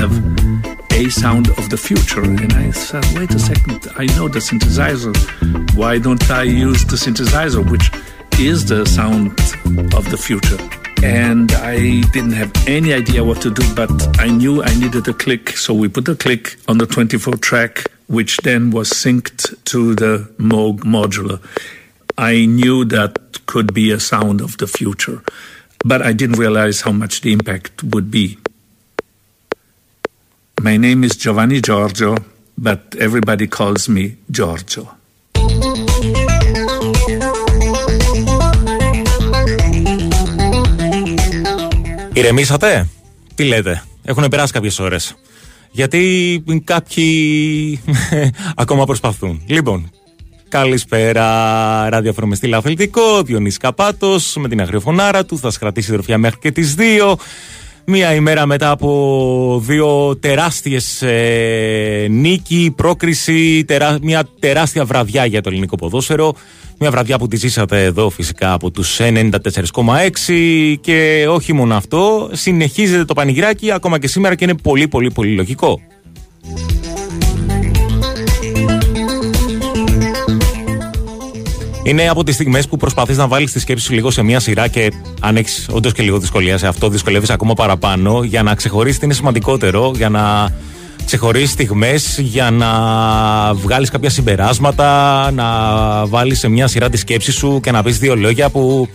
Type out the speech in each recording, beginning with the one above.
have a sound of the future. And I said, wait a second, I know the synthesizer. Why don't I use the synthesizer, which is the sound of the future? And I didn't have any idea what to do, but I knew I needed a click. So we put a click on the 24 track, which then was synced to the Moog modular. I knew that could be a sound of the future, but I didn't realize how much the impact would be. My name is Giovanni Giorgio, but everybody calls me Giorgio. Ηρεμήσατε, τι λέτε, έχουν περάσει κάποιες ώρες, γιατί κάποιοι ακόμα προσπαθούν. Λοιπόν, καλησπέρα, ραδιοφρομιστή Αθλητικό, Διονύσης Καπάτος με την αγριοφωνάρα του, θα σκρατήσει τροφιά μέχρι και τις 2. Μία ημέρα μετά από δύο τεράστιες νίκη, πρόκριση, μια τεράστια βραδιά για το ελληνικό ποδόσφαιρο. Μια βραδιά που τη ζήσατε εδώ φυσικά από τους 94,6 και όχι μόνο αυτό, συνεχίζεται το πανηγυράκι ακόμα και σήμερα και είναι πολύ πολύ πολύ λογικό. Είναι από τις στιγμές που προσπαθείς να βάλεις τη σκέψη σου λίγο σε μια σειρά και αν έχεις όντως και λίγο δυσκολία σε αυτό, δυσκολεύεις ακόμα παραπάνω για να ξεχωρίσεις τι είναι σημαντικότερο, για να ξεχωρίσεις στιγμές, για να βγάλεις κάποια συμπεράσματα, να βάλεις σε μια σειρά τη σκέψη σου και να πεις δύο λόγια που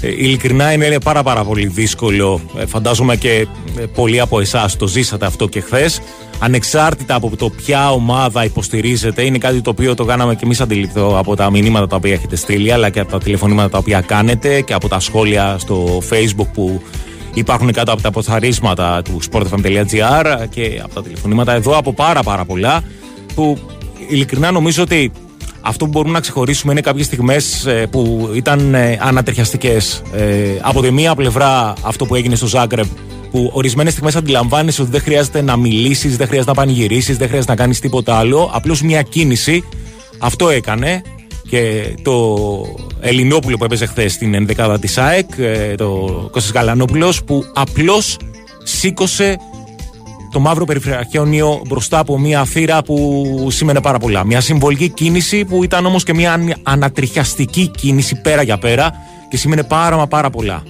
ειλικρινά είναι πάρα πολύ δύσκολο. Φαντάζομαι και πολλοί από εσάς το ζήσατε αυτό και χθες. Ανεξάρτητα από το ποια ομάδα υποστηρίζετε, είναι κάτι το οποίο το κάναμε και εμείς αντιληπτό από τα μηνύματα τα οποία έχετε στείλει, αλλά και από τα τηλεφωνήματα τα οποία κάνετε και από τα σχόλια στο Facebook που υπάρχουν κάτω από τα ποσταρίσματα του sportfm.gr και από τα τηλεφωνήματα εδώ από πάρα πολλά, που ειλικρινά νομίζω ότι αυτό που μπορούμε να ξεχωρίσουμε είναι κάποιες στιγμές που ήταν ανατριχιαστικές. Από τη μία πλευρά αυτό που έγινε στο Ζάγκρεπ, που ορισμένες στιγμές αντιλαμβάνεσαι ότι δεν χρειάζεται να μιλήσεις, δεν χρειάζεται να πανηγυρίσεις, δεν χρειάζεται να κάνεις τίποτα άλλο. Απλώς μια κίνηση, αυτό έκανε και το Ελληνόπουλο που έπαιζε χθες στην ενδεκάδα της ΑΕΚ, το Κώστας Γαλανόπουλος, που απλώς σήκωσε το μαύρο περιφερειάρχιονιο μπροστά από μια θύρα που σήμαινε πάρα πολλά. Μια συμβολική κίνηση που ήταν όμως και μια ανατριχιαστική κίνηση πέρα για πέρα και σήμαινε πάρα πολλά.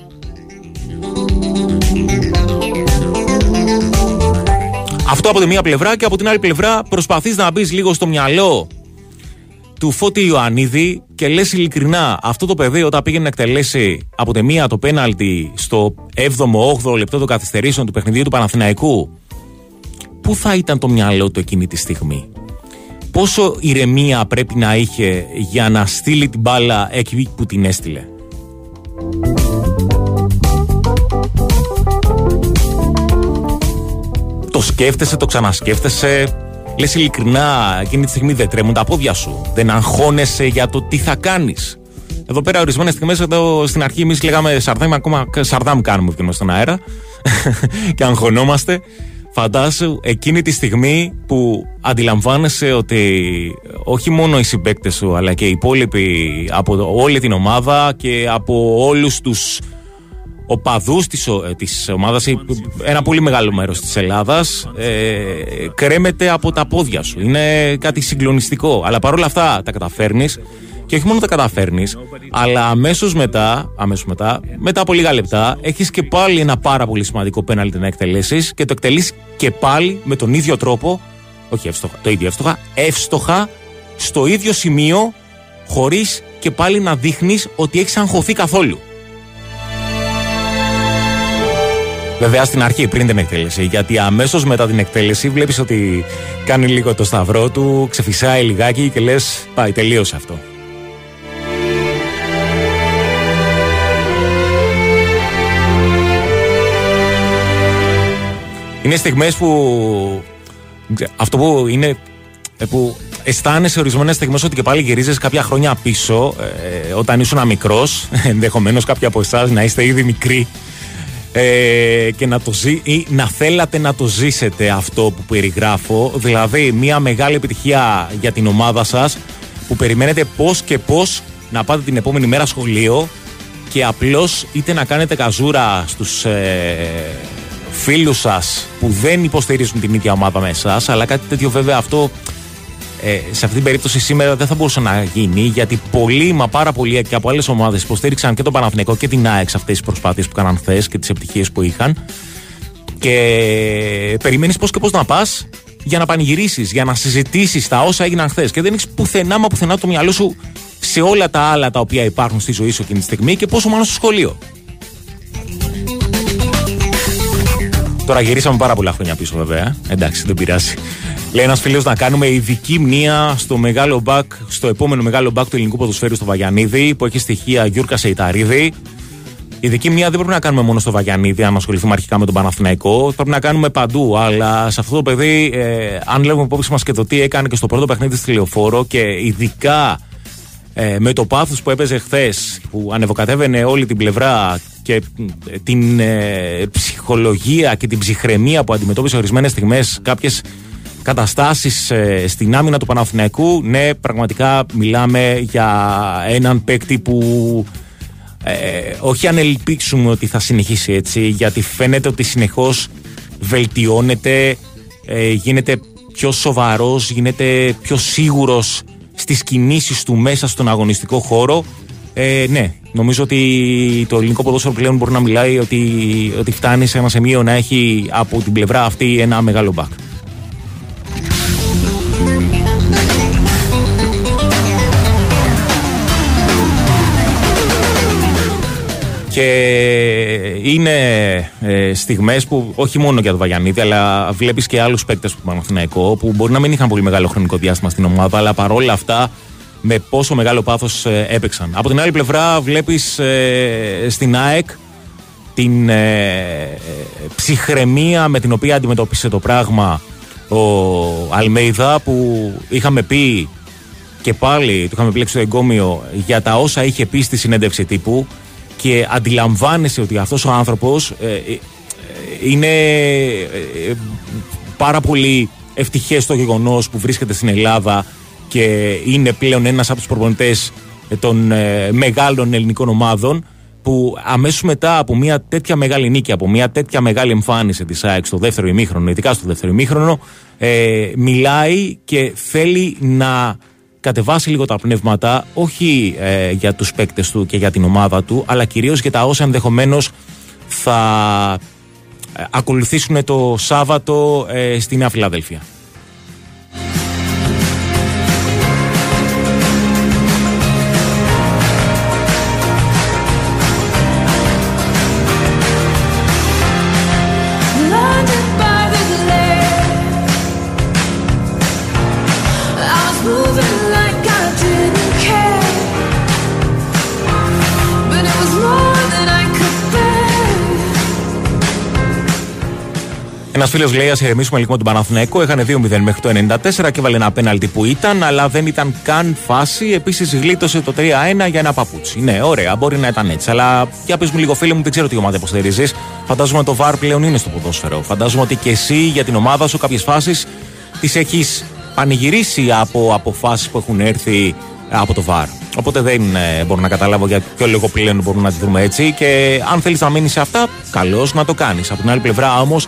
Αυτό από τη μία πλευρά και από την άλλη πλευρά προσπαθείς να μπεις λίγο στο μυαλό του Φώτη Ιωαννίδη και λες ειλικρινά, αυτό το παιδί όταν πήγαινε να εκτελέσει από τη μία το πέναλτι στο 7ο-8ο λεπτό των καθυστερήσεων του παιχνιδιού του Παναθηναϊκού, πού θα ήταν το μυαλό του εκείνη τη στιγμή? Πόσο ηρεμία πρέπει να είχε για να στείλει την μπάλα εκεί που την έστειλε? Το σκέφτεσαι, το ξανασκέφτεσαι. Λες ειλικρινά, εκείνη τη στιγμή δεν τρέμουν τα πόδια σου? Δεν αγχώνεσαι για το τι θα κάνεις? Εδώ πέρα ορισμένες στιγμές, εδώ στην αρχή εμείς λέγαμε Σαρδάμ, ακόμα Σαρδάμ κάνουμε που είμαστε στον αέρα και αγχωνόμαστε. Φαντάσου εκείνη τη στιγμή που αντιλαμβάνεσαι ότι όχι μόνο οι συμπαίκτες σου αλλά και οι υπόλοιποι από όλη την ομάδα και από όλους τους οπαδούς της ομάδας, ένα πολύ μεγάλο μέρος της Ελλάδας, κρέμεται από τα πόδια σου. Είναι κάτι συγκλονιστικό, αλλά παρόλα αυτά τα καταφέρνεις. Και όχι μόνο τα καταφέρνεις, αλλά αμέσως μετά, μετά από λίγα λεπτά, έχεις και πάλι ένα πάρα πολύ σημαντικό πέναλτι να εκτελέσεις και το εκτελείς και πάλι με τον ίδιο τρόπο, όχι εύστοχα, το ίδιο εύστοχα, στο ίδιο σημείο, χωρίς και πάλι να δείχνεις ότι έχεις αγχωθεί καθόλου. Βέβαια στην αρχή, πριν την εκτέλεση, γιατί αμέσως μετά την εκτέλεση βλέπεις ότι κάνει λίγο το σταυρό του, ξεφυσάει λιγάκι και λες πάει, τελείωσε αυτό. Είναι στιγμές που αυτό που είναι που αισθάνεσαι ορισμένες στιγμές ότι και πάλι γυρίζεις κάποια χρόνια πίσω, όταν ήσουν μικρός, ενδεχομένως κάποιοι από εσάς να είστε ήδη μικροί και να το ή να θέλατε να το ζήσετε αυτό που περιγράφω, δηλαδή μια μεγάλη επιτυχία για την ομάδα σας που περιμένετε πώς και πώς να πάτε την επόμενη μέρα σχολείο και απλώς είτε να κάνετε καζούρα στους φίλους σας που δεν υποστηρίζουν την ίδια ομάδα με εσάς, αλλά κάτι τέτοιο βέβαια αυτό σε αυτή την περίπτωση σήμερα δεν θα μπορούσε να γίνει, γιατί πολλοί, μα πάρα πολλοί και από άλλες ομάδες υποστήριξαν και τον Παναθηναϊκό και την ΑΕΚ σε αυτές τις προσπάθειες που κάναν χθες και τις επιτυχίες που είχαν. Και περιμένεις πώς και πώς να πας για να πανηγυρίσεις, για να συζητήσεις τα όσα έγιναν χθες. Και δεν έχεις πουθενά μα πουθενά το μυαλό σου σε όλα τα άλλα τα οποία υπάρχουν στη ζωή σου εκείνη τη στιγμή και πόσο μάλλον στο σχολείο. Τώρα γυρίσαμε πάρα πολλά χρόνια πίσω, βέβαια. Εντάξει, δεν πειράζει. Λέει ένας φίλος να κάνουμε ειδική μνήμα στο μεγάλο μπακ, στο επόμενο μεγάλο μπακ του ελληνικού ποδοσφαίρου, στο Βαγιανίδη, που έχει στοιχεία Γιούρκα Σεϊταρίδη. Ειδική μνήμα δεν πρέπει να κάνουμε μόνο στο Βαγιανίδη, αν ασχοληθούμε αρχικά με τον Παναθηναϊκό. Πρέπει να κάνουμε παντού. Αλλά σε αυτό το παιδί, αν λέγουμε υπόψη μας και το τι έκανε και στο πρώτο παιχνίδι στη Λεωφόρο και ειδικά με το πάθος που έπαιζε χθες, που ανεβοκατέβαινε όλη την πλευρά και την ψυχολογία και την ψυχραιμία που αντιμετώπισε ορισμένες στιγμές κάποιες καταστάσεις στην άμυνα του Παναθηναϊκού. Ναι, πραγματικά μιλάμε για έναν παίκτη που όχι αν ελπίξουμε ότι θα συνεχίσει έτσι, γιατί φαίνεται ότι συνεχώς βελτιώνεται, γίνεται πιο σοβαρός, γίνεται πιο σίγουρος στις κινήσεις του μέσα στον αγωνιστικό χώρο. Ναι, νομίζω ότι το ελληνικό ποδόσφαιρο πλέον μπορεί να μιλάει ότι φτάνει σε ένα σημείο να έχει από την πλευρά αυτή ένα μεγάλο μπακ. Και είναι στιγμές που όχι μόνο για τον Βαγιανίδη, αλλά βλέπεις και άλλους παίκτες του Παναθηναϊκού που μπορεί να μην είχαν πολύ μεγάλο χρονικό διάστημα στην ομάδα, αλλά παρόλα αυτά με πόσο μεγάλο πάθος έπαιξαν. Από την άλλη πλευρά βλέπεις στην ΑΕΚ την ψυχραιμία με την οποία αντιμετώπισε το πράγμα ο Αλμέιδα, που είχαμε πει και πάλι, του είχαμε πει στο εγκόμιο για τα όσα είχε πει στη συνέντευξη τύπου, και αντιλαμβάνεσαι ότι αυτός ο άνθρωπος είναι πάρα πολύ ευτυχές το γεγονός που βρίσκεται στην Ελλάδα και είναι πλέον ένας από τους προπονητές των μεγάλων ελληνικών ομάδων, που αμέσως μετά από μια τέτοια μεγάλη νίκη, από μια τέτοια μεγάλη εμφάνιση της ΑΕΚ στο δεύτερο ημίχρονο, ειδικά στο δεύτερο ημίχρονο, μιλάει και θέλει να κατεβάσει λίγο τα πνεύματα, όχι για τους παίκτες του και για την ομάδα του, αλλά κυρίως για τα όσα ενδεχομένως θα ακολουθήσουν το Σάββατο στη Νέα Φιλαδέλφια. Ένας φίλος λέει: ας ηρεμήσουμε λίγο τον Παναθηναϊκό. Έχανε 2-0 μέχρι το 94 και βάλε ένα πέναλτι που ήταν, αλλά δεν ήταν καν φάση. Επίσης γλίτωσε το 3-1 για ένα παπούτσι. Ναι, ωραία, μπορεί να ήταν έτσι. Αλλά για πες μου λίγο, φίλε μου, δεν ξέρω τι ομάδα υποστηρίζεις. Φαντάζομαι το VAR πλέον είναι στο ποδόσφαιρο. Φαντάζομαι ότι και εσύ για την ομάδα σου κάποιες φάσεις τις έχεις πανηγυρίσει από αποφάσεις που έχουν έρθει από το VAR. Οπότε δεν μπορώ να καταλάβω για ποιο λόγο πλέον μπορούμε να τη δούμε έτσι. Και αν θέλεις να μείνεις σε αυτά, καλώς να το κάνεις. Από την άλλη πλευρά όμως,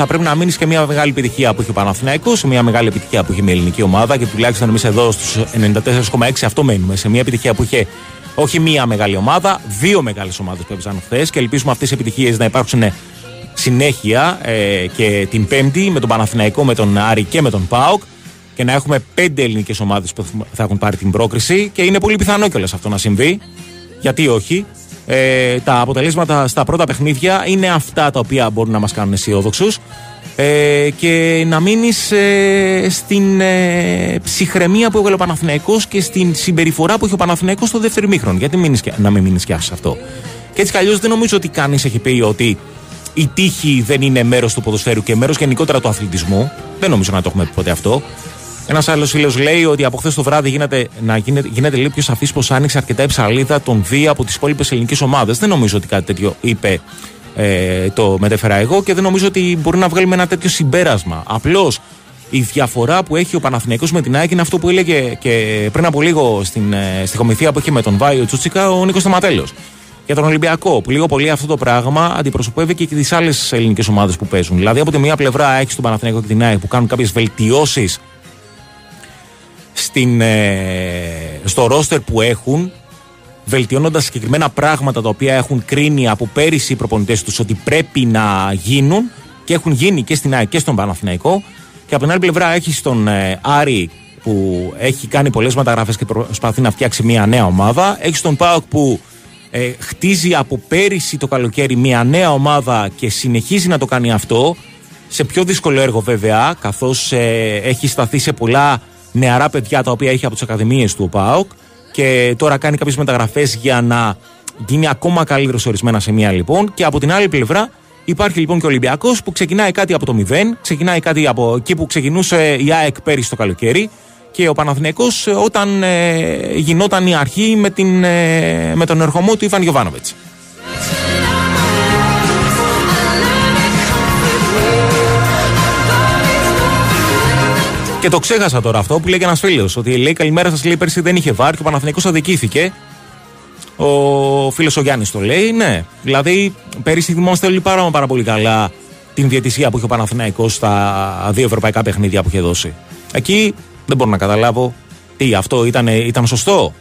θα πρέπει να μείνει και μια μεγάλη επιτυχία που έχει ο Παναθηναϊκός, μια μεγάλη επιτυχία που έχει η ελληνική ομάδα, και τουλάχιστον εμείς εδώ στους 94,6 αυτό μένουμε. Σε μια επιτυχία που είχε όχι μια μεγάλη ομάδα, δύο μεγάλες ομάδες που έπαιζαν χθες, και ελπίζουμε αυτές οι επιτυχίες να υπάρξουν συνέχεια και την Πέμπτη με τον Παναθηναϊκό, με τον Άρη και με τον ΠΑΟΚ, και να έχουμε 5 ελληνικές ομάδες που θα έχουν πάρει την πρόκριση, και είναι πολύ πιθανό κιόλας αυτό να συμβεί. Γιατί όχι. Τα αποτελέσματα στα πρώτα παιχνίδια είναι αυτά τα οποία μπορούν να μας κάνουν αισιόδοξους, και να μείνεις στην ψυχραιμία που έβγαλε ο Παναθηναϊκός και στην συμπεριφορά που έχει ο Παναθηναϊκός στο δεύτερο ημίχρον. Γιατί να μην μείνεις και άφησες αυτό. Και έτσι καλλιώς δεν νομίζω ότι κανείς έχει πει ότι η τύχη δεν είναι μέρος του ποδοσφαίρου και μέρος γενικότερα του αθλητισμού. Δεν νομίζω να το έχουμε πει ποτέ αυτό. Ένας άλλος φίλος λέει ότι από χθες το βράδυ γίνεται λίγο πιο σαφής πως άνοιξε αρκετά η ψαλίδα των δύο από τις υπόλοιπες ελληνικές ομάδες. Δεν νομίζω ότι κάτι τέτοιο είπε, το μετέφερα εγώ, και δεν νομίζω ότι μπορεί να βγάλουμε ένα τέτοιο συμπέρασμα. Απλώς η διαφορά που έχει ο Παναθηναϊκός με την ΑΕΚ είναι αυτό που έλεγε και πριν από λίγο στη χομηθεία που είχε με τον Βάιο Τσούτσικα ο Νίκος Σταματέλος. για τον Ολυμπιακό, που λίγο πολύ αυτό το πράγμα αντιπροσωπεύει και τις άλλες ελληνικές ομάδες που παίζουν. Δηλαδή, από τη μία πλευρά έχεις τον Παναθηναϊκό και την ΑΕΚ που κάνουν κάποιες βελτιώσεις στο ρόστερ που έχουν, βελτιώνοντας συγκεκριμένα πράγματα τα οποία έχουν κρίνει από πέρυσι οι προπονητές τους ότι πρέπει να γίνουν και έχουν γίνει και στην ΑΕΚ και στον Παναθηναϊκό. Και από την άλλη πλευρά έχεις τον Άρη που έχει κάνει πολλές μεταγραφές και προσπαθεί να φτιάξει μια νέα ομάδα. Έχεις τον ΠΑΟΚ που χτίζει από πέρυσι το καλοκαίρι μια νέα ομάδα και συνεχίζει να το κάνει αυτό. Σε πιο δύσκολο έργο βέβαια, καθώς έχει σταθεί σε πολλά νεαρά παιδιά τα οποία έχει από τις ακαδημίες του ο ΠΑΟΚ. Και τώρα κάνει κάποιες μεταγραφές για να γίνει ακόμα καλύτερος ορισμένα σημεία λοιπόν. Και από την άλλη πλευρά υπάρχει λοιπόν και ο Ολυμπιακός που ξεκινάει κάτι από το μηδέν, ξεκινάει κάτι από εκεί που ξεκινούσε η ΑΕΚ πέρυσι το καλοκαίρι. Και ο Παναθηναϊκός όταν γινόταν η αρχή με τον ερχομό του Ιβάν Jovanović. Και το ξέχασα τώρα αυτό που λέει και ένας φίλος, ότι λέει καλημέρα σας, λέει πέρσι δεν είχε βάρ και ο Παναθηναϊκός αδικήθηκε. Ο φίλος ο Γιάννης το λέει, ναι. Δηλαδή πέρυσι θυμόμαστε όλοι πάρα πολύ καλά την διαιτησία που είχε ο Παναθηναϊκός στα δύο ευρωπαϊκά παιχνίδια που είχε δώσει. Εκεί δεν μπορώ να καταλάβω τι αυτό ήταν σωστό.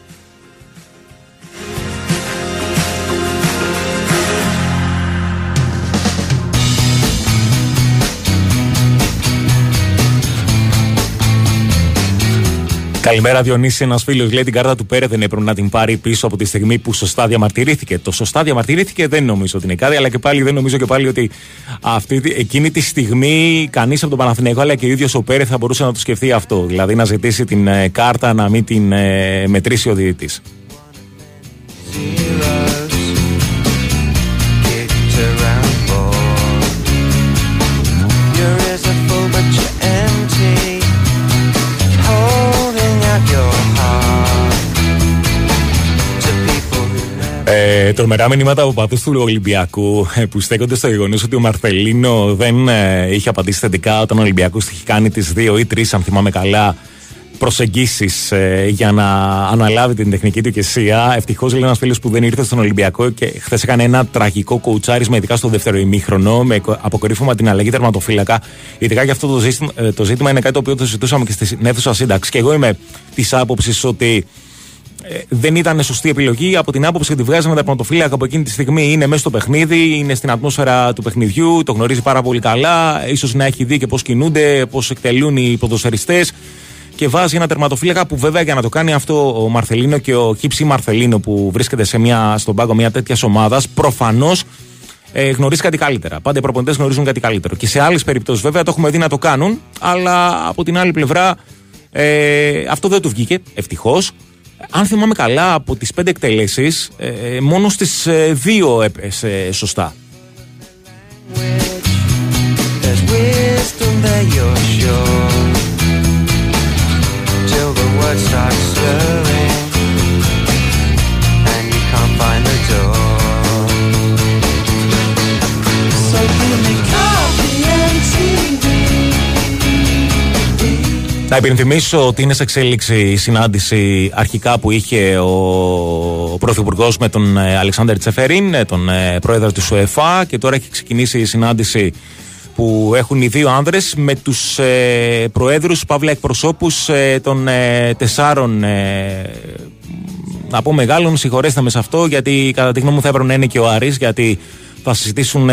Καλημέρα Διονύση, ένας φίλος λέει την κάρτα του Πέρε δεν έπρεπε να την πάρει πίσω από τη στιγμή που σωστά διαμαρτυρήθηκε. Το σωστά διαμαρτυρήθηκε δεν νομίζω ότι είναι κάτι, αλλά και πάλι δεν νομίζω και πάλι ότι εκείνη τη στιγμή κανείς από τον Παναθηναϊκό αλλά και ο ίδιος ο Πέρε θα μπορούσε να το σκεφτεί αυτό. Δηλαδή να ζητήσει την κάρτα να μην την μετρήσει ο διαιτητής. Τρομερά μηνύματα από πατούς του Ολυμπιακού που στέκονται στο γεγονός ότι ο Μαρθελίνο δεν είχε απαντήσει θετικά όταν ο Ολυμπιακός είχε κάνει τις 2 ή 3, αν θυμάμαι καλά, προσεγγίσεις για να αναλάβει την τεχνική του ηγεσία. Ευτυχώς λέει ένας φίλος που δεν ήρθε στον Ολυμπιακό και χθες έκανε ένα τραγικό κουτσάρισμα, ειδικά στο δεύτερο ημίχρονο, με αποκορύφωμα την αλλαγή τερματοφύλακα. Ειδικά για αυτό το ζήτημα είναι κάτι το οποίο το συζητούσαμε και στην αίθουσα σύνταξη. Και εγώ είμαι της άποψης ότι δεν ήταν σωστή επιλογή από την άποψη ότι βγάζει με τα τερματοφύλακα από εκείνη τη στιγμή. Είναι μέσα στο παιχνίδι, είναι στην ατμόσφαιρα του παιχνιδιού, το γνωρίζει πάρα πολύ καλά. Ίσως να έχει δει και πώς κινούνται, πώς εκτελούν οι ποδοσφαιριστές. Και βάζει ένα τερματοφύλακα που βέβαια για να το κάνει αυτό ο Μαρθελίνο και ο Χίψη Μαρθελίνο που βρίσκεται στον πάγκο μια τέτοια ομάδα, προφανώς γνωρίζει κάτι καλύτερα. Πάντα οι προπονητές γνωρίζουν κάτι καλύτερο. Και σε άλλες περιπτώσεις βέβαια το έχουμε δει να το κάνουν, αλλά από την άλλη πλευρά αυτό δεν του βγήκε, ευτυχώς. Αν θυμάμαι καλά, από τις 5 εκτελέσεις, μόνο στις 2 έπεσε σωστά. Να υπενθυμίσω ότι είναι σε εξέλιξη η συνάντηση αρχικά που είχε ο Πρωθυπουργός με τον Αλεξάνδερ Τσεφερίν, τον πρόεδρο της UEFA, και τώρα έχει ξεκινήσει η συνάντηση που έχουν οι δύο άνδρες με τους προέδρους, παύλα εκπροσώπους των 4, να πω μεγάλων, συγχωρέστε με σε αυτό, γιατί κατά τη γνώμη μου θα έπρεπε να είναι και ο Άρης, γιατί θα συζητήσουν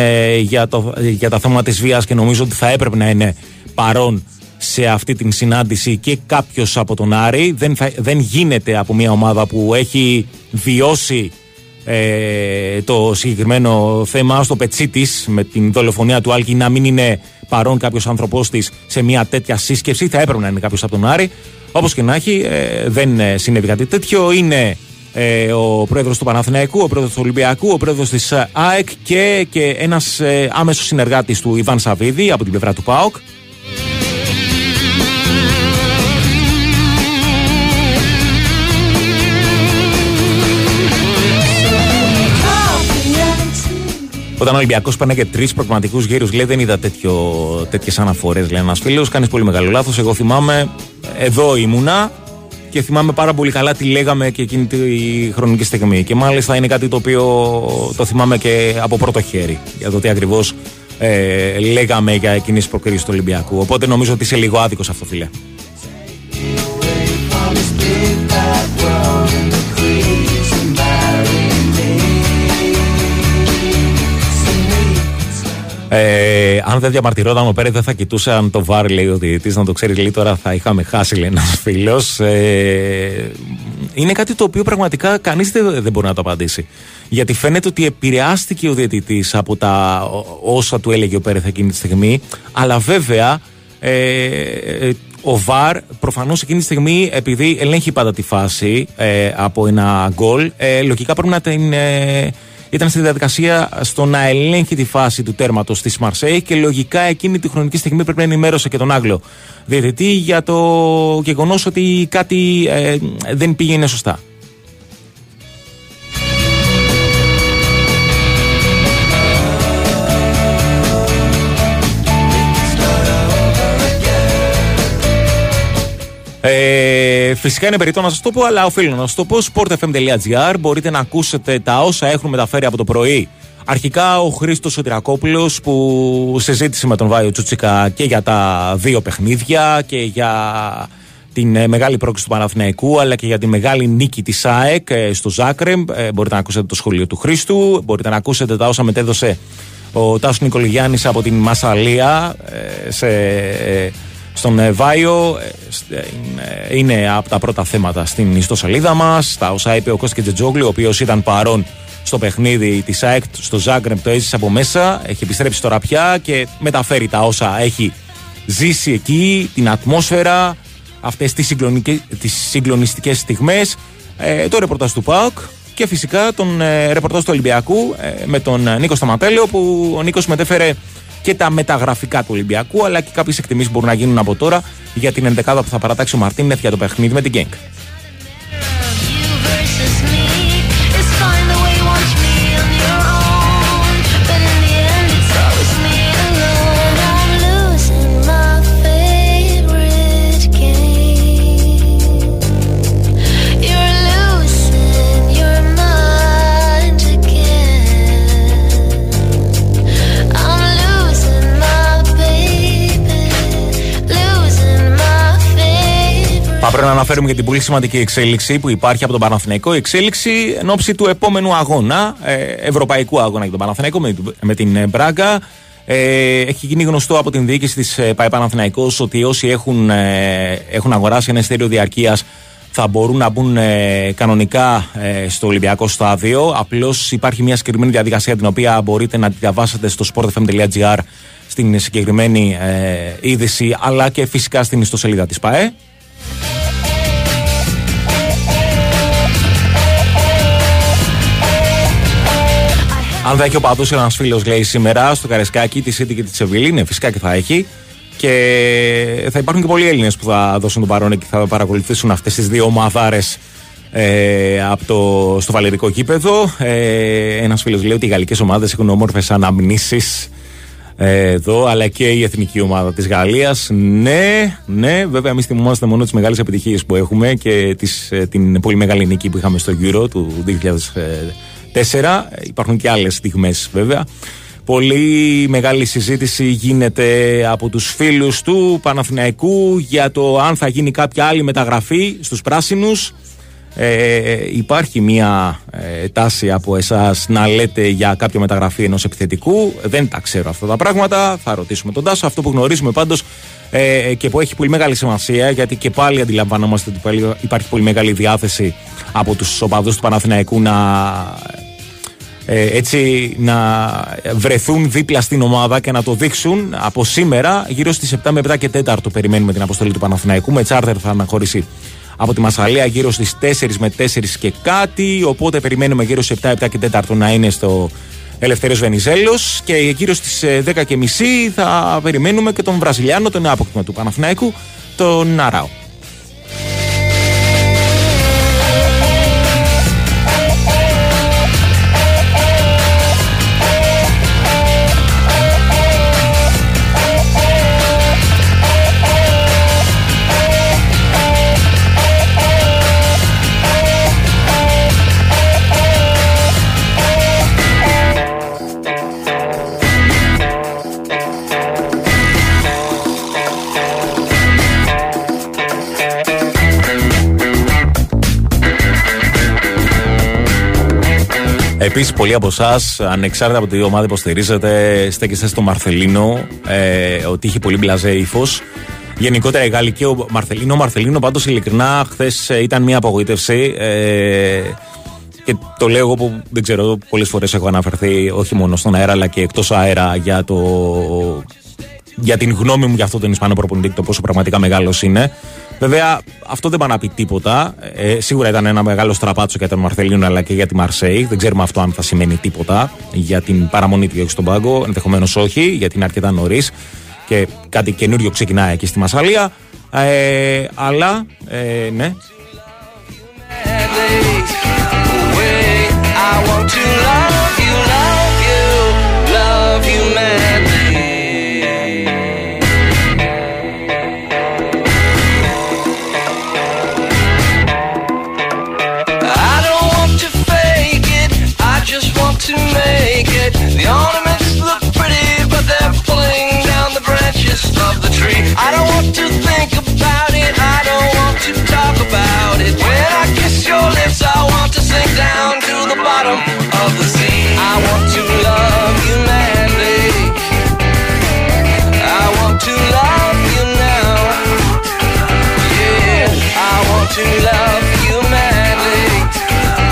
για τα θέματα της βίας και νομίζω ότι θα έπρεπε να είναι παρόν σε αυτή την συνάντηση και κάποιος από τον Άρη. Δεν γίνεται από μια ομάδα που έχει βιώσει το συγκεκριμένο θέμα στο πετσί της με την δολοφονία του Άλκη να μην είναι παρόν κάποιος άνθρωπος της σε μια τέτοια σύσκεψη. Θα έπρεπε να είναι κάποιος από τον Άρη. Όπως και να έχει, δεν συνέβη κάτι τέτοιο. Είναι ο πρόεδρος του Παναθηναϊκού, ο πρόεδρος του Ολυμπιακού, ο πρόεδρος της ΑΕΚ και ένας άμεσος συνεργάτης του Ιβάν Σαβίδη από την πλευρά του ΠΑΟΚ. Όταν ο Ολυμπιακός παίρνει και 3 προγραμματικούς γύρους, λέει δεν είδα τέτοιες αναφορές, λέει ένας φίλος. Κάνεις πολύ μεγάλο λάθος. Εγώ θυμάμαι, εδώ ήμουνα και θυμάμαι πάρα πολύ καλά τι λέγαμε και εκείνη τη χρονική στιγμή. Και μάλιστα είναι κάτι το οποίο το θυμάμαι και από πρώτο χέρι για το τι ακριβώς λέγαμε για εκείνες τις προκρίσεις του Ολυμπιακού. Οπότε νομίζω ότι είσαι λίγο άδικος αυτό, φίλε. Αν δεν διαμαρτυρόταν ο Πέρε, δεν θα κοιτούσε αν το βάρ, λέει ο διαιτητής, να το ξέρει, λέει, τώρα θα είχαμε χάσει, λέει ένας φίλος. Είναι κάτι το οποίο πραγματικά κανείς δεν μπορεί να το απαντήσει. Γιατί φαίνεται ότι επηρεάστηκε ο διαιτητής από τα όσα του έλεγε ο Πέρε εκείνη τη στιγμή, αλλά βέβαια ο Βαρ προφανώς εκείνη τη στιγμή, επειδή ελέγχει πάντα τη φάση από ένα γκολ, λογικά πρέπει να την... Ήταν στη διαδικασία στο να ελέγχει τη φάση του τέρματος της Μαρσέη και λογικά εκείνη τη χρονική στιγμή πρέπει να ενημέρωσε και τον Άγγλο διαιτητή για το γεγονός ότι κάτι δεν πήγαινε σωστά. Φυσικά είναι περιττό να σας το πω, αλλά οφείλω να σας το πω. sportfm.gr μπορείτε να ακούσετε τα όσα έχουν μεταφέρει από το πρωί. Αρχικά ο Χρήστος Σωτηρακόπουλος που συζήτησε με τον Βάιο Τσούτσικα και για τα δύο παιχνίδια και για την μεγάλη πρόκληση του Παναθηναϊκού, αλλά και για τη μεγάλη νίκη της ΑΕΚ στο Ζάκρεμ. Μπορείτε να ακούσετε το σχολείο του Χρήστου, μπορείτε να ακούσετε τα όσα μετέδωσε ο Τάσος Νικολογιάννης από την Μασσαλία στον Βάιο. Είναι από τα πρώτα θέματα στην ιστοσελίδα μας. Τα όσα είπε ο Κώστας Τζετζόγλου, ο οποίος ήταν παρόν στο παιχνίδι της ΑΕΚ στο Ζάγκρεμ, το έζησε από μέσα. Έχει επιστρέψει τώρα πια και μεταφέρει τα όσα έχει ζήσει εκεί, την ατμόσφαιρα, αυτές τις συγκλονιστικές στιγμές. Το ρεπορτάζ του ΠΑΟΚ και φυσικά τον ρεπορτάζ του Ολυμπιακού με τον Νίκο Σταματέλο, που ο Νίκος μετέφερε και τα μεταγραφικά του Ολυμπιακού, αλλά και κάποιες εκτιμήσεις μπορούν να γίνουν από τώρα για την ενδεκάδα που θα παρατάξει ο Μαρτίνεθ για το παιχνίδι με την Genk. Πρέπει να αναφέρουμε για την πολύ σημαντική εξέλιξη που υπάρχει από τον Παναθηναϊκό. Εξέλιξη εν ώψη του επόμενου αγώνα, ευρωπαϊκού αγώνα για τον Παναθηναϊκό με την Μπράγκα. Έχει γίνει γνωστό από την διοίκηση της ΠΑΕ Παναθηναϊκός ότι όσοι έχουν αγοράσει ένα εισιτήριο διαρκείας θα μπορούν να μπουν κανονικά στο Ολυμπιακό Στάδιο. Απλώς υπάρχει μια συγκεκριμένη διαδικασία την οποία μπορείτε να τη διαβάσετε στο sportfm.gr στην συγκεκριμένη είδηση, αλλά και φυσικά στην ιστοσελίδα της ΠΑΕ. Αν θα έχει ο παδός ένας φίλος, λέει, σήμερα στο Καρεσκάκι, τη City και τη Σεβίλη, ναι, φυσικά και θα έχει. Και θα υπάρχουν και πολλοί Έλληνες που θα δώσουν τον παρόν και θα παρακολουθήσουν αυτές τις δύο ομαδάρες στο βαλερικό γήπεδο. Ένας φίλος λέει ότι οι γαλλικές ομάδες έχουν όμορφες αναμνήσεις εδώ, αλλά και η εθνική ομάδα της Γαλλίας. Ναι, ναι, βέβαια, εμείς θυμόμαστε μόνο τις μεγάλες επιτυχίες που έχουμε και την πολύ μεγάλη νίκη που είχαμε στο Euro του 2004. Υπάρχουν και άλλες στιγμές, βέβαια. Πολύ μεγάλη συζήτηση γίνεται από τους φίλους του Παναθηναϊκού για το αν θα γίνει κάποια άλλη μεταγραφή στους πράσινους. Υπάρχει μια τάση από εσάς να λέτε για κάποια μεταγραφή ενός επιθετικού. Δεν τα ξέρω αυτά τα πράγματα, θα ρωτήσουμε τον Τάσο. Αυτό που γνωρίζουμε πάντως και που έχει πολύ μεγάλη σημασία, γιατί και πάλι αντιλαμβανόμαστε ότι υπάρχει πολύ μεγάλη διάθεση από τους οπαδούς του Παναθηναϊκού να έτσι να βρεθούν δίπλα στην ομάδα και να το δείξουν. Από σήμερα γύρω στις 7 με 7 και 4 περιμένουμε την αποστολή του Παναθηναϊκού. Με τσάρτερ θα αναχωρήσει από τη Μασσαλία γύρω στις 4 με 4 και κάτι, οπότε περιμένουμε γύρω στις 7, 7 και 4 να είναι στο Ελευθέριος Βενιζέλος και γύρω στις 10 και μισή θα περιμένουμε και τον Βραζιλιάνο, τον άποκτημα του Παναθηναϊκού, τον Αράο. Επίσης, πολλοί από εσάς, ανεξάρτητα από τη ομάδα που στηρίζετε, στέκεστε στο Μαρθελίνο, ότι είχε πολύ μπλαζέ ύφος. Γενικότερα η Γάλλη και ο Μαρθελίνο. Ο Μαρθελίνο, πάντως, ειλικρινά, χθες ήταν μια απογοήτευση. Και το λέω εγώ που δεν ξέρω, πολλές φορές έχω αναφερθεί όχι μόνο στον αέρα αλλά και εκτός αέρα για, για την γνώμη μου για αυτό τον Ισπανό προπονητή και το πόσο πραγματικά μεγάλος είναι. Βέβαια, αυτό δεν πάει να πει τίποτα. Σίγουρα ήταν ένα μεγάλο στραπάτσο για τον Μαρθελίνο αλλά και για τη Μαρσέη. Δεν ξέρουμε αυτό αν θα σημαίνει τίποτα για την παραμονή του στον πάγκο. Ενδεχομένως όχι, γιατί είναι αρκετά νωρίς και κάτι καινούριο ξεκινάει εκεί στη Μασσαλία. Αλλά, ναι. I want to love you, love you, love you madly. I don't want to fake it, I just want to make it. The ornaments look pretty, but they're pulling down the branches of the tree. I don't want to think about it, I don't want to talk about it. When I kiss your lips, I want to sink down to the bottom of the sea. I want to love you madly. I want to love you now. Yeah, I want to love you madly.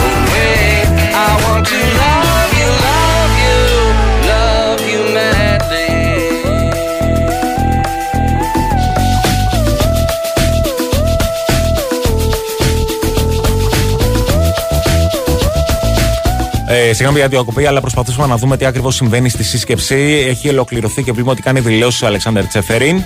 Oh wait, I want to love you, love you, love you madly. Συγγνώμη για διακοπή, αλλά προσπαθούσαμε να δούμε τι ακριβώς συμβαίνει στη σύσκεψη. Έχει ολοκληρωθεί και βλέπουμε ότι κάνει δηλώσεις ο Αλεξάνδερ Τσεφερίν.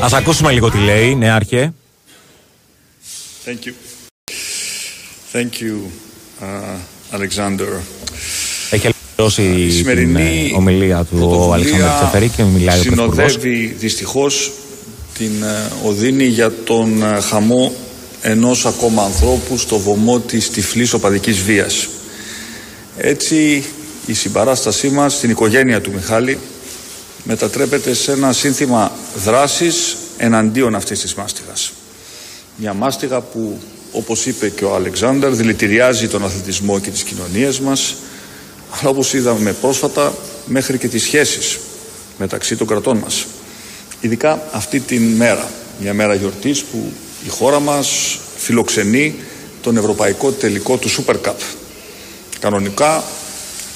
Ας ακούσουμε λίγο τι λέει, νεάρχε. Thank you. Thank you, Alexander. Έχει ολοκληρώσει την ομιλία του Αλεξάνδρου Τσεφερή και μιλάει ο Πρωθυπουργός. Συνοδεύει δυστυχώς την οδύνη για τον χαμό ενός ακόμα ανθρώπου στο βωμό της τυφλής οπαδικής βίας. Έτσι η συμπαράστασή μας στην οικογένεια του Μιχάλη μετατρέπεται σε ένα σύνθημα δράσης εναντίον αυτής της μάστιγας. Μια μάστιγα που, όπως είπε και ο Αλεξάνδερ, δηλητηριάζει τον αθλητισμό και τις κοινωνίες μας, αλλά όπως είδαμε πρόσφατα, μέχρι και τις σχέσεις μεταξύ των κρατών μας. Ειδικά αυτή τη μέρα, μια μέρα γιορτής που η χώρα μας φιλοξενεί τον ευρωπαϊκό τελικό του Super Cup. Κανονικά,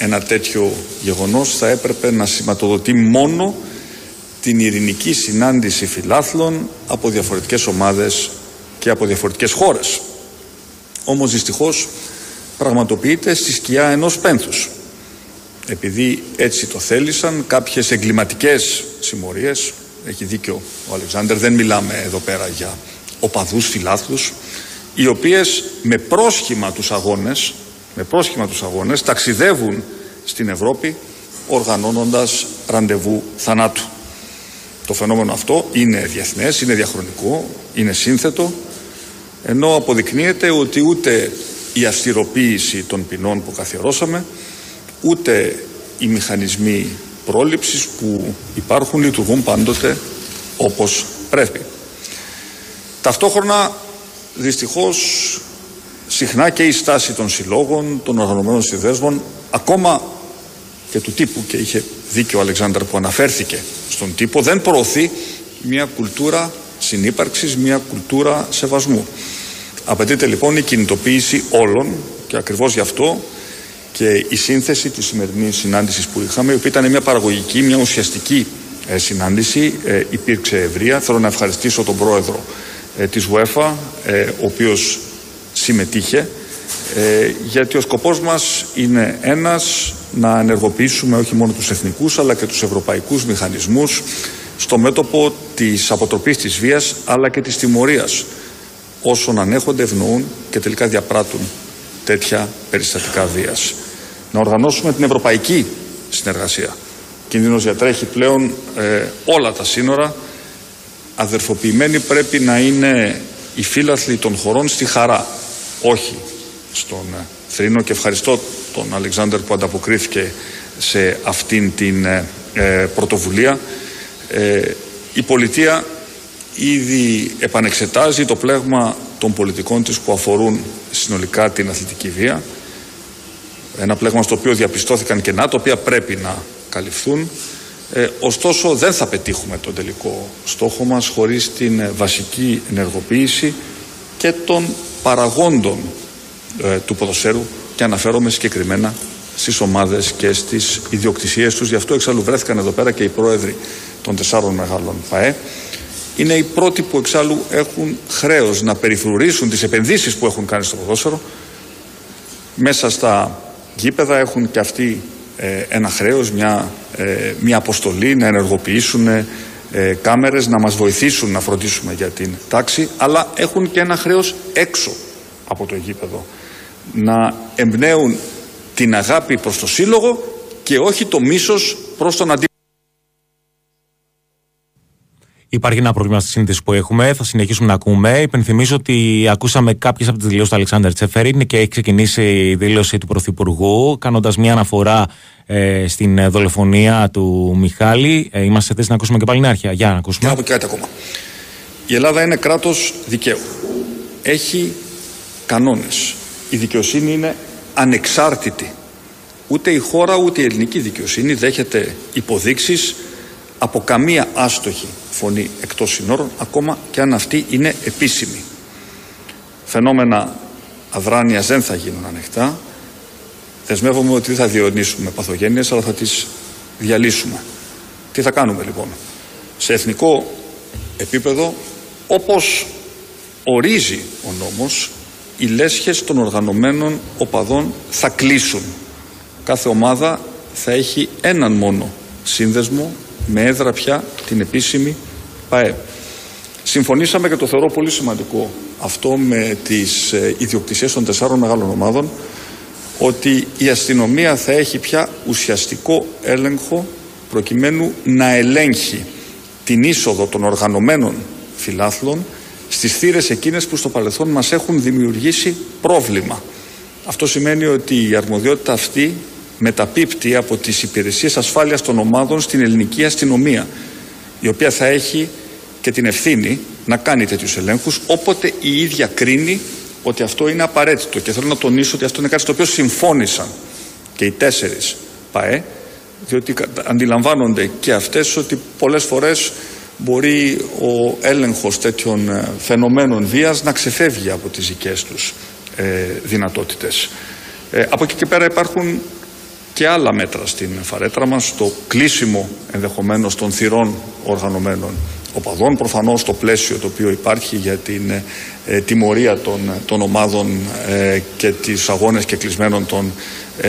ένα τέτοιο γεγονός θα έπρεπε να σηματοδοτεί μόνο την ειρηνική συνάντηση φιλάθλων από διαφορετικές ομάδες και από διαφορετικές χώρες. Όμως δυστυχώς πραγματοποιείται στη σκιά ενός πένθους. Επειδή έτσι το θέλησαν κάποιες εγκληματικές συμμορίες, έχει δίκιο ο Αλεξάνδερ, δεν μιλάμε εδώ πέρα για οπαδούς φιλάθλους, οι οποίες με πρόσχημα τους αγώνες, ταξιδεύουν στην Ευρώπη οργανώνοντας ραντεβού θανάτου. Το φαινόμενο αυτό είναι διεθνές, είναι διαχρονικό, είναι σύνθετο, ενώ αποδεικνύεται ότι ούτε η αυστηροποίηση των ποινών που καθιερώσαμε, ούτε οι μηχανισμοί πρόληψης που υπάρχουν λειτουργούν πάντοτε όπως πρέπει. Ταυτόχρονα, δυστυχώς, συχνά και η στάση των συλλόγων, των οργανωμένων συνδέσμων, ακόμα και του τύπου, και είχε δίκιο ο Αλεξάνδρ που αναφέρθηκε στον τύπο, δεν προωθεί μια κουλτούρα συνύπαρξης, μια κουλτούρα σεβασμού. Απαιτείται λοιπόν η κινητοποίηση όλων και ακριβώς γι' αυτό και η σύνθεση της σημερινής συνάντησης που είχαμε, η οποία ήταν μια παραγωγική, μια ουσιαστική συνάντηση, υπήρξε ευρεία. Θέλω να ευχαριστήσω τον πρόεδρο της UEFA, ο οποίος συμμετείχε, γιατί ο σκοπός μας είναι ένας, να ενεργοποιήσουμε όχι μόνο τους εθνικούς αλλά και τους ευρωπαϊκούς μηχανισμούς στο μέτωπο της αποτροπής της βίας αλλά και της τιμωρίας όσων ανέχονται, ευνοούν και τελικά διαπράττουν τέτοια περιστατικά βίας. να οργανώσουμε την ευρωπαϊκή συνεργασία. Κίνδυνος διατρέχει πλέον όλα τα σύνορα. Αδερφοποιημένοι πρέπει να είναι οι φύλαθλοι των χωρών στη χαρά, όχι στον θρήνο. Και ευχαριστώ τον Αλεξάνδερ που ανταποκρίθηκε σε αυτήν την πρωτοβουλία. Η πολιτεία ήδη επανεξετάζει το πλέγμα των πολιτικών της που αφορούν συνολικά την αθλητική βία. Ένα πλέγμα στο οποίο διαπιστώθηκαν κενά, τα οποία πρέπει να καλυφθούν. Ωστόσο δεν θα πετύχουμε τον τελικό στόχο μας χωρίς την βασική ενεργοποίηση και των παραγόντων του ποδοσφαίρου, και αναφέρομαι συγκεκριμένα στις ομάδες και στις ιδιοκτησίες τους. Γι' αυτό εξάλλου βρέθηκαν εδώ πέρα και οι πρόεδροι των τεσσάρων μεγάλων ΠΑΕ. Είναι οι πρώτοι που εξάλλου έχουν χρέος να περιφρουρήσουν τις επενδύσεις που έχουν κάνει στο ποδόσφαιρο. Μέσα στα γήπεδα έχουν και αυτοί ένα χρέος, μια αποστολή να ενεργοποιήσουν κάμερες, να μας βοηθήσουν να φροντίσουμε για την τάξη, αλλά έχουν και ένα χρέος έξω από το γήπεδο, να εμπνέουν την αγάπη προς το σύλλογο και όχι το μίσος προς τον αντίπαλο. Υπάρχει ένα πρόβλημα στη σύνδεση που έχουμε, θα συνεχίσουμε να ακούμε. Υπενθυμίζω ότι ακούσαμε κάποιες από τις δηλώσεις του Αλεξάνδερ Τσεφερίν και έχει ξεκινήσει η δήλωση του Πρωθυπουργού, κάνοντας μια αναφορά στην δολοφονία του Μιχάλη. Είμαστε σε θέση να ακούσουμε και πάλι νεάρχια. Για να ακούσουμε. Και κάτι ακόμα. Η Ελλάδα είναι κράτος δικαίου. Έχει κανόνες. Η δικαιοσύνη είναι ανεξάρτητη. Ούτε η χώρα ούτε η ελληνική δικαιοσύνη δέχεται υποδείξεις από καμία άστοχη φωνή εκτός συνόρων, ακόμα και αν αυτή είναι επίσημη. Φαινόμενα αδράνειας δεν θα γίνουν ανοιχτά. Δεσμεύομαι ότι δεν θα διαιωνίσουμε παθογένειες, αλλά θα τις διαλύσουμε. Τι θα κάνουμε λοιπόν? Σε εθνικό επίπεδο, όπως ορίζει ο νόμος, οι λέσχες των οργανωμένων οπαδών θα κλείσουν. Κάθε ομάδα θα έχει έναν μόνο σύνδεσμο, με έδρα πια την επίσημη ΠΑΕ. Συμφωνήσαμε, και το θεωρώ πολύ σημαντικό αυτό, με τις ιδιοκτησίες των τεσσάρων μεγάλων ομάδων, ότι η αστυνομία θα έχει πια ουσιαστικό έλεγχο προκειμένου να ελέγχει την είσοδο των οργανωμένων φιλάθλων στις θύρες εκείνες που στο παρελθόν μας έχουν δημιουργήσει πρόβλημα. Αυτό σημαίνει ότι η αρμοδιότητα αυτή μεταπίπτει από τις υπηρεσίες ασφάλειας των ομάδων στην ελληνική αστυνομία, η οποία θα έχει και την ευθύνη να κάνει τέτοιους ελέγχους όποτε η ίδια κρίνει ότι αυτό είναι απαραίτητο. Και θέλω να τονίσω ότι αυτό είναι κάτι στο οποίο συμφώνησαν και οι τέσσερις ΠΑΕ, διότι αντιλαμβάνονται και αυτές ότι πολλές φορές μπορεί ο έλεγχος τέτοιων φαινομένων βίας να ξεφεύγει από τις δικές τους δυνατότητες. Από εκεί και πέρα υπάρχουν και άλλα μέτρα στην φαρέτρα μας, το κλείσιμο ενδεχομένως των θυρών οργανωμένων οπαδών, προφανώς το πλαίσιο το οποίο υπάρχει για την τιμωρία των ομάδων και τις αγώνες και κλεισμένων των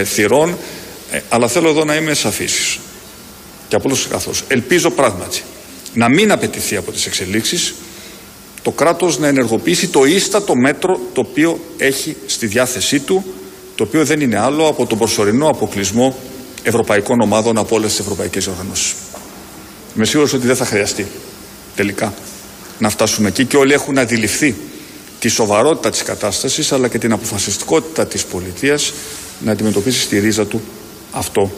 θυρών. Αλλά θέλω εδώ να είμαι σαφής και απόλυτα καθώς. Ελπίζω πράγματι να μην απαιτηθεί από τις εξελίξεις το κράτος να ενεργοποιήσει το ίστατο μέτρο το οποίο έχει στη διάθεσή του, το οποίο δεν είναι άλλο από τον προσωρινό αποκλεισμό ευρωπαϊκών ομάδων από όλες τις ευρωπαϊκές οργανώσεις. Είμαι σίγουρος ότι δεν θα χρειαστεί τελικά να φτάσουμε εκεί, και όλοι έχουν αντιληφθεί τη σοβαρότητα της κατάστασης αλλά και την αποφασιστικότητα της πολιτείας να αντιμετωπίσει στη ρίζα του αυτό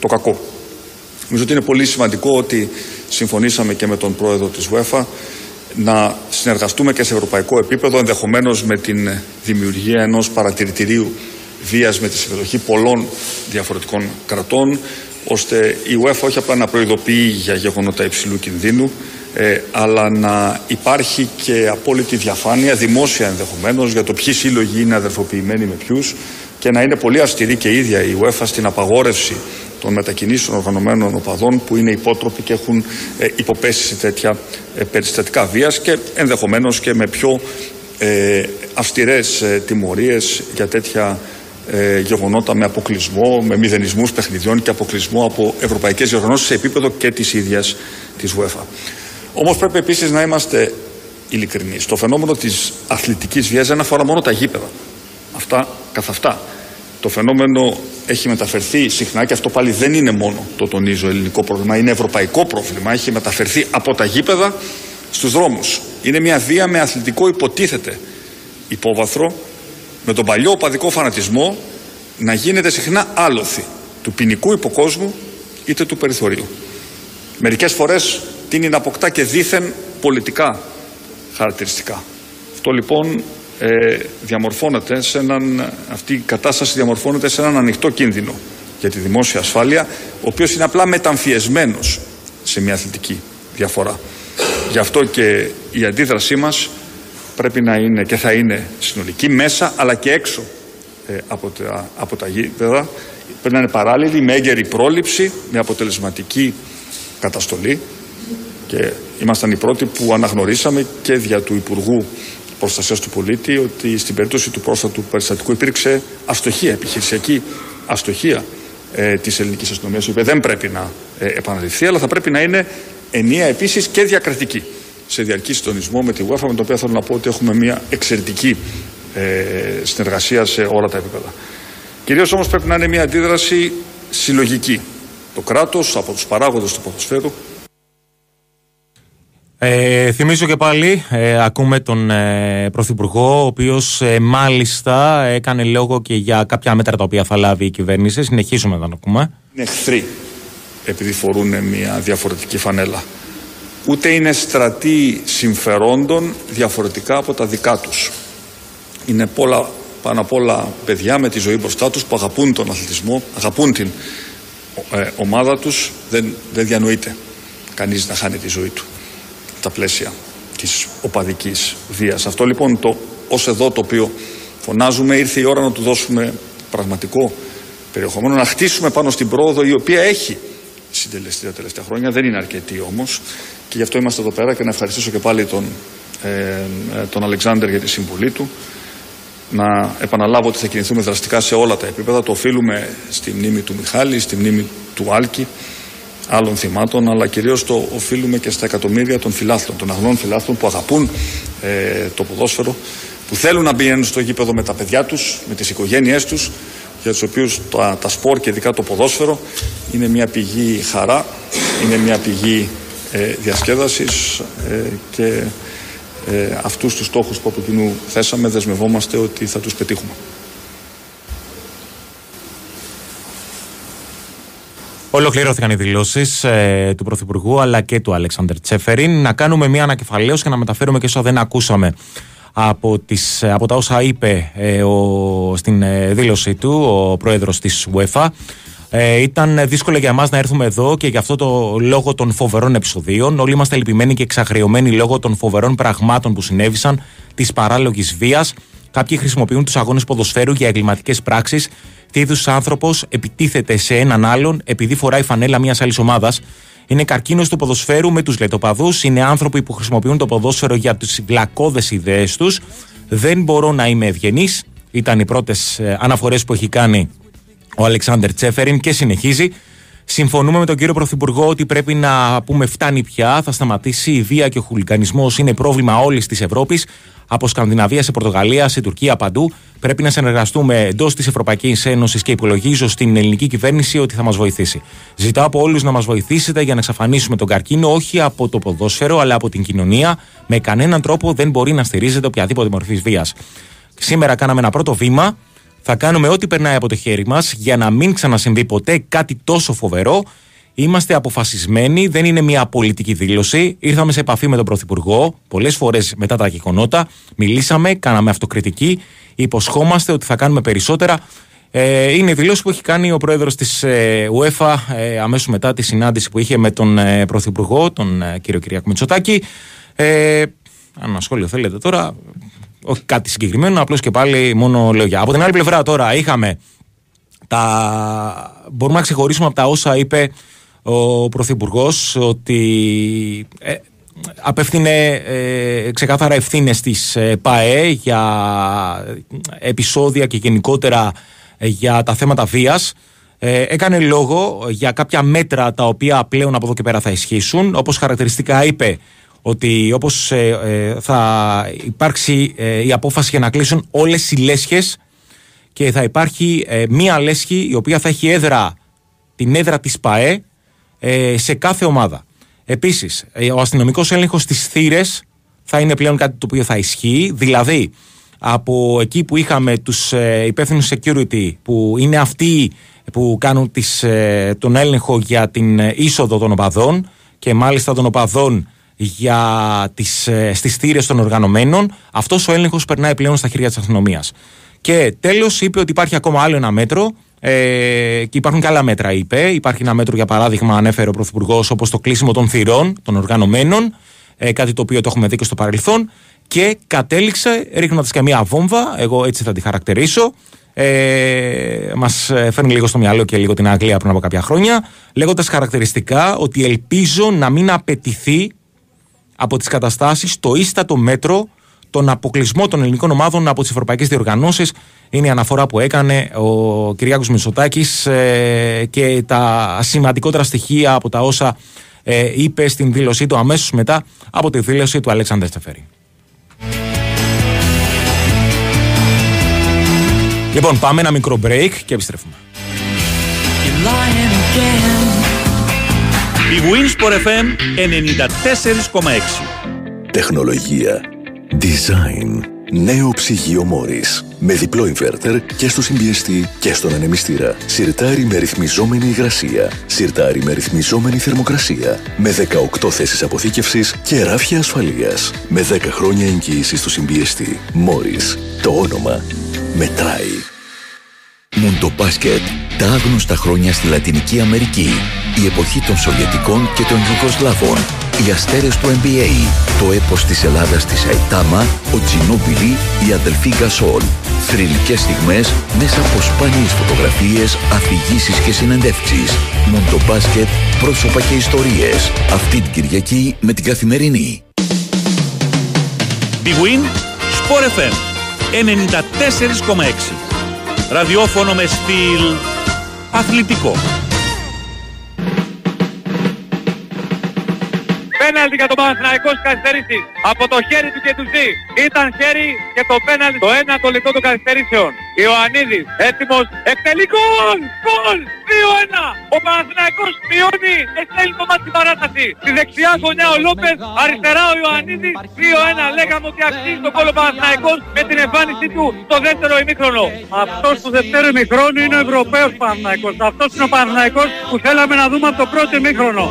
το κακό. Νομίζω ότι είναι πολύ σημαντικό ότι συμφωνήσαμε και με τον πρόεδρο της UEFA να συνεργαστούμε και σε ευρωπαϊκό επίπεδο, ενδεχομένως με την δημιουργία ενός παρατηρητηρίου βίας με τη συμμετοχή πολλών διαφορετικών κρατών, ώστε η UEFA όχι απλά να προειδοποιεί για γεγονότα υψηλού κινδύνου, αλλά να υπάρχει και απόλυτη διαφάνεια, δημόσια ενδεχομένως, για το ποιοι σύλλογοι είναι αδερφοποιημένοι με ποιους, και να είναι πολύ αυστηρή και η ίδια η UEFA στην απαγόρευση των μετακινήσεων οργανωμένων οπαδών που είναι υπότροποι και έχουν υποπέσει σε τέτοια περιστατικά βίας, και ενδεχομένως και με πιο αυστηρές τιμωρίες για τέτοια γεγονότα, με αποκλεισμό, με μηδενισμούς παιχνιδιών και αποκλεισμό από ευρωπαϊκές οργανώσεις σε επίπεδο και της ίδιας της UEFA. Όμως πρέπει επίσης να είμαστε ειλικρινείς. Το φαινόμενο της αθλητικής βίας δεν αφορά μόνο τα γήπεδα. Αυτά καθ' αυτά. Το φαινόμενο έχει μεταφερθεί συχνά, και αυτό πάλι δεν είναι μόνο, το τονίζω, ελληνικό πρόβλημα, είναι ευρωπαϊκό πρόβλημα, έχει μεταφερθεί από τα γήπεδα στους δρόμους. Είναι μια βία με αθλητικό, υποτίθεται, υπόβαθρο, με τον παλιό οπαδικό φανατισμό να γίνεται συχνά άλοθη του ποινικού υποκόσμου είτε του περιθωρίου. Μερικές φορές τείνει να αποκτά και δήθεν πολιτικά χαρακτηριστικά. Αυτό λοιπόν διαμορφώνεται σε έναν, αυτή η κατάσταση διαμορφώνεται σε έναν ανοιχτό κίνδυνο για τη δημόσια ασφάλεια, ο οποίος είναι απλά μεταμφιεσμένος σε μια αθλητική διαφορά. Γι' αυτό και η αντίδρασή μας πρέπει να είναι και θα είναι συνολική μέσα αλλά και έξω από τα γήπεδα. Πρέπει να είναι παράλληλη, με έγκαιρη πρόληψη, με αποτελεσματική καταστολή, και ήμασταν οι πρώτοι που αναγνωρίσαμε και δια του Υπουργού Προστασίας του Πολίτη ότι στην περίπτωση του πρόσφατου περιστατικού υπήρξε αστοχία, επιχειρησιακή αστοχία της ελληνικής αστυνομίας, η οποία δεν πρέπει να επαναληφθεί, αλλά θα πρέπει να είναι ενιαία επίσης και διακρατική, σε διαρκή συντονισμό με τη UEFA, με την οποία θέλω να πω ότι έχουμε μια εξαιρετική συνεργασία σε όλα τα επίπεδα. Κυρίως όμως πρέπει να είναι μια αντίδραση συλλογική. Το κράτος, από τους παράγοντες του ποδοσφαίρου. Θυμίζω και πάλι, ακούμε τον Πρωθυπουργό, ο οποίος μάλιστα έκανε λόγο και για κάποια μέτρα τα οποία θα λάβει η κυβέρνηση. Συνεχίζουμε να τον ακούμε. Είναι εχθροί επειδή φορούν μια διαφορετική φανέλα. Ούτε είναι στρατοί συμφερόντων διαφορετικά από τα δικά τους. Είναι πάνω απ' όλα παιδιά με τη ζωή μπροστά τους που αγαπούν τον αθλητισμό, αγαπούν την ομάδα τους. Δεν διανοείται κανείς να χάνει τη ζωή του τα πλαίσια της οπαδικής βίας. Αυτό λοιπόν το ως εδώ το οποίο φωνάζουμε, ήρθε η ώρα να του δώσουμε πραγματικό περιεχόμενο, να χτίσουμε πάνω στην πρόοδο η οποία έχει συντελεστεί τα τελευταία χρόνια, δεν είναι αρκετή όμως, και γι' αυτό είμαστε εδώ πέρα. Και να ευχαριστήσω και πάλι τον Αλεξάνδερ για τη συμβουλή του. Να επαναλάβω ότι θα κινηθούμε δραστικά σε όλα τα επίπεδα. Το οφείλουμε στη μνήμη του Μιχάλη, στη μνήμη του Άλκη, άλλων θυμάτων, αλλά κυρίως το οφείλουμε και στα εκατομμύρια των φιλάθλων, των αγνών φιλάθλων που αγαπούν το ποδόσφαιρο, που θέλουν να μπαίνουν στο γήπεδο με τα παιδιά τους, με τις οικογένειές τους, για τους οποίους τα σπορ και ειδικά το ποδόσφαιρο είναι μια πηγή χαρά, είναι μια πηγή διασκέδασης, και αυτούς τους στόχους που από κοινού θέσαμε δεσμευόμαστε ότι θα τους πετύχουμε. Ολοκληρώθηκαν οι δηλώσεις του Πρωθυπουργού αλλά και του Αλεξάνδερ Τσέφεριν. Να κάνουμε μια ανακεφαλαίωση και να μεταφέρουμε και όσα δεν ακούσαμε από τα όσα είπε στην δήλωσή του ο πρόεδρος της UEFA. Ήταν δύσκολο για εμάς να έρθουμε εδώ και γι' αυτό το λόγο των φοβερών επεισοδίων. Όλοι είμαστε λυπημένοι και εξαγριωμένοι λόγω των φοβερών πραγμάτων που συνέβησαν, της παράλογης βίας. Κάποιοι χρησιμοποιούν τους αγώνες ποδοσφαίρου για εγκληματικές πράξεις. Τι είδους άνθρωπος επιτίθεται σε έναν άλλον επειδή φοράει φανέλα μιας άλλης ομάδας. Είναι καρκίνος του ποδοσφαίρου με τους λετοπαδούς. Είναι άνθρωποι που χρησιμοποιούν το ποδόσφαιρο για τις γλακώδες ιδέες τους. Δεν μπορώ να είμαι ευγενής. Ήταν οι πρώτες αναφορές που έχει κάνει ο Αλεξάνδερ Τσέφεριν, και συνεχίζει. Συμφωνούμε με τον κύριο Πρωθυπουργό ότι πρέπει να πούμε φτάνει πια. Θα σταματήσει η βία και ο χουλικανισμός. Είναι πρόβλημα όλης της Ευρώπης. Από Σκανδιναβία σε Πορτογαλία, σε Τουρκία, παντού. Πρέπει να συνεργαστούμε εντός της Ευρωπαϊκής Ένωσης και υπολογίζω στην ελληνική κυβέρνηση ότι θα μας βοηθήσει. Ζητάω από όλους να μας βοηθήσετε για να εξαφανίσουμε τον καρκίνο, όχι από το ποδόσφαιρο, αλλά από την κοινωνία. Με κανέναν τρόπο δεν μπορεί να στηρίζεται οποιαδήποτε μορφή βίας. Σήμερα κάναμε ένα πρώτο βήμα. Θα κάνουμε ό,τι περνάει από το χέρι μας για να μην ξανασυμβεί ποτέ κάτι τόσο φοβερό. Είμαστε αποφασισμένοι, δεν είναι μια πολιτική δήλωση. Ήρθαμε σε επαφή με τον Πρωθυπουργό πολλές φορές μετά τα γεγονότα. Μιλήσαμε, κάναμε αυτοκριτική. Υποσχόμαστε ότι θα κάνουμε περισσότερα. Είναι η δηλώση που έχει κάνει ο πρόεδρος της UEFA αμέσως μετά τη συνάντηση που είχε με τον Πρωθυπουργό, τον κύριο Κυριάκο Μητσοτάκη. Αν ένα σχόλιο θέλετε τώρα. Όχι κάτι συγκεκριμένο, απλώς και πάλι μόνο λόγια. Από την άλλη πλευρά τώρα είχαμε μπορούμε να ξεχωρίσουμε από τα όσα είπε ο Πρωθυπουργός, ότι απέφθινε ξεκάθαρα ευθύνες της ΠΑΕ για επεισόδια και γενικότερα για τα θέματα βίας. Έκανε λόγο για κάποια μέτρα τα οποία πλέον από εδώ και πέρα θα ισχύσουν. Όπως χαρακτηριστικά είπε ότι όπως θα υπάρξει η απόφαση για να κλείσουν όλες οι λέσχες και θα υπάρχει μία λέσχη η οποία θα έχει έδρα, την έδρα της ΠΑΕ σε κάθε ομάδα. Επίσης, ο αστυνομικός έλεγχος στις θύρες θα είναι πλέον κάτι το οποίο θα ισχύει, δηλαδή από εκεί που είχαμε τους υπεύθυνους security που είναι αυτοί που κάνουν τον έλεγχο για την είσοδο των οπαδών και μάλιστα των οπαδών για στις θύρες των οργανωμένων, αυτός ο έλεγχος περνάει πλέον στα χέρια της αστυνομίας. Και τέλος είπε ότι υπάρχει ακόμα άλλο ένα μέτρο και υπάρχουν και άλλα μέτρα, είπε. Υπάρχει ένα μέτρο, για παράδειγμα, ανέφερε ο Πρωθυπουργός, όπως το κλείσιμο των θυρών των οργανωμένων, κάτι το οποίο το έχουμε δει και στο παρελθόν, και κατέληξε ρίχνοντας και μια βόμβα, εγώ έτσι θα τη χαρακτηρίσω, μας φέρνει λίγο στο μυαλό και λίγο την Αγγλία πριν από κάποια χρόνια, λέγοντας χαρακτηριστικά ότι ελπίζω να μην απαιτηθεί από τις καταστάσεις το ίστατο μέτρο, τον αποκλεισμό των ελληνικών ομάδων από τις ευρωπαϊκές διοργανώσεις. Είναι η αναφορά που έκανε ο Κυριάκος Μητσοτάκης και τα σημαντικότερα στοιχεία από τα όσα είπε στην δήλωσή του αμέσως μετά από τη δήλωση του Αλέξανδρ Τσεφέρη. Λοιπόν, πάμε ένα μικρό break και επιστρέφουμε. Η Winsport FM 94,6. Τεχνολογία, design, νέο ψυγείο Μόρις με διπλό inverter και στο συμπιεστή και στον ανεμιστήρα. Σιρτάρι με ρυθμιζόμενη υγρασία. Σιρτάρι με ρυθμιζόμενη θερμοκρασία. Με 18 θέσεις αποθήκευσης και ράφια ασφαλείας. Με 10 χρόνια εγγύηση στο συμπιεστή. Μόρις. Το όνομα μετράει. Μουντομπάσκετ. Τα άγνωστα χρόνια στη Λατινική Αμερική. Η εποχή των Σοβιετικών και των Ιουγκοσλαβών. Οι αστέρες του NBA. Το έπος της Ελλάδας στη Σαϊτάμα. Ο Τζινόμπιλι, οι αδελφοί Γκασόλ. Θρυλικές στιγμές μέσα από σπάνιες φωτογραφίες, αφηγήσεις και συνεντεύξεις. Μουντομπάσκετ, πρόσωπα και ιστορίες. Αυτή την Κυριακή με την Καθημερινή. Big Win Sport FM 94,6. Ραδιόφωνο με στυλ αθλητικό. Πέναλτι για τον Παναθηναϊκό στις καθυστερήσεις. Από το χέρι του Κετουζή. Ήταν χέρι και το πέναλτι. Το ένα το λεπτό των καθυστερήσεων. Ιωαννίδης έτοιμος. Εκτελεί γκολ! Γκολ! 2-1. Ο Παναθηναϊκός μειώνει και στέλνει το μάτι στην παράταση. Στη δεξιά γωνιά ο Λόπες, αριστερά ο Ιωαννίδης. 2-1. Λέγαμε ότι αξίζει το γκολ ο Παναθηναϊκός με την εμφάνισή του στο δεύτερο ημίχρονο. Αυτός του δεύτερο ημίχρονου είναι ο Ευρωπαίος Παναθηναϊκός. Αυτός είναι ο Παναθηναϊκός που θέλαμε να δούμε από το πρώτο ημίχρονο.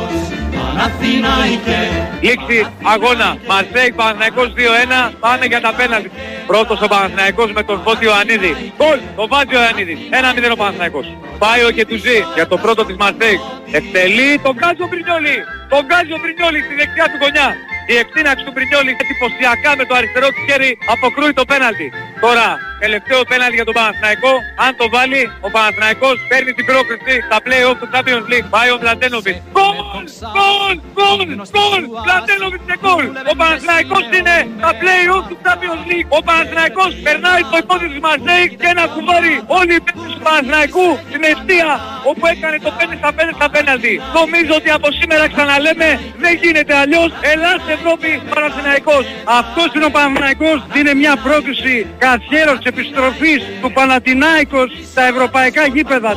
Λήξη αγώνα. Μαρσέη Παναθηναϊκός 2-1. Πάνε για τα πέναλτι. Πρώτος ο Παναθηναϊκός με τον Φώτη Ιωαννίδη. Γκολ! Το βάζει ο Ιωαννίδης. 1-0 ο Παναθηναϊκός. Πάει ο Κετουζή για το πρώτο της Μαρσέη. Εκτελεί τον Γκάζο Μπρινιόλι. Τον Γκάζο Μπρινιόλι στη δεξιά του γωνιά. Η εκτείναξη του Μπρινιόλι εντυπωσιακά με το αριστερό του χέρι αποκρούει το πέναλτι. Τώρα τελευταίο πέναλτι για τον Παναθηναϊκό. Αν το βάλει ο Παναθηναϊκός παίρνει την πρόκριση στα play-off του Champions League. Πάει ο Mladenović. Γκολ! Γκολ! Γκολ! Γκολ! Mladenović σε γκολ! Ο Παναθηναϊκός είναι στα play-off του Champions League. Ο Παναθηναϊκός περνάει το υπόδειο της Μαρσέης και ένα κουβάρι όλοι οι παίκτες του Παναθηναϊκού στην αιστεία όπου έκανε το 5-5 στα πέναλτι. Νομίζω ότι από σήμερα ξαναλέμε δεν γίνεται αλλιώς. Ελλάς Ευρώπη Παναθηναϊκός. Αυτός είναι ο Παναθηναϊκός. Είναι μια πρόκληση καθιέρωσης επιστροφής του Παναθηναϊκός στα ευρωπαϊκά γήπεδα.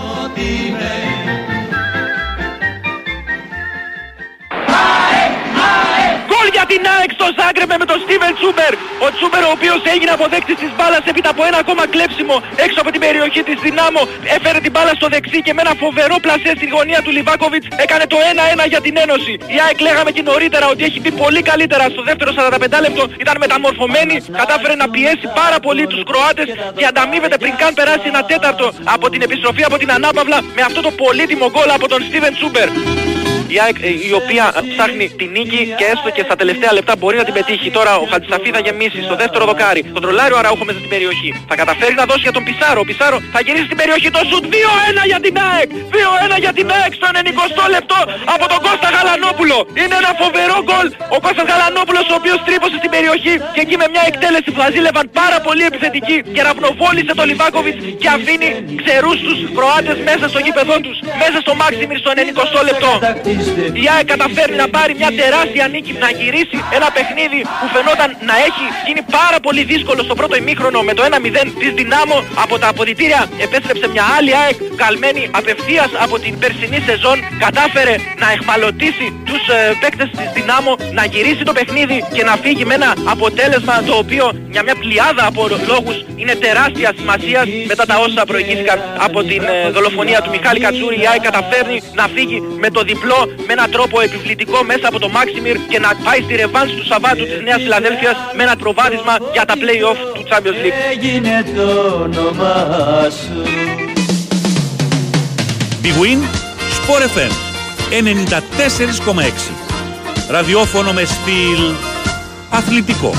Γκολ για την ΑΕΚ στο Ζάγκρεπ με τον Στίβεν Τσούμπερ. Ο Τσούμπερ ο οποίος έγινε αποδέκτης της μπάλας έπειτα από ένα ακόμα κλέψιμο έξω από την περιοχή της Δυνάμο. Έφερε την μπάλα στο δεξί και με ένα φοβερό πλασέ στη γωνία του Λιβάκοβιτς έκανε το 1-1 για την ένωση. Η ΑΕΚ λέγαμε και νωρίτερα ότι έχει μπει πολύ καλύτερα στο δεύτερο 45 λεπτό. Ήταν μεταμορφωμένη, κατάφερε να πιέσει πάρα πολύ τους Κροάτες και ανταμείβεται πριν καν περάσει ένα τέταρτο από την επιστροφή από την ανάπαυλα με αυτό το πολύτιμο γκολ από τον Στίβεν Τσούμπερ. Η ΑΕΚ η οποία ψάχνει τη νίκη και έστω και στα τελευταία λεπτά μπορεί να την πετύχει. Τώρα ο Χατζησαφή θα γεμίσει στο δεύτερο δοκάρι. Τον τρολάρει ο Αραούχο μέσα στην περιοχή. Θα καταφέρει να δώσει για τον Πισάρο. Ο Πισάρο θα γυρίσει στην περιοχή. Το σουτ 2-1 για την ΑΕΚ. 2-1 για την ΑΕΚ στο 90 λεπτό από τον Κώστα Γαλανόπουλο. Είναι ένα φοβερό γκολ. Ο Κώστας Γαλανόπουλος ο οποίος τρύπωσε στην περιοχή και εκεί με μια εκτέλεση που θα ζήλευαν πάρα πολύ επιθετική και ραυνοβόλησε τον Λιβάκοβιτς και αφήνει ξερούς τους Κροάτες μέσα στο γήπεδό τους. Μέσα στο Μάξιμιρ στο 90 λεπτό. Η ΑΕΚ καταφέρνει να πάρει μια τεράστια νίκη, να γυρίσει ένα παιχνίδι που φαινόταν να έχει γίνει πάρα πολύ δύσκολο στο πρώτο ημίχρονο με το 1-0 της Δυνάμω. Από τα αποδυτήρια επέστρεψε μια άλλη ΑΕΚ καλμένη απευθείας από την περσινή σεζόν. Κατάφερε να εχμαλωτίσει τους παίκτες της Δυνάμω, να γυρίσει το παιχνίδι και να φύγει με ένα αποτέλεσμα το οποίο για μια πλειάδα από λόγους είναι τεράστια σημασία. Μετά τα όσα προηγήθηκαν από την δολοφονία του Μιχάλη Κατσούρη, η ΑΕΚ καταφέρνει να φύγει με το διπλό, με έναν τρόπο επιβλητικό μέσα από το Μάξιμιρ και να πάει στη ρεβάνση του Σαββάτου της Νέας Φιλαδέλφειας με ένα προβάδισμα για τα play-off του Champions League. Έγινε το όνομά σου. Big Win, Sport FM 94,6. Ραδιόφωνο με στυλ αθλητικό.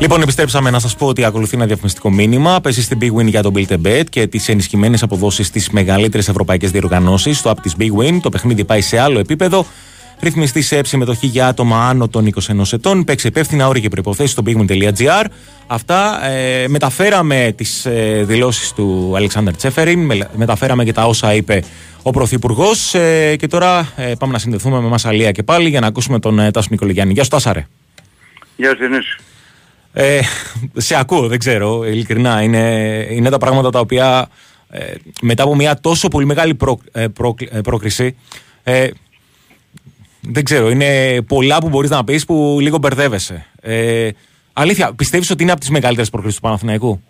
Λοιπόν, επιστρέψαμε να σας πω ότι ακολουθεί ένα διαφημιστικό μήνυμα. Πες στην Big Win για τον Build a Bet και τις ενισχυμένες αποδόσεις στις μεγαλύτερες ευρωπαϊκές διοργανώσεις. Στο app της Big Win το παιχνίδι πάει σε άλλο επίπεδο. Ρυθμιστή σε συμμετοχή για άτομα άνω των 21 ετών. Παίξε υπεύθυνα, όροι και προϋποθέσεις στο bigwin.gr. Αυτά. Μεταφέραμε τις δηλώσεις του Αλεξάνδερ Τσέφεριν. Μεταφέραμε και τα όσα είπε ο Πρωθυπουργός. Και τώρα πάμε να συνδεθούμε με Μασσαλία και πάλι για να ακούσουμε τον Τάσο Νικολογιάννη. Γεια σου, Τάσαρε. Γεια σου, Διονύση. Σε ακούω, δεν ξέρω, ειλικρινά. Είναι τα πράγματα τα οποία μετά από μια τόσο πολύ μεγάλη πρόκριση. Δεν ξέρω, είναι πολλά που μπορείς να πεις που λίγο μπερδεύεσαι. Αλήθεια, πιστεύεις ότι είναι από τις μεγαλύτερες προκρίσεις του Παναθηναϊκού?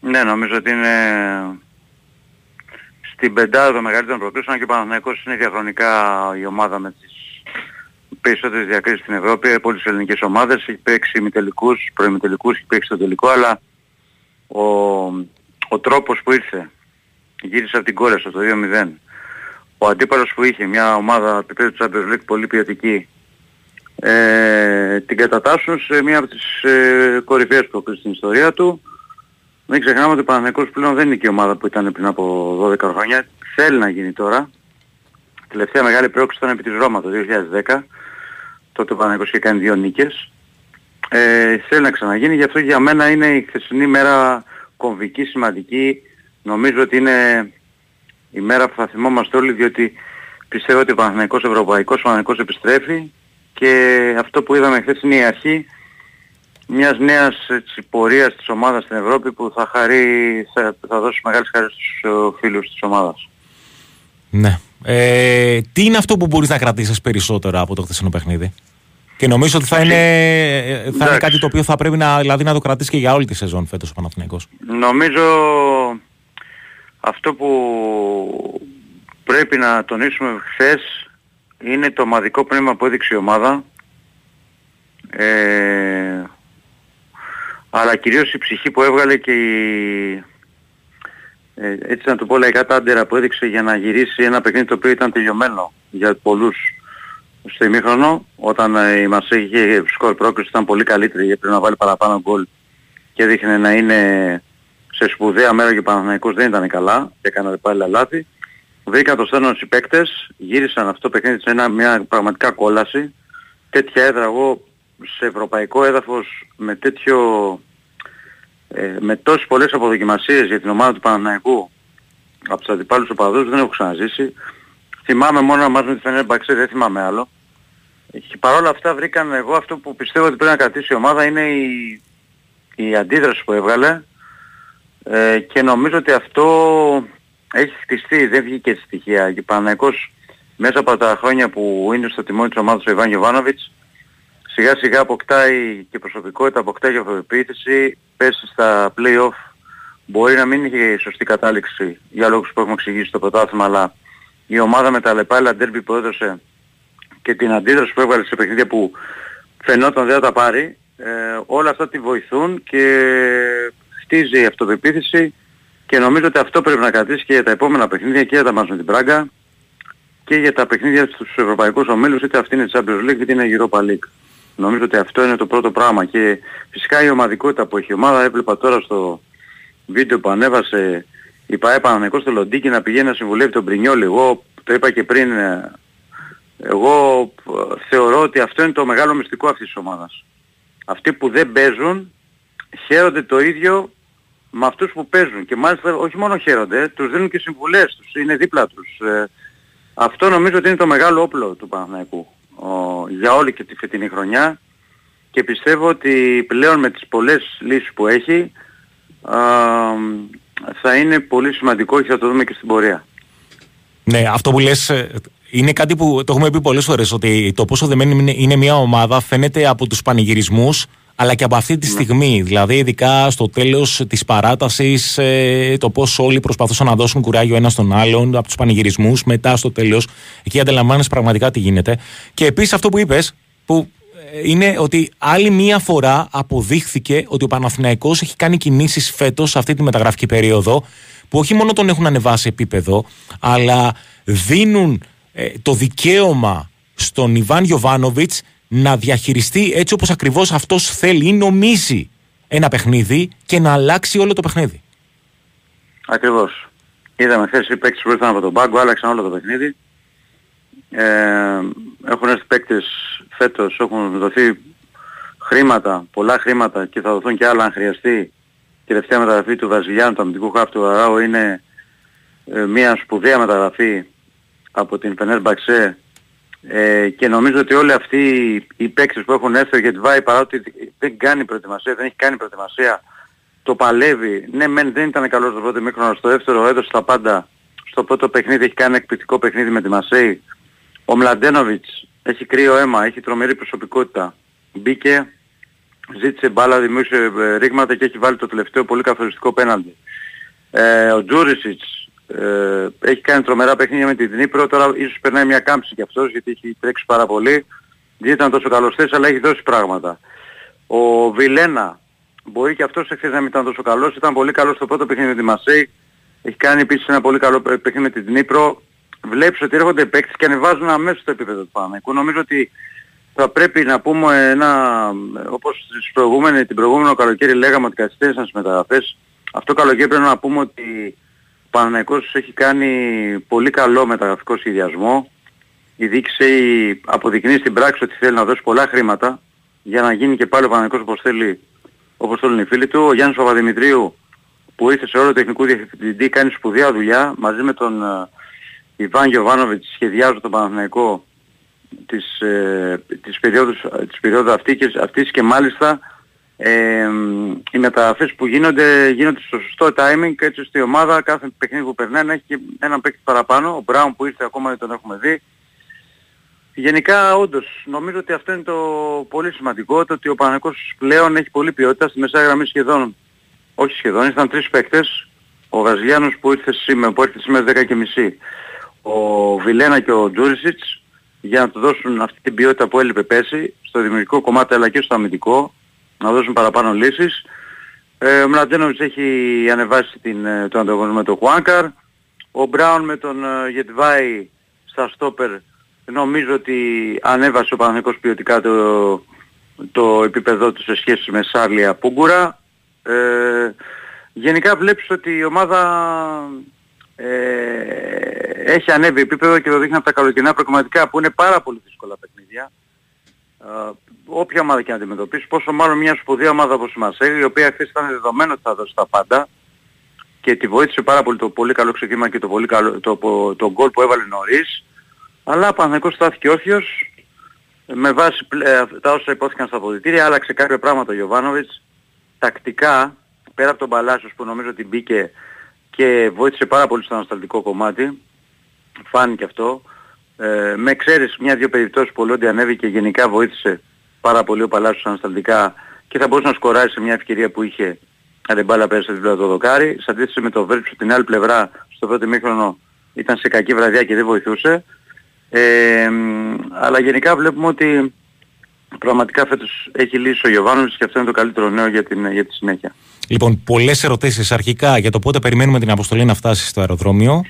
Ναι, νομίζω ότι είναι στην πεντάδα των μεγαλύτερων προκρίσεων και ο Παναθηναϊκός είναι διαχρονικά η ομάδα με τις περισσότερες διακρίσεις στην Ευρώπη. Πολλές τις ελληνικές ομάδες, έχει παίξει ημιτελικούς, προημιτελικούς, έχει παίξει το τελικό, αλλά ο τρόπος που ήρθε, γύρισε από την κόλαση το 2-0. Ο αντίπαλος που είχε, μια ομάδα επίπεδου του Champions League πολύ ποιοτική, την κατατάσσουν σε μια από τις κορυφαίες προκρίσεις στην ιστορία του. Μην ξεχνάμε ότι ο Παναθηναϊκός πλέον δεν είναι και η ομάδα που ήταν πριν από 12 χρόνια. Θέλει να γίνει τώρα. Τελευταία μεγάλη πρόκληση ήταν επί της Ρώμα το 2010. Τότε ο Παναθηναϊκός είχε κάνει 2 νίκες. Θέλει να ξαναγίνει, γι' αυτό για μένα είναι η χθεσινή μέρα κομβική, σημαντική. Νομίζω ότι είναι η μέρα που θα θυμόμαστε όλοι, διότι πιστεύω ότι ο Παναθηναϊκός ευρωπαϊκός, ο Παναθηναϊκός επιστρέφει και αυτό που είδαμε χθες είναι η αρχή μιας νέας πορείας της ομάδας στην Ευρώπη που θα δώσει μεγάλες χαρές στους φίλους της ομάδας. Ναι. Τι είναι αυτό που μπορείς να κρατήσεις περισσότερα από το χθεσινό παιχνίδι? Και νομίζω ότι θα είναι κάτι το οποίο θα πρέπει να το κρατήσεις και για όλη τη σεζόν φέτος ο Παναθηναϊκός. Νομίζω αυτό που πρέπει να τονίσουμε χθες είναι το ομαδικό πνεύμα που έδειξε η ομάδα, αλλά κυρίως η ψυχή που έβγαλε και η, έτσι να το πω λαϊκά, τα άντερα που έδειξε για να γυρίσει ένα παιχνίδι το οποίο ήταν τελειωμένο για πολλούς στο ημίχρονο, όταν η Μαρσέγγι είχε σκορ πρόκριση, ήταν πολύ καλύτερη γιατί πρέπει να βάλει παραπάνω γκολ και δείχνε να είναι σε σπουδαία μέρα και ο Παναθηναϊκός δεν ήταν καλά και έκανε πάλι λάθη. Βρήκαν το στένος οι παίκτες, γύρισαν αυτό το παιχνίδι σε μια πραγματικά κόλαση. Τέτοια έδρα εγώ σε ευρωπαϊκό έδαφος με τόσες πολλές αποδοκιμασίες για την ομάδα του Παναθηναϊκού από τους αντιπάλους του Παδούς δεν έχω ξαναζήσει. Θυμάμαι μόνο να μάθουμε τη Φενέρμπαξε, δεν θυμάμαι άλλο. Παρ' όλα αυτά βρήκαν, εγώ αυτό που πιστεύω ότι πρέπει να κρατήσει η ομάδα είναι η αντίδραση που έβγαλε και νομίζω ότι αυτό έχει χτιστεί, δεν βγήκε στη στοιχεία. Και Παναθηναϊκός μέσα από τα χρόνια που είναι στο τιμόνι της ομάδας ο Ιβάν Jovanović σιγά σιγά αποκτάει και προσωπικότητα, αποκτάει και αυτοεπίθεση, πέσει στα play-off, μπορεί να μην είχε σωστή κατάληξη για λόγους που έχουμε εξηγήσει στο πρωτάθλημα, αλλά η ομάδα με τα λεπάλα ντέρμπι που έδωσε και την αντίδραση που έβγαλε σε παιχνίδια που φαινόταν δεν θα τα πάρει, όλα αυτά τη βοηθούν και χτίζει η αυτοπεποίθηση και νομίζω ότι αυτό πρέπει να κρατήσει και για τα επόμενα παιχνίδια και για τα μάτς με την Μπράγκα και για τα παιχνίδια στους ευρωπαϊκούς ομίλους, είτε αυτή είναι η Champions League είτε είναι η Europa League. Νομίζω ότι αυτό είναι το πρώτο πράγμα και φυσικά η ομαδικότητα που έχει η ομάδα. Έβλεπα τώρα στο βίντεο που ανέβασε η ΠΑΕ Παναθηναϊκός στο Λοντίκι να πηγαίνει να συμβουλεύει τον Πρινιόλι. Εγώ το είπα και πριν, εγώ θεωρώ ότι αυτό είναι το μεγάλο μυστικό αυτής της ομάδας. Αυτοί που δεν παίζουν χαίρονται το ίδιο με αυτούς που παίζουν και μάλιστα όχι μόνο χαίρονται, τους δίνουν και συμβουλές, τους είναι δίπλα τους. Αυτό νομίζω ότι είναι το μεγάλο όπλο του Παναθηναϊκού για όλη και τη φετινή χρονιά και πιστεύω ότι πλέον με τις πολλές λύσεις που έχει θα είναι πολύ σημαντικό και θα το δούμε και στην πορεία. Ναι, αυτό που λες είναι κάτι που το έχουμε πει πολλές φορές, ότι το πόσο δεμένη είναι μια ομάδα φαίνεται από τους πανηγυρισμούς αλλά και από αυτή τη στιγμή, δηλαδή ειδικά στο τέλος της παράτασης, το πώς όλοι προσπαθούσαν να δώσουν κουράγιο ένας στον άλλον, από τους πανηγυρισμούς, μετά στο τέλος, εκεί αντιλαμβάνεσαι πραγματικά τι γίνεται. Και επίσης αυτό που είπες, που είναι ότι άλλη μία φορά αποδείχθηκε ότι ο Παναθηναϊκός έχει κάνει κινήσεις φέτος σε αυτή τη μεταγραφική περίοδο, που όχι μόνο τον έχουν ανεβάσει επίπεδο, αλλά δίνουν το δικαίωμα στον Ιβάν Jovanović να διαχειριστεί έτσι όπως ακριβώς αυτός θέλει ή νομίζει ένα παιχνίδι και να αλλάξει όλο το παιχνίδι. Ακριβώς. Είδαμε χθες οι παίκτες που ήρθαν από τον πάγκο, άλλαξαν όλο το παιχνίδι. Έχουν έρθει παίκτες φέτος, έχουν δοθεί χρήματα, πολλά χρήματα και θα δοθούν και άλλα αν χρειαστεί. Η τελευταία μεταγραφή του Βραζιλιάνου, του αμυντικού χαφ του Αράου, είναι μια σπουδαία μεταγραφή από την Fenerbahçe. Και νομίζω ότι όλοι αυτοί οι παίκτες που έχουν έρθει, ο Γετβάη παρότι δεν κάνει προετοιμασία, δεν έχει κάνει προετοιμασία, το παλεύει. Ναι, μεν δεν ήταν καλός το πρώτο μήχρονο, στο δεύτερο έδωσε τα πάντα. Στο πρώτο παιχνίδι έχει κάνει εκπληκτικό παιχνίδι με τη Μαρσέη. Ο Mladenović έχει κρύο αίμα, έχει τρομερή προσωπικότητα. Μπήκε, ζήτησε μπάλα, δημιούργησε ρήγματα και έχει βάλει το τελευταίο πολύ καθοριστικό πέναλτι. Ο Jourisic έχει κάνει τρομερά παιχνίδια με την Νύπρο, τώρα ίσως περνάει μια κάμψη κι αυτός γιατί έχει τρέξει πάρα πολύ, δεν ήταν τόσο καλός θέση αλλά έχει δώσει πράγματα. Ο Vilena μπορεί και αυτός εχθές να μην ήταν τόσο καλός, ήταν πολύ καλός στο πρώτο παιχνίδι με τη Μασέη, έχει κάνει επίσης ένα πολύ καλό παιχνίδι με την Νύπρο. Βλέπεις ότι έρχονται παίκτες και ανεβάζουν αμέσως το επίπεδο του Παναθηναϊκού. Νομίζω ότι θα πρέπει να πούμε όπως την προηγούμενο καλοκαίρι λέγαμε ότι καθυστέρησαν στις μεταγραφές, αυτό καλοκαίρι πρέπει να πούμε ότι ο Παναθηναϊκός έχει κάνει πολύ καλό μεταγραφικό σχεδιασμό. Η διοίκηση αποδεικνύει στην πράξη ότι θέλει να δώσει πολλά χρήματα για να γίνει και πάλι ο Παναθηναϊκός όπως θέλει, όπως θέλουν οι φίλοι του. Ο Γιάννης Παπαδημητρίου που ήρθε σε όλο τεχνικού διευθυντή κάνει σπουδαία δουλειά. Μαζί με τον Ιβάν Jovanović σχεδιάζουν τον Παναθηναϊκό της περίοδου αυτής και μάλιστα οι μεταγραφές που γίνονται στο σωστό timing έτσι ώστε η ομάδα κάθε παιχνίδι που περνάει να έχει και έναν παίκτη παραπάνω. Ο Brown που ήρθε ακόμα δεν τον έχουμε δει. Γενικά όντως νομίζω ότι αυτό είναι το πολύ σημαντικό, το ότι ο Παναθηναϊκός πλέον έχει πολλή ποιότητα στη μεσαία γραμμή σχεδόν. Όχι σχεδόν, ήταν τρεις παίκτες. Ο Βραζιλιάνος που ήρθε σήμερα 10.30. Ο Vilena και ο Jourisic για να του δώσουν αυτή την ποιότητα που έλειπε πέρσι στο δημιουργικό κομμάτι αλλά και στο αμυντικό, να δώσουν παραπάνω λύσεις. Ο Mladenović έχει ανεβάσει τον ανταγωνισμό με τον Χουάνκαρ. Ο Μπράουν με τον Γετβάη στα στόπερ νομίζω ότι ανέβασε ο Παναθηναϊκός ποιοτικά το επίπεδό του σε σχέση με Σάρλια Πούγκουρα. Γενικά βλέπεις ότι η ομάδα έχει ανέβει επίπεδο και το δείχνει από τα καλοκαιρινά προκριματικά που είναι πάρα πολύ δύσκολα παιχνίδια. Όποια ομάδα και να αντιμετωπίσει, πόσο μάλλον μια σπουδαία ομάδα όπως η Μαρσέη, η οποία χθες ήταν δεδομένο ότι θα δώσει τα πάντα και τη βοήθησε πάρα πολύ το πολύ καλό ξεκίνημα και το γκολ που έβαλε νωρίς, αλλά ο Παναθηναϊκός στάθηκε όρθιος με βάση τα όσα υπόθηκαν στα αποδυτήρια, άλλαξε κάποια πράγματα ο Γιοβάνοβιτς. Τακτικά, πέρα από τον Παλάσιος που νομίζω ότι μπήκε και βοήθησε πάρα πολύ στο ανασταλτικό κομμάτι, φάνηκε αυτό. Με ξέρεις μια-δυο περιπτώσεις που ο Λόντι ανέβηκε, γενικά βοήθησε πάρα πολύ ο Παλάσιος ανασταλτικά και θα μπορούσε να σκοράρει σε μια ευκαιρία που είχε, αν την μπάλα πέρασε δίπλα το δοκάρι. Σε αντίθεση με το Βέρτσο, την άλλη πλευρά, στο πρώτο ημίχρονο ήταν σε κακή βραδιά και δεν βοηθούσε. Αλλά γενικά βλέπουμε ότι πραγματικά φέτος έχει λύσει ο Γιοβάνοβιτς και αυτό είναι το καλύτερο νέο για τη συνέχεια. Λοιπόν, πολλές ερωτήσεις αρχικά για το πότε περιμένουμε την αποστολή να φτάσει στο αεροδρόμιο.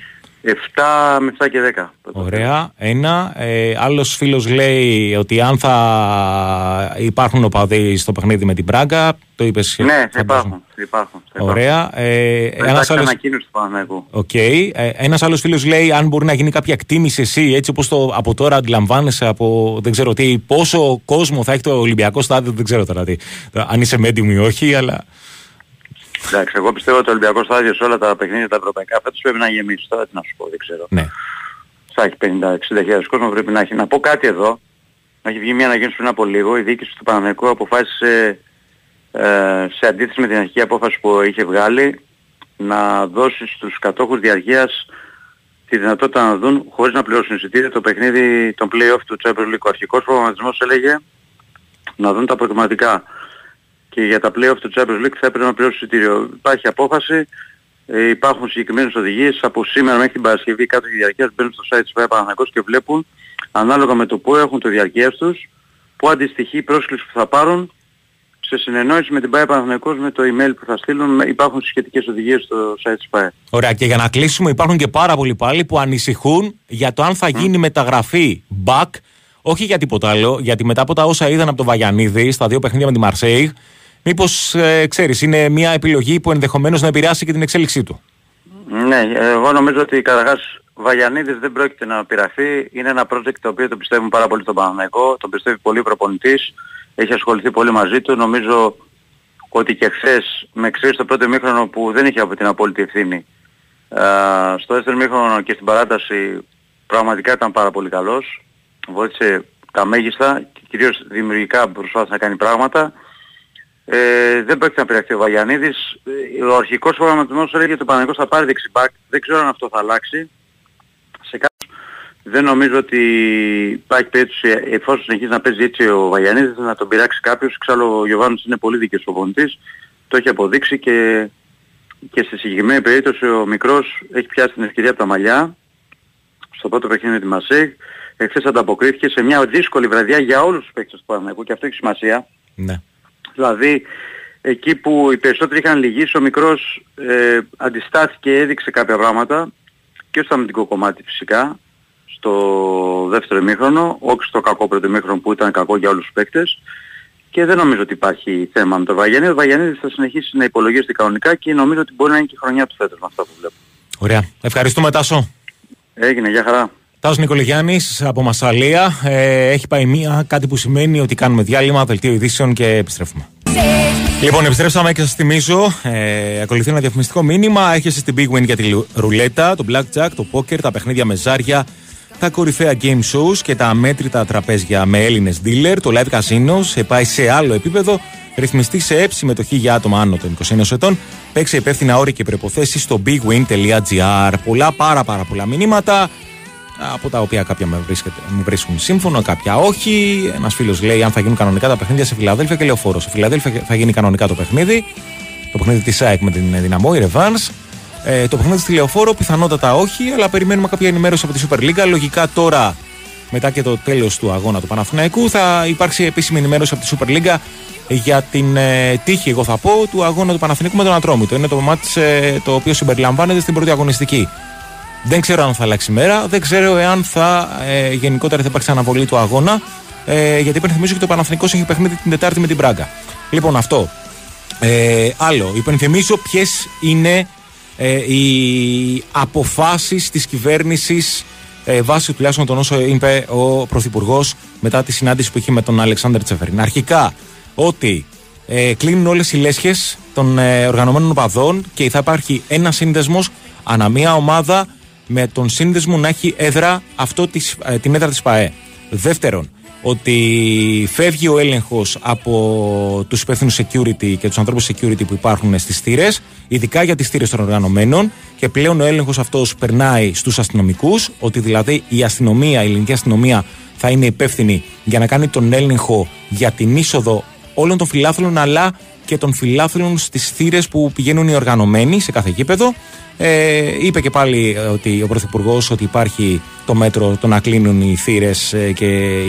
7 με 7 και 10. Ωραία, ένα. Άλλος φίλος λέει ότι αν θα υπάρχουν οπαδοί στο παιχνίδι με την Μπράγκα, το είπες. Ναι, υπάρχουν. Ωραία. Ένας άλλος... Okay. Ένας άλλος φίλος λέει αν μπορεί να γίνει κάποια εκτίμηση εσύ, έτσι όπως το, από τώρα αντιλαμβάνεσαι από δεν ξέρω τι, πόσο κόσμο θα έχει το Ολυμπιακό στάδιο, δεν ξέρω τώρα τι, αν είσαι μέντιμο ή όχι, αλλά... Εντάξει, εγώ πιστεύω ότι το Ολυμπιακό στάδιο σε όλα τα παιχνίδια τα ευρωπαϊκά φέτος πρέπει να γεμίσει. Τώρα τι να σου πω, δεν ξέρω. Ναι. Θα έχει 50-60.000 κόσμο, πρέπει να έχει. Να πω κάτι εδώ. Έχει βγει μια ανακοίνωση πριν από λίγο. Η διοίκηση του Παναθηναϊκού αποφάσισε, σε αντίθεση με την αρχική απόφαση που είχε βγάλει, να δώσει στους κατόχους διαρκείας τη δυνατότητα να δουν χωρίς να πληρώσουν εισιτήριο το παιχνίδι των play-off του Champions League. Ο αρχικός προγραμματισμός έλεγε να δουν τα προκριματικά. Και για τα play-off του Champions League θα έπρεπε να πληρώσει εισιτήριο. Υπάρχει απόφαση, υπάρχουν συγκεκριμένες οδηγίες. Από σήμερα μέχρι την Παρασκευή κάτω οι διαρκείας μπαίνουν στο site της ΠΑΕ Παναθηναϊκός και βλέπουν ανάλογα με το πού έχουν το διαρκείας τους, πού αντιστοιχεί η πρόσκληση που θα πάρουν, σε συνεννόηση με την ΠΑΕ Παναθηναϊκός, με το email που θα στείλουν. Υπάρχουν σχετικές οδηγίες στο site της ΠΑΕ. Ωραία, και για να κλείσουμε, υπάρχουν και πάρα πολλοί πάλι που ανησυχούν για το αν θα γίνει μεταγραφή back, όχι για τίποτα άλλο, γιατί μετά από τα όσα είδαν από τον Βαγιανίδη στα δύο παιχνίδια με τη Μαρσέιγ. Μήπως, ξέρεις, είναι μια επιλογή που ενδεχομένως να επηρεάσει και την εξέλιξή του. Ναι, εγώ νομίζω ότι καταρχάς ο Βαγιανίδης δεν πρόκειται να πειραθεί. Είναι ένα project το οποίο το πιστεύουν πάρα πολύ στον Παναθηναϊκό. Το πιστεύει πολύ ο προπονητής. Έχει ασχοληθεί πολύ μαζί του. Νομίζω ότι και χθες, με ξέρεις το πρώτο ημίχρονο που δεν είχε από την απόλυτη ευθύνη, στο δεύτερο ημίχρονο και στην παράταση πραγματικά ήταν πάρα πολύ καλός. Βοήθησε τα μέγιστα και κυρίως δημιουργικά προσπάθησε να κάνει πράγματα. Δεν πρόκειται να πειραχθεί ο Βαγιανίδης. Ο αρχικός προγραμματισμός έλεγε ότι ο Παναθηναϊκός θα πάρει δεξιμπάκ. Δεν ξέρω αν αυτό θα αλλάξει. Σε κάποιους δεν νομίζω ότι υπάρχει περίπτωση, εφόσον συνεχίζει να παίζει έτσι ο Βαγιανίδης, να τον πειράξει κάποιος. Εξάλλου ο Γιοβάνοβιτς είναι πολύ δίκαιος προπονητής. Το έχει αποδείξει και στη συγκεκριμένη περίπτωση ο μικρός έχει πιάσει την ευκαιρία από τα μαλλιά. Στο πρώτο παιχνίδι με τη Μασέιγ. Εχθές ανταποκρίθηκε σε μια δύσκολη βραδιά για όλους τους παίκτες του Παναθηναϊκού και αυτό έχει σημασία. Ναι. Δηλαδή εκεί που οι περισσότεροι είχαν λυγίσει, ο μικρός αντιστάθηκε, έδειξε κάποια πράγματα και στο αμυντικό κομμάτι φυσικά, στο δεύτερο ημίχρονο, όχι στο κακό πρώτο ημίχρονο που ήταν κακό για όλους τους παίκτες, και δεν νομίζω ότι υπάρχει θέμα με τον Βαγιανίδη. Ο Βαγιανίδης θα συνεχίσει να υπολογίζεται κανονικά και νομίζω ότι μπορεί να είναι και η χρονιά του φέτος με αυτά που βλέπω. Ωραία. Ευχαριστούμε, Τάσο. Έγινε, για χαρά. Τάσος Νικολογιάννης από Μασσαλία. Έχει πάει μία, κάτι που σημαίνει ότι κάνουμε διάλειμμα, δελτίο ειδήσεων και επιστρέφουμε. Λοιπόν, επιστρέψαμε και σας θυμίζω, ακολουθεί ένα διαφημιστικό μήνυμα. Έχεσαι την Big Win για τη ρουλέτα, το blackjack, το poker, τα παιχνίδια με ζάρια, τα κορυφαία game shows και τα αμέτρητα τραπέζια με Έλληνες dealer. Το live casino σε πάει σε άλλο επίπεδο. Ρυθμιστή σε ΕΠ, συμμετοχή για άτομα άνω των 21 ετών. Παίξε υπεύθυνα, όροι και προϋποθέσεις στο bigwin.gr. Πολλά, πάρα πολλά μηνύματα, από τα οποία κάποια μου βρίσκουν σύμφωνο, κάποια όχι. Ένας φίλος λέει αν θα γίνουν κανονικά τα παιχνίδια σε Φιλαδέλφια και Λεωφόρο. Σε Φιλαδέλφια θα γίνει κανονικά το παιχνίδι της ΑΕΚ με την Δυναμό, η Revans. Το παιχνίδι στη Λεωφόρο πιθανότατα όχι, αλλά περιμένουμε κάποια ενημέρωση από τη Super League. Λογικά τώρα, μετά και το τέλος του αγώνα του Παναθηναϊκού, θα υπάρξει επίσημη ενημέρωση από τη Super League για την τύχη, εγώ θα πω, του αγώνα του Παναθηναϊκού με τον Ατρόμητο. Είναι το μάτς το οποίο συμπεριλαμβάνεται στην πρώτη αγωνιστική. Δεν ξέρω αν θα αλλάξει η μέρα, δεν ξέρω εάν θα γενικότερα θα υπάρξει αναβολή του αγώνα, γιατί υπενθυμίζω και το Παναθηναϊκός έχει παιχνίδι την Τετάρτη με την Μπράγκα. Λοιπόν, αυτό. Άλλο, υπενθυμίζω ποιες είναι οι αποφάσεις της κυβέρνησης βάσει τουλάχιστον των όσων είπε ο Πρωθυπουργός μετά τη συνάντηση που είχε με τον Αλεξάνδερ Τσεφερίν. Αρχικά, ότι κλείνουν όλες οι λέσχες των οργανωμένων οπαδών και θα υπάρχει ένας σύνδεσμος ανά μία ομάδα, με τον σύνδεσμο να έχει έδρα την έδρα της ΠΑΕ. Δεύτερον, ότι φεύγει ο έλεγχος από τους υπεύθυνους security και τους ανθρώπους security που υπάρχουν στις θύρες, ειδικά για τις θύρες των οργανωμένων, και πλέον ο έλεγχος αυτός περνάει στους αστυνομικούς, ότι δηλαδή η αστυνομία, η ελληνική αστυνομία θα είναι υπεύθυνη για να κάνει τον έλεγχο για την είσοδο όλων των φιλάθλων αλλά και των φιλάθλων στις θύρες που πηγαίνουν οι οργανωμένοι σε κάθε γήπεδο. Είπε και πάλι ότι ο Πρωθυπουργός ότι υπάρχει το μέτρο το να κλείνουν οι θύρες και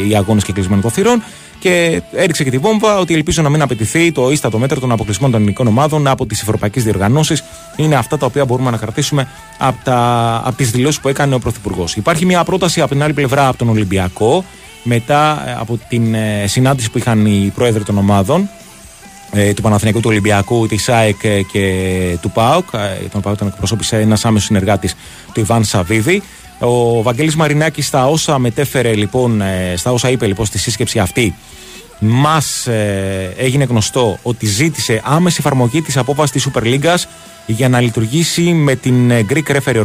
οι αγώνες και κλεισμένων των θύρων, και έριξε και τη βόμβα ότι ελπίζω να μην απαιτηθεί το ίστατο μέτρο των αποκλεισμών των ελληνικών ομάδων από τις ευρωπαϊκές διοργανώσεις. Είναι αυτά τα οποία μπορούμε να κρατήσουμε από τις δηλώσεις που έκανε ο Πρωθυπουργός. Υπάρχει μια πρόταση από την άλλη πλευρά από τον Ολυμπιακό, μετά από την συνάντηση που είχαν οι πρόεδροι των ομάδων, του Παναθηναϊκού, του Ολυμπιακού, της ΑΕΚ και του ΠΑΟΚ. Τον ΠΑΟΚ τον εκπροσώπησε ένας άμεσος συνεργάτης του Ιβάν Σαββίδη. Ο Βαγγέλης Μαρινάκης, στα όσα μετέφερε λοιπόν, στα όσα είπε λοιπόν στη σύσκεψη αυτή, μας έγινε γνωστό ότι ζήτησε άμεση εφαρμογή της απόφασης της Super League για να λειτουργήσει με την Greek Referee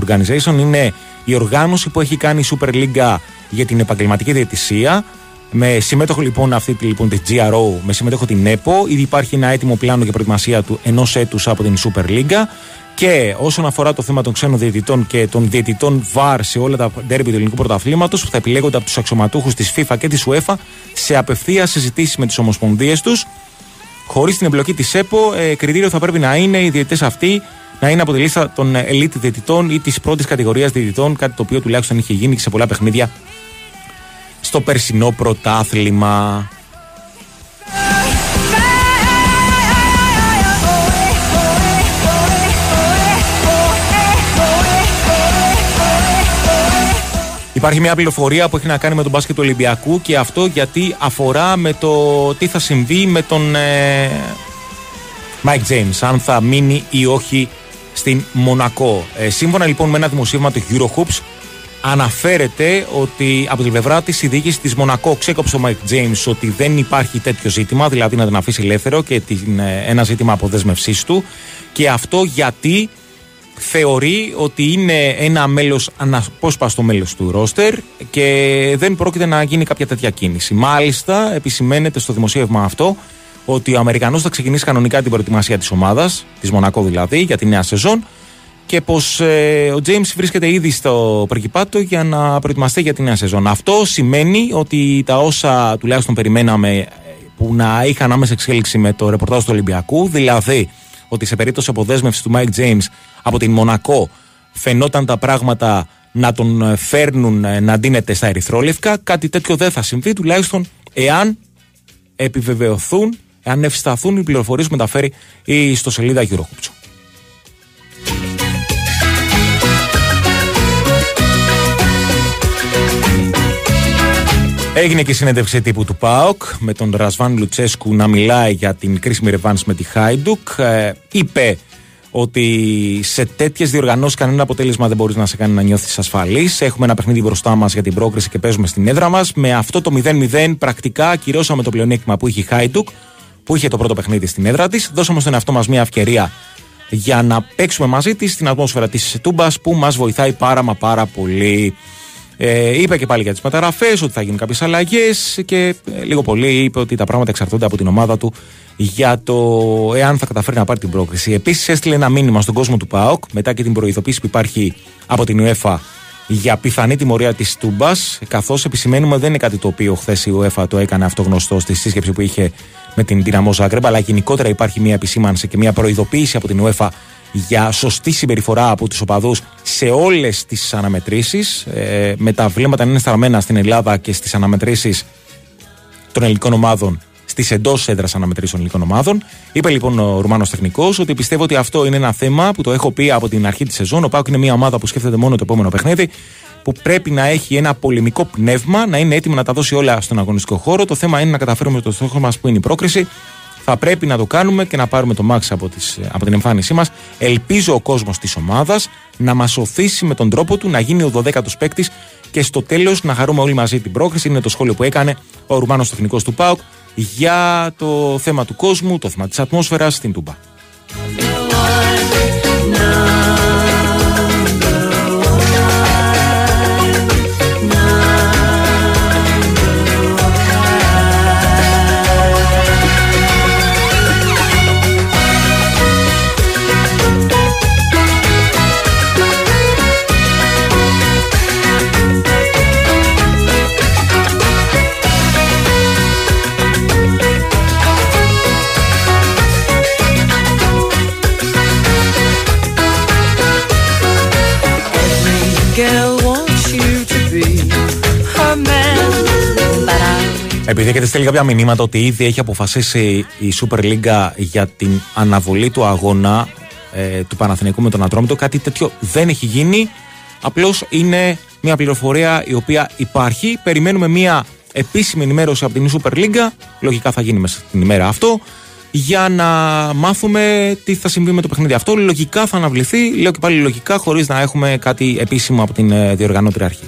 Organization. Είναι η οργάνωση που έχει κάνει η Super League για την επαγγελματική διαιτησία. Με συμμέτοχο λοιπόν αυτή τη GRO, με συμμετοχο την ΕΠΟ, ήδη υπάρχει ένα έτοιμο πλάνο για προετοιμασία του ενός έτους από την Super League. Και όσον αφορά το θέμα των ξένων διαιτητών και των διαιτητών VAR σε όλα τα ντέρμπι του ελληνικού πρωταθλήματος, που θα επιλέγονται από τους αξιωματούχους της FIFA και της UEFA σε απευθείας συζητήσεις με τις ομοσπονδίες τους, χωρίς την εμπλοκή της ΕΠΟ, κριτήριο θα πρέπει να είναι οι διαιτητές αυτοί να είναι από τη λίστα των elite διαιτητών ή της πρώτης κατηγορίας διαιτητών, κάτι το οποίο τουλάχιστον είχε γίνει και σε πολλά παιχνίδια στο περσινό πρωτάθλημα. Υπάρχει μια πληροφορία που έχει να κάνει με τον μπάσκετ του Ολυμπιακού, και αυτό γιατί αφορά με το τι θα συμβεί με τον Mike James, αν θα μείνει ή όχι στην Μονακό. Σύμφωνα λοιπόν με ένα δημοσίευμα του Eurohoops, αναφέρεται ότι από την πλευρά της η διοίκηση της Μονακό ξέκοψε ο Mike James ότι δεν υπάρχει τέτοιο ζήτημα, δηλαδή να τον αφήσει ελεύθερο, και ένα ζήτημα αποδέσμευσής του, και αυτό γιατί θεωρεί ότι είναι ένα μέλος, αναπόσπαστο μέλος του ρόστερ, και δεν πρόκειται να γίνει κάποια τέτοια κίνηση. Μάλιστα, επισημαίνεται στο δημοσίευμα αυτό ότι ο Αμερικανός θα ξεκινήσει κανονικά την προετοιμασία της ομάδας, της Μονακό δηλαδή, για τη νέα σεζόν, και πως ο James βρίσκεται ήδη στο προκυπάτο για να προετοιμαστεί για τη νέα σεζόν. Αυτό σημαίνει ότι τα όσα τουλάχιστον περιμέναμε που να είχαν άμεση εξέλιξη με το ρεπορτάζ του Ολυμπιακού, δηλαδή ότι σε περίπτωση αποδέσμευση του Mike James από την Μονακό φαινόταν τα πράγματα να τον φέρνουν να ντύνεται στα ερυθρόλευκα, κάτι τέτοιο δεν θα συμβεί, τουλάχιστον εάν επιβεβαιωθούν, εάν ευσταθούν οι πληροφορίες που μεταφέρει η ιστοσελίδα Eurohoops. Έγινε και η συνέντευξη τύπου του ΠΑΟΚ με τον Ρασβάν Λουτσέσκου να μιλάει για την κρίσιμη ρεβάνς με τη Χάιντουκ. Είπε ότι σε τέτοιες διοργανώσεις κανένα αποτέλεσμα δεν μπορεί να σε κάνει να νιώθεις ασφαλής. Έχουμε ένα παιχνίδι μπροστά μας για την πρόκριση και παίζουμε στην έδρα μας. Με αυτό το 0-0 πρακτικά ακυρώσαμε το πλεονέκτημα που είχε η Χάιντουκ, που είχε το πρώτο παιχνίδι στην έδρα της. Δώσαμε στον εαυτό μας μια ευκαιρία για να παίξουμε μαζί της στην ατμόσφαιρα της Τούμπας, που μας βοηθάει πάρα πολύ. Είπε και πάλι για τις μεταγραφές ότι θα γίνουν κάποιες αλλαγές, και λίγο πολύ είπε ότι τα πράγματα εξαρτώνται από την ομάδα του για το εάν θα καταφέρει να πάρει την πρόκριση. Επίσης έστειλε ένα μήνυμα στον κόσμο του ΠΑΟΚ μετά και την προειδοποίηση που υπάρχει από την UEFA για πιθανή τιμωρία της Τούμπας, καθώς επισημαίνουμε δεν είναι κάτι το οποίο χθες η UEFA το έκανε αυτό γνωστό στη σύσκεψη που είχε με την Dynamo Zagreb, αλλά γενικότερα υπάρχει μια επισήμανση και μια προειδοποίηση από την UEFA για σωστή συμπεριφορά από τους οπαδούς σε όλες τις αναμετρήσεις. Με τα βλέμματα να είναι στραμμένα στην Ελλάδα και στις αναμετρήσεις των ελληνικών ομάδων, στις εντός έδρας αναμετρήσεις των ελληνικών ομάδων. Είπε λοιπόν ο Ρουμάνος τεχνικός ότι πιστεύω ότι αυτό είναι ένα θέμα που το έχω πει από την αρχή της σεζόν. Ο ΠΑΟΚ είναι μια ομάδα που σκέφτεται μόνο το επόμενο παιχνίδι, που πρέπει να έχει ένα πολεμικό πνεύμα, να είναι έτοιμο να τα δώσει όλα στον αγωνιστικό χώρο. Το θέμα είναι να καταφέρουμε το στόχο μας που είναι η πρόκριση. Θα πρέπει να το κάνουμε και να πάρουμε το μάξι από την εμφάνισή μας. Ελπίζω ο κόσμος της ομάδας να μας οθήσει με τον τρόπο του, να γίνει ο 12ος παίκτης και στο τέλος να χαρούμε όλοι μαζί την πρόκριση. Είναι το σχόλιο που έκανε ο Ρουμάνος τεχνικός του ΠΑΟΚ για το θέμα του κόσμου, το θέμα της ατμόσφαιρας στην Τούμπα. Επειδή έχετε στείλει κάποια μηνύματα ότι ήδη έχει αποφασίσει η Super League για την αναβολή του αγώνα του Παναθηναϊκού με τον Ατρόμητο, κάτι τέτοιο δεν έχει γίνει. Απλώς είναι μια πληροφορία η οποία υπάρχει. Περιμένουμε μια επίσημη ενημέρωση από την Super League. Λογικά θα γίνει μέσα την ημέρα αυτό. Για να μάθουμε τι θα συμβεί με το παιχνίδι αυτό. Λογικά θα αναβληθεί. Λέω και πάλι λογικά, χωρίς να έχουμε κάτι επίσημο από την διοργανώτρια αρχή.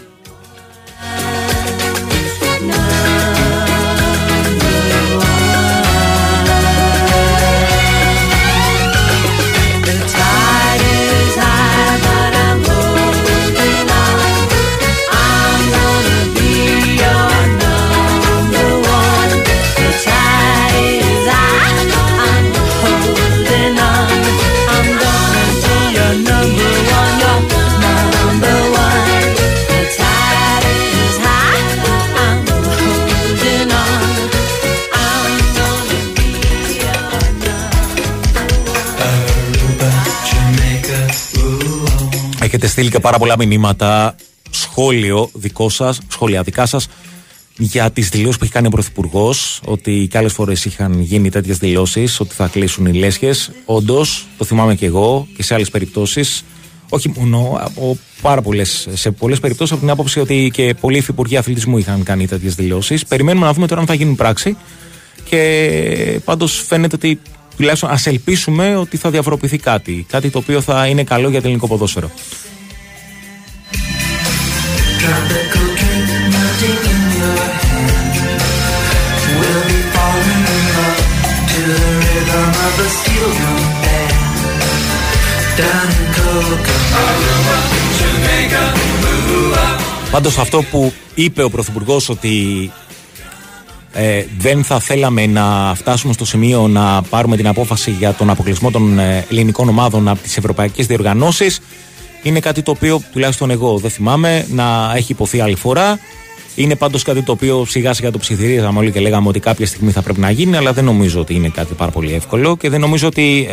Έχετε στείλει και πάρα πολλά μηνύματα, σχόλιο δικό σας, σχόλια δικά σας για τις δηλώσεις που έχει κάνει ο Πρωθυπουργός, ότι και άλλες φορές είχαν γίνει τέτοιες δηλώσεις, ότι θα κλείσουν οι λέσχες. Όντως, το θυμάμαι και εγώ και σε άλλες περιπτώσεις, όχι μόνο, σε πολλές περιπτώσεις, από την άποψη ότι και πολλοί υφυπουργοί αθλητισμού είχαν κάνει τέτοιες δηλώσεις. Περιμένουμε να δούμε τώρα αν θα γίνει πράξη και πάντως φαίνεται ότι, τουλάχιστον ας ελπίσουμε ότι θα διαφοροποιηθεί κάτι. Κάτι το οποίο θα είναι καλό για το ελληνικό ποδόσφαιρο. Πάντως αυτό που είπε ο Πρωθυπουργός, ότι δεν θα θέλαμε να φτάσουμε στο σημείο να πάρουμε την απόφαση για τον αποκλεισμό των ελληνικών ομάδων από τις ευρωπαϊκές διοργανώσεις, είναι κάτι το οποίο τουλάχιστον εγώ δεν θυμάμαι να έχει υποθεί άλλη φορά. Είναι πάντως κάτι το οποίο σιγά σιγά το ψιθυρίζαμε όλοι και λέγαμε ότι κάποια στιγμή θα πρέπει να γίνει, αλλά δεν νομίζω ότι είναι κάτι πάρα πολύ εύκολο και δεν νομίζω ότι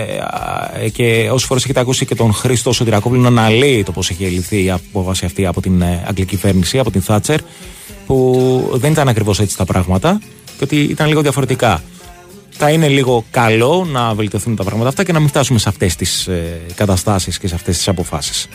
και όσες φορές έχετε ακούσει και τον Χρήστο Σωτηρακόπουλο να λέει το πώς έχει ληφθεί η απόφαση αυτή από την αγγλική κυβέρνηση, από την Θάτσερ, που δεν ήταν ακριβώς έτσι τα πράγματα και ότι ήταν λίγο διαφορετικά. Θα είναι λίγο καλό να βελτιωθούν τα πράγματα αυτά και να μην φτάσουμε σε αυτές τις καταστάσεις και σε αυτές τις αποφάσεις.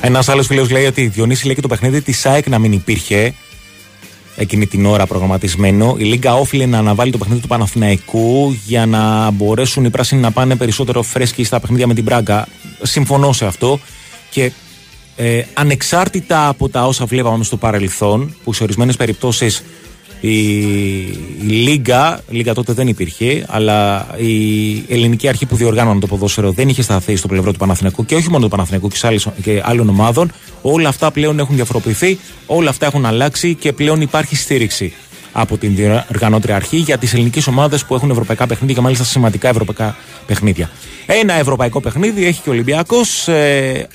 Ένας άλλος φίλος λέει ότι Διονύση, λέει, και το παιχνίδι της ΑΕΚ να μην υπήρχε εκείνη την ώρα προγραμματισμένο. Η Λίγκα όφιλε να αναβάλει το παιχνίδι του Παναθηναϊκού για να μπορέσουν οι πράσινοι να πάνε περισσότερο φρέσκοι στα παιχνίδια με την Μπράγκα. Συμφωνώ σε αυτό. Και ανεξάρτητα από τα όσα βλέπαμε στο παρελθόν, που σε ορισμένες περιπτώσεις η Λίγκα τότε δεν υπήρχε, αλλά η ελληνική αρχή που διοργάνωνε το ποδόσφαιρο δεν είχε σταθεί στο πλευρό του Παναθηναϊκού, και όχι μόνο του Παναθηναϊκού και άλλων ομάδων. Όλα αυτά πλέον έχουν διαφοροποιηθεί, όλα αυτά έχουν αλλάξει και πλέον υπάρχει στήριξη από την διοργανώτρια αρχή για τις ελληνικές ομάδες που έχουν ευρωπαϊκά παιχνίδια και μάλιστα σημαντικά ευρωπαϊκά παιχνίδια. Ένα ευρωπαϊκό παιχνίδι έχει και ο Ολυμπιακός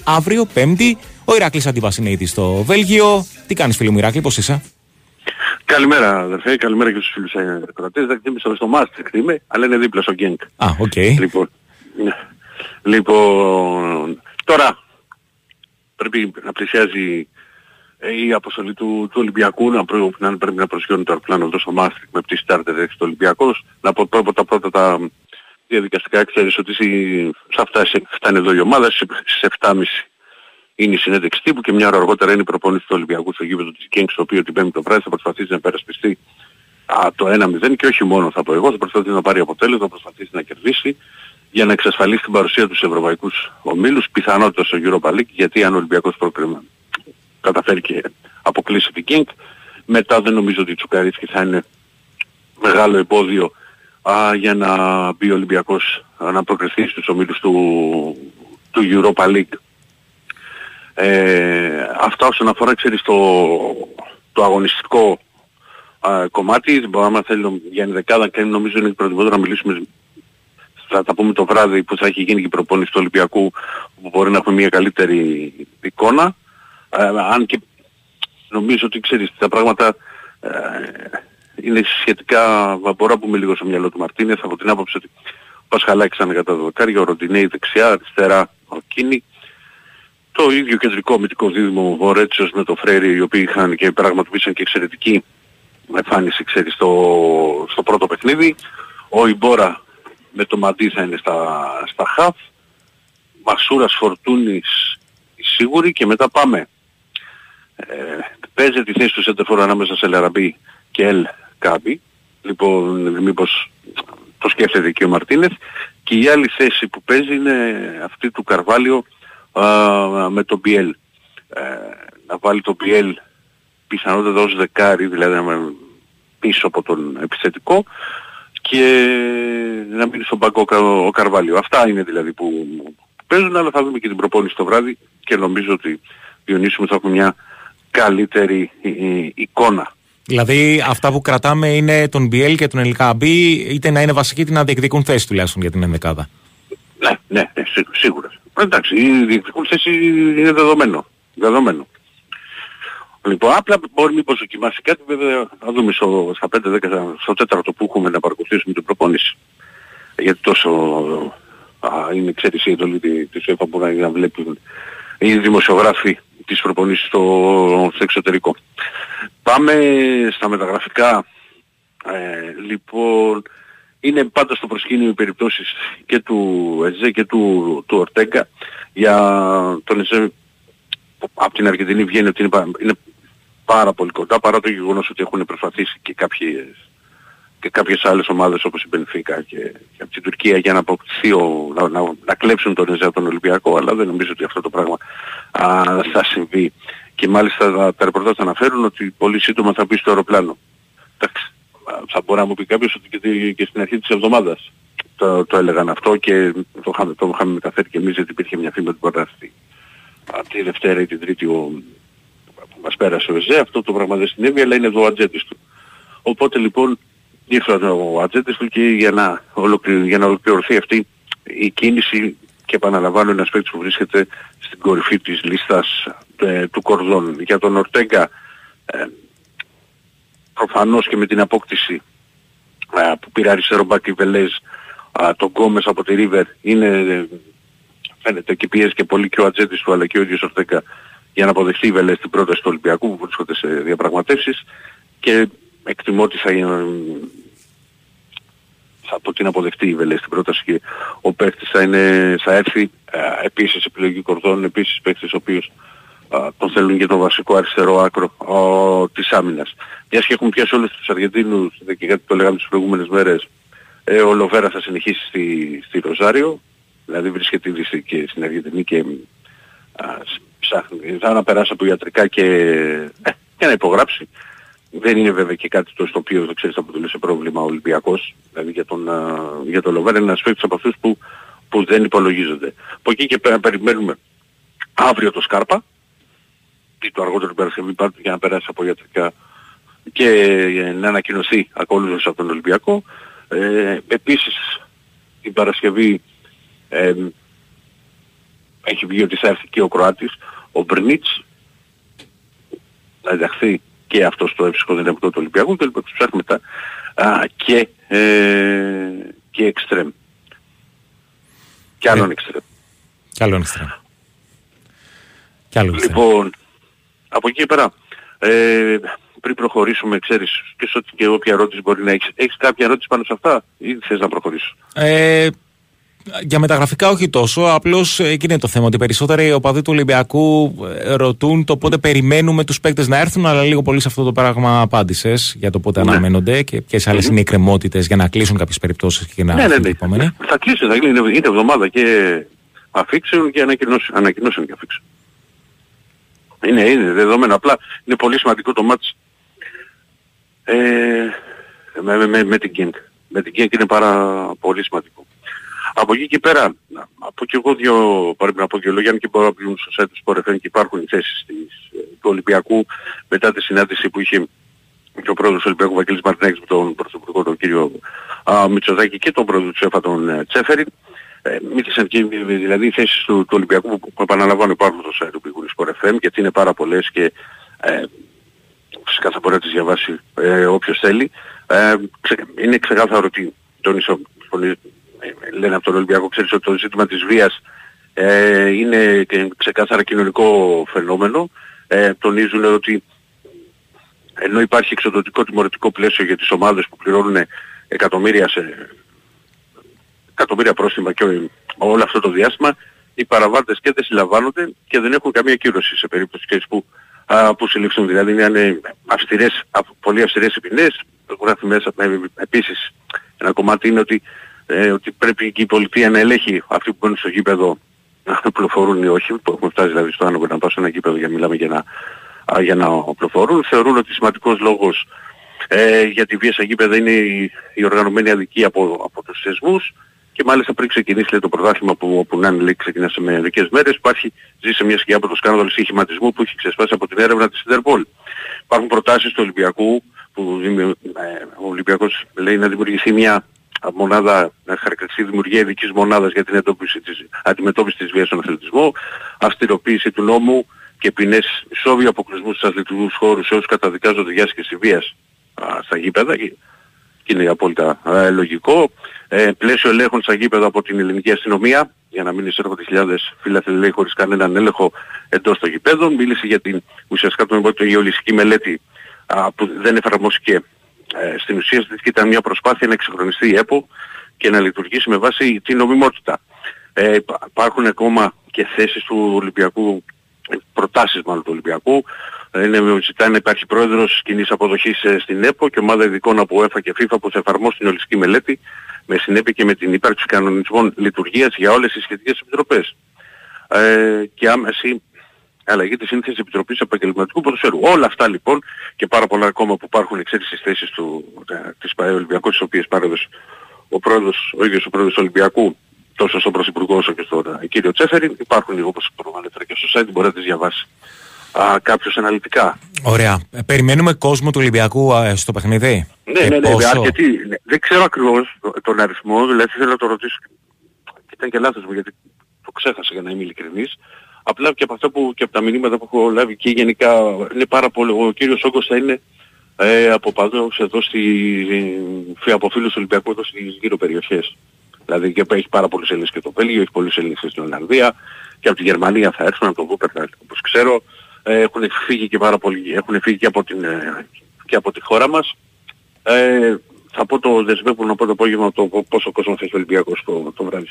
αύριο, Πέμπτη. Ο Ηρακλής Αντιβασινίδης στο Βέλγιο. Τι κάνεις, φίλο μου Ηρακλή, πώς είσαι? Καλημέρα αδερφέ, καλημέρα και στους φίλους ακροατές. Δεν εκτίμησα στο Μάστ, αλλά είναι δίπλα στο Genk. Α, οκ. Λοιπόν, τώρα πρέπει να πλησιάζει η αποστολή του Ολυμπιακού, να πρέπει να προσγειώνει το αεροπλάνο εδώ στο Μάστ με πτήση Τάρτερ έξω του Ολυμπιακός. Να πω πρώτα τα διαδικαστικά, ξέρεις ότι θα φτάνει εδώ η ομάδα, στις 7.30 είναι η συνέντευξη τύπου και μια ώρα αργότερα είναι η προπόνηση του Ολυμπιακού στο γήπεδο της Genk, στο οποίο την Πέμπτη το βράδυ θα προσπαθήσει να υπερασπιστεί το 1-0 και όχι μόνο, θα πω εγώ, θα προσπαθήσει να πάρει αποτέλεσμα, θα προσπαθήσει να κερδίσει για να εξασφαλίσει την παρουσία τους ευρωπαϊκούς ομίλους, πιθανότητα στο Europa League, γιατί αν ο Ολυμπιακός καταφέρει και αποκλείσει την Genk, Μετά δεν νομίζω ότι η Τσουκαρίσκη θα είναι μεγάλο εμπόδιο για να μπει ο Ολυμπιακός να προκριθεί στους ομίλους του Europa League. Αυτά όσον αφορά, ξέρεις, το αγωνιστικό κομμάτι. Άμα θέλει για την δεκάδα, νομίζω είναι προτιμότερο να μιλήσουμε, θα τα πούμε το βράδυ που θα έχει γίνει και η προπόνηση του Ολυμπιακού, που μπορεί να έχουμε μια καλύτερη εικόνα. Αν και νομίζω ότι, ξέρεις, τα πράγματα είναι σχετικά, μπορώ να πούμε λίγο στο μυαλό του Μαρτίνες, από την άποψη ότι ο Πασχαλάκης ήταν κατά το δοκάρια, ο Ροντινέη δεξιά, αριστερά ο Κίνη, το ίδιο κεντρικό αμυντικό δίδυμο ο Ρέτσος με το Φρέρι, οι οποίοι είχαν και πραγματοποίησαν και εξαιρετική εμφάνιση, ξέρεις, στο πρώτο παιχνίδι. Ο Ιμπόρα με το Μαντί θα είναι στα χαφ, Μασούρας, Φορτούνης σίγουροι, και μετά πάμε. Παίζει τη θέση του σέντερφορ ανάμεσα σε Λαραμπή και Ελ Κάμπι. Λοιπόν, μήπως το σκέφτεται και ο Μαρτίνεθ. Και η άλλη θέση που παίζει είναι αυτή του Καρβάλιο με τον Πιέλ. Να βάλει τον Πιέλ πιθανότατα ως δεκάρι, δηλαδή πίσω από τον επιθετικό, και να μείνει στον παγκό ο Καρβάλιο. Αυτά είναι δηλαδή που παίζουν, αλλά θα δούμε και την προπόνηση το βράδυ και νομίζω ότι διονύσουμε θα έχουμε μια καλύτερη εικόνα. Δηλαδή αυτά που κρατάμε είναι τον Μπιέλ και τον Ελκαμπή, είτε να είναι βασικοί είτε να διεκδικούν θέση τουλάχιστον για την ενδεκάδα. Ναι, σίγουρα. Εντάξει, η διεκδικούν θέση είναι δεδομένο. Λοιπόν, απλά μπορεί μήπως δοκιμάσει κάτι, βέβαια θα δούμε στα 5-10, στο τέταρτο που έχουμε να παρακολουθήσουμε την προπόνηση. Γιατί τόσο είναι, ξέρεις, η εντολή της UEFA που να βλέπουν οι δημοσιογράφοι της προπονήσεις στο εξωτερικό. Πάμε στα μεταγραφικά. Λοιπόν, είναι πάντα στο προσκήνιο οι περιπτώσεις και του Εζέ και του Ορτέγκα. Για τον Εζέ από την Αργεντινή βγαίνει ότι είναι πάρα πολύ κοντά, παρά το γεγονός ότι έχουν προσπαθήσει και κάποιες άλλες ομάδες όπως η Μπενφίκα και από την Τουρκία για να αποκτηθεί να κλέψουν τον Εζέ από τον Ολυμπιακό, αλλά δεν νομίζω ότι αυτό το πράγμα θα συμβεί. Και μάλιστα τα ρεπορτάζ θα αναφέρουν ότι πολύ σύντομα θα μπει στο αεροπλάνο. Εντάξει, θα μπορεί να μου πει κάποιος ότι και στην αρχή της εβδομάδας το έλεγαν αυτό και το είχαμε μεταφέρει και εμείς, γιατί υπήρχε μια φήμη ότι μπορεί να έρθει τη Δευτέρα ή την Τρίτη που μας πέρασε ο Εζέ. Αυτό το πράγμα δεν συνέβη, αλλά είναι εδώ ο ατζέντης του. Οπότε λοιπόν ήρθε ο ατζέντης του και για να ολοκληρωθεί αυτή η κίνηση, και επαναλαμβάνω ένας παίκτης που βρίσκεται στην κορυφή της λίστας του Κορδόν. Για τον Ορτέγκα προφανώς και με την απόκτηση που πήρε αριστερό μπακ η Βελέζ, τον Γκόμες από τη Ρίβερ, φαίνεται και πιέζει και πολύ και ο ατζέντης του αλλά και ο ίδιος Ορτέγκα για να αποδεχθεί η Βελέζ την πρόταση του Ολυμπιακού που βρίσκονται σε διαπραγματεύσεις, και εκτιμώ ότι από την αποδεχτεί η Βελέ στην πρόταση, και ο παίκτης θα έρθει. Επίσης επιλογή Κορδών, επίσης παίκτης ο οποίος τον θέλουν για το βασικό αριστερό άκρο της άμυνας. Μιας και έχουν πιάσει όλους τους Αργεντίνους, και κάτι το λέγαμε τις προηγούμενες μέρες, ο Λοβέρα θα συνεχίσει στη Ροζάριο, δηλαδή βρίσκεται ήδη και στην Αργεντινή και ψάχνει, θα αναπεράσει από ιατρικά και να υπογράψει. Δεν είναι βέβαια και κάτι το οποίο το ξέρεις θα αποτελούσε πρόβλημα ο Ολυμπιακός. Δηλαδή για τον Λοβέρα είναι ένας παίκτης από αυτούς που δεν υπολογίζονται. Από εκεί και πέρα περιμένουμε αύριο το Σκάρπα ή το αργότερο Παρασκευή για να περάσει από ιατρικά και να ανακοινωθεί ακόλουθος από τον Ολυμπιακό. Επίσης την Παρασκευή έχει βγει ότι θα έρθει και ο Κροάτης, ο Μπρνίτς, να ενταχθεί και αυτό στο εύσυχο δυναμικό του Ολυμπιακού, και λοιπόν τους ψάχνουμε μετά και εξτρέμ. Και άλλον εξτρέμ. Λοιπόν, από εκεί πέρα, πριν προχωρήσουμε, ξέρεις, και όποια ερώτηση μπορεί να έχεις. Έχεις κάποια ερώτηση πάνω σε αυτά ή θες να προχωρήσεις? Για μεταγραφικά όχι τόσο, απλώς εκεί είναι το θέμα, ότι περισσότεροι οπαδοί του Ολυμπιακού ρωτούν το πότε περιμένουμε τους παίκτες να έρθουν, αλλά λίγο πολύ σε αυτό το πράγμα απάντησες για το πότε αναμένονται και ποιες άλλες είναι οι κρεμότητες για να κλείσουν κάποιες περιπτώσεις και να έρθουν οι επόμενοι. Θα κλείσουν, είναι εβδομάδα και αφήξεων και ανακοινώσεων και αφήξεων. Είναι δεδομένο, απλά είναι πολύ σημαντικό το μάτς με την Genk. Με την Genk είναι πάρα πολύ σημαντικό. Από εκεί και πέρα, από και εγώ πρέπει να πω δύο λόγια, αν και μπορώ να πληρώνω στο site του Sport FM και υπάρχουν οι θέσεις του Ολυμπιακού μετά τη συνάντηση που είχε και ο πρόεδρος του Ολυμπιακού Βαγγέλης Μαρτινέκης με τον πρωθυπουργό τον κύριο Μητσοτάκη και τον πρόεδρο του ΕΦΑ τον Τσέφεριν. Μίλησαν και δηλαδή οι θέσεις του Ολυμπιακού που επαναλαμβάνω υπάρχουν στο site του Sport FM γιατί είναι πάρα πολλές και φυσικά θα μπορεί να τις διαβάσει όποιος θέλει. Είναι ξεκάθαρο ότι τόνισε πολύ. Λένε από τον Ολυμπιακό, ξέρεις ότι το ζήτημα της βίας είναι ξεκάθαρα κοινωνικό φαινόμενο. Τονίζουν ότι ενώ υπάρχει εξοδοτικό τιμωρητικό πλαίσιο για τις ομάδες που πληρώνουν εκατομμύρια πρόστιμα και όλο αυτό το διάστημα, οι παραβάτες και δεν συλλαμβάνονται και δεν έχουν καμία κύρωση σε περίπτωση που συλληφθούν. Δηλαδή είναι αυστηρές, πολύ αυστηρές οι ποινές. Γράφει μέσα επίσης ένα κομμάτι είναι ότι πρέπει και η πολιτεία να ελέγχει αυτοί που μπαίνουν στο γήπεδο να πληροφορούν ή όχι, που έχουν φτάσει δηλαδή στο άνοιγμα να πάω σε ένα γήπεδο για να μιλάμε για να πληροφορούν. Θεωρούν ότι σημαντικός λόγος για τη βία σε γήπεδα είναι η οργανωμένη αδικία από τους θεσμούς και μάλιστα πριν ξεκινήσει λέει, το πρωτάθλημα που να είναι, ξεκινάει σε μερικές μέρες, ζήσε μια σκιά από το σκάνδαλο στοιχηματισμού που έχει ξεσπάσει από την έρευνα της Ιντερπόλ. Υπάρχουν προτάσεις του Ολυμπιακού που ο Ολυμπιακός λέει να δημιουργηθεί μια μονάδα, να χαρακτηριστεί δημιουργία ειδικής μονάδας για την αντιμετώπιση της βίας στον αθλητισμό, αυστηροποίηση του νόμου και ποινές ισόβιου αποκλεισμού στους αθλητικούς χώρους σε όσους καταδικάζονται για άσκηση βίας στα γήπεδα και είναι απόλυτα λογικό. Πλαίσιο ελέγχων στα γήπεδα από την ελληνική αστυνομία για να μην εισέρχονται χιλιάδες φιλαθλητές χωρίς κανέναν έλεγχο εντός των γηπέδων. Μίλησε για την ουσιαστικά η ολιστική μελέτη που δεν εφαρμόστηκε. Στην ουσία ήταν μια προσπάθεια να εξυγχρονιστεί η ΕΠΟ και να λειτουργήσει με βάση την νομιμότητα. Υπάρχουν ακόμα και θέσεις του Ολυμπιακού, προτάσεις μάλλον του Ολυμπιακού. Ζητάει να υπάρχει πρόεδρος κοινής αποδοχής στην ΕΠΟ και ομάδα ειδικών από UEFA και FIFA που θα εφαρμόσει την ολιστική μελέτη με συνέπεια και με την ύπαρξη κανονισμών λειτουργίας για όλες τις σχετικές επιτροπές. Και άμεση αλλαγή της σύνθεσης Επιτροπής Επαγγελματικού Ποδοσφαίρου. Όλα αυτά λοιπόν και πάρα πολλά ακόμα που υπάρχουν εξαίρεση στις θέσεις της ΠΑΕ Ολυμπιακού, τις οποίες παρέδωσε ο ίδιος ο πρόεδρος του Ολυμπιακού, τόσο στον Πρωθυπουργό όσο και στον κύριο Τσέφεριν, υπάρχουν όπως προανέφερα και στο site, μπορεί να τις διαβάσει κάποιος αναλυτικά. Ωραία. Περιμένουμε κόσμο του Ολυμπιακού στο παιχνίδι. Ναι, αρκετοί. Ναι. Δεν ξέρω ακριβώς τον αριθμό, δηλαδή θέλω να το ρωτήσω. Ήταν και λάθος μου γιατί το ξέχασα για να είμαι ειλικρινής. Απλά και από αυτά και από τα μηνύματα που έχω λάβει και γενικά είναι πάρα πολύ. Ο κύριος Όγκος θα είναι από παντού εδώ από φίλους του Ολυμπιακού εδώ στις γύρω περιοχές. Δηλαδή και έχει πάρα πολλούς Έλληνες και το Βέλγιο, έχει πολλούς Έλληνες στην Ολλανδία και από τη Γερμανία θα έρθουν από το Βούπερταλ όπως ξέρω. Έχουν φύγει και πάρα πολλοί, έχουν φύγει και από τη χώρα μας. Θα πω το δεσμεύω να πω το απόγευμα το πόσο κόσμο θα έχει ο Ολυμπιακός το βράδυ.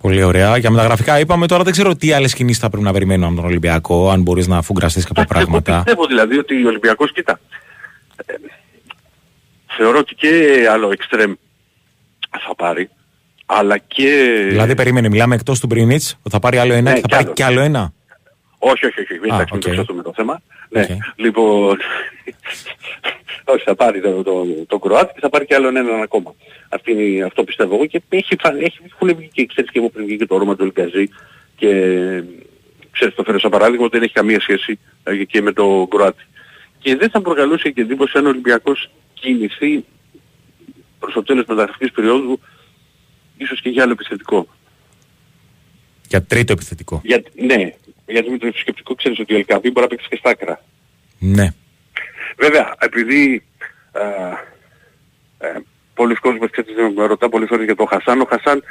Πολύ ωραία. Για μεταγραφικά είπαμε τώρα, δεν ξέρω τι άλλες κινήσεις θα πρέπει να περιμένουμε από τον Ολυμπιακό, αν μπορείς να φουγκραστείς κάποια πράγματα. Πιστεύω δηλαδή ότι ο Ολυμπιακός, κοίτα, θεωρώ ότι και άλλο εξτρέμ θα πάρει, αλλά και... Δηλαδή περίμενε, μιλάμε εκτός του Μπρινίτς, θα πάρει άλλο ένα, θα πάρει κι άλλο ένα. Όχι, εντάξει, μην το ξεχνούμε το θέμα. Ναι, λοιπόν... Όχι, θα πάρει το Κροάτι και θα πάρει και άλλον έναν ακόμα. Αυτό πιστεύω εγώ και έχουν βγει και ξέρεις και εγώ πριν βγει και το όνομα του Ελκαζή και ξέρεις το φέρω σαν παράδειγμα ότι δεν έχει καμία σχέση και με το Κροάτι. Και δεν θα προκαλούσε και εντύπωση αν ο Ολυμπιακός κινηθεί προς το τέλος μεταγραφικής περίοδου ίσως και για άλλο επιθετικό. Για τρίτο επιθετικό. Ναι, γιατί με το επισκεπτικό ξέρεις ότι ο Ελκαζή μπορεί να παίξει και στα άκρα. Ναι. Βέβαια, επειδή πολλοί κόσμοι με ρωτάνε πολλές φορές για τον Χασάν, ο Χασάν...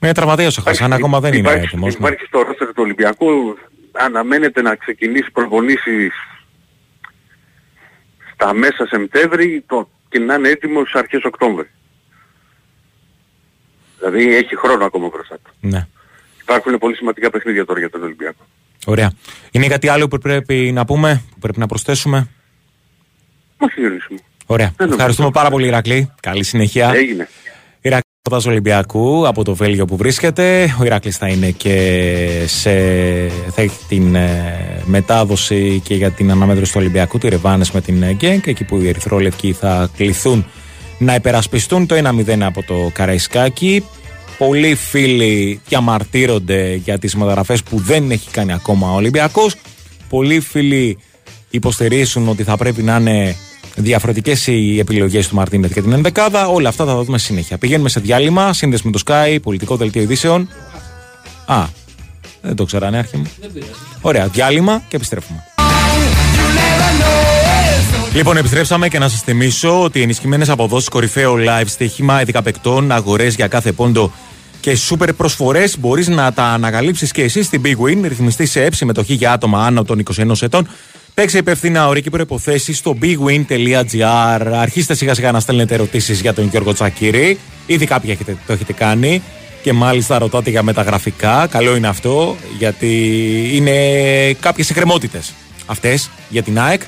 Με τραυματίας ο Χασάν, ακόμα δεν είναι έτοιμος. Υπάρχει στο ρόστερ του Ολυμπιακού, αναμένεται να ξεκινήσει προπονήσεις στα μέσα Σεπτέμβρη και να είναι έτοιμος αρχές Οκτώβρη. Δηλαδή έχει χρόνο ακόμα μπροστά του. Ναι. Υπάρχουν πολύ σημαντικά παιχνίδια τώρα για τον Ολυμπιακό. Ωραία. Είναι κάτι άλλο που πρέπει να πούμε, που πρέπει να προσθέσουμε? Ωραία. Ευχαριστούμε πάρα πολύ, Ηρακλή. Καλή συνέχεια. Έγινε. Πρωτάθλημα Ολυμπιακού από το Βέλγιο που βρίσκεται. Ο Ηράκλης θα είναι και θα έχει την μετάδοση και για την αναμέτρηση του Ολυμπιακού, του Ρεβάνες με την Genk, εκεί που οι ερυθρόλευκοι θα κληθούν να υπερασπιστούν το 1-0 από το Καραϊσκάκι. Πολλοί φίλοι διαμαρτύρονται για τις μεταγραφές που δεν έχει κάνει ακόμα ο Ολυμπιακός. Πολλοί φίλοι υποστηρίζουν ότι θα πρέπει να είναι διαφορετικές οι επιλογές του Μαρτίνετ και την ενδεκάδα. Όλα αυτά θα τα δούμε συνέχεια. Πηγαίνουμε σε διάλειμμα, σύνδεση με το Sky, πολιτικό δελτίο ειδήσεων. Α, δεν το ξέρανε, άρχη μου. Ωραία, διάλειμμα και επιστρέφουμε. Λοιπόν, επιστρέψαμε και να σας θυμίσω ότι οι ενισχυμένες αποδόσεις, κορυφαίο live στοίχημα, ειδικά παικτών, αγορές για κάθε πόντο και σούπερ προσφορές μπορείς να τα ανακαλύψεις και εσύ στην Big Win. Ρυθμιστή σε συμμετοχή για άτομα άνω των 21 ετών. Παίξε υπεύθυνα, όροι και προϋποθέσεις στο bigwin.gr. Αρχίστε σιγά σιγά να στέλνετε ερωτήσεις για τον Γιώργο Τσακίρη. Ήδη κάποιοι το έχετε κάνει και μάλιστα ρωτάτε για μεταγραφικά. Καλό είναι αυτό, γιατί είναι κάποιες εκκρεμότητες αυτές για την ΑΕΚ.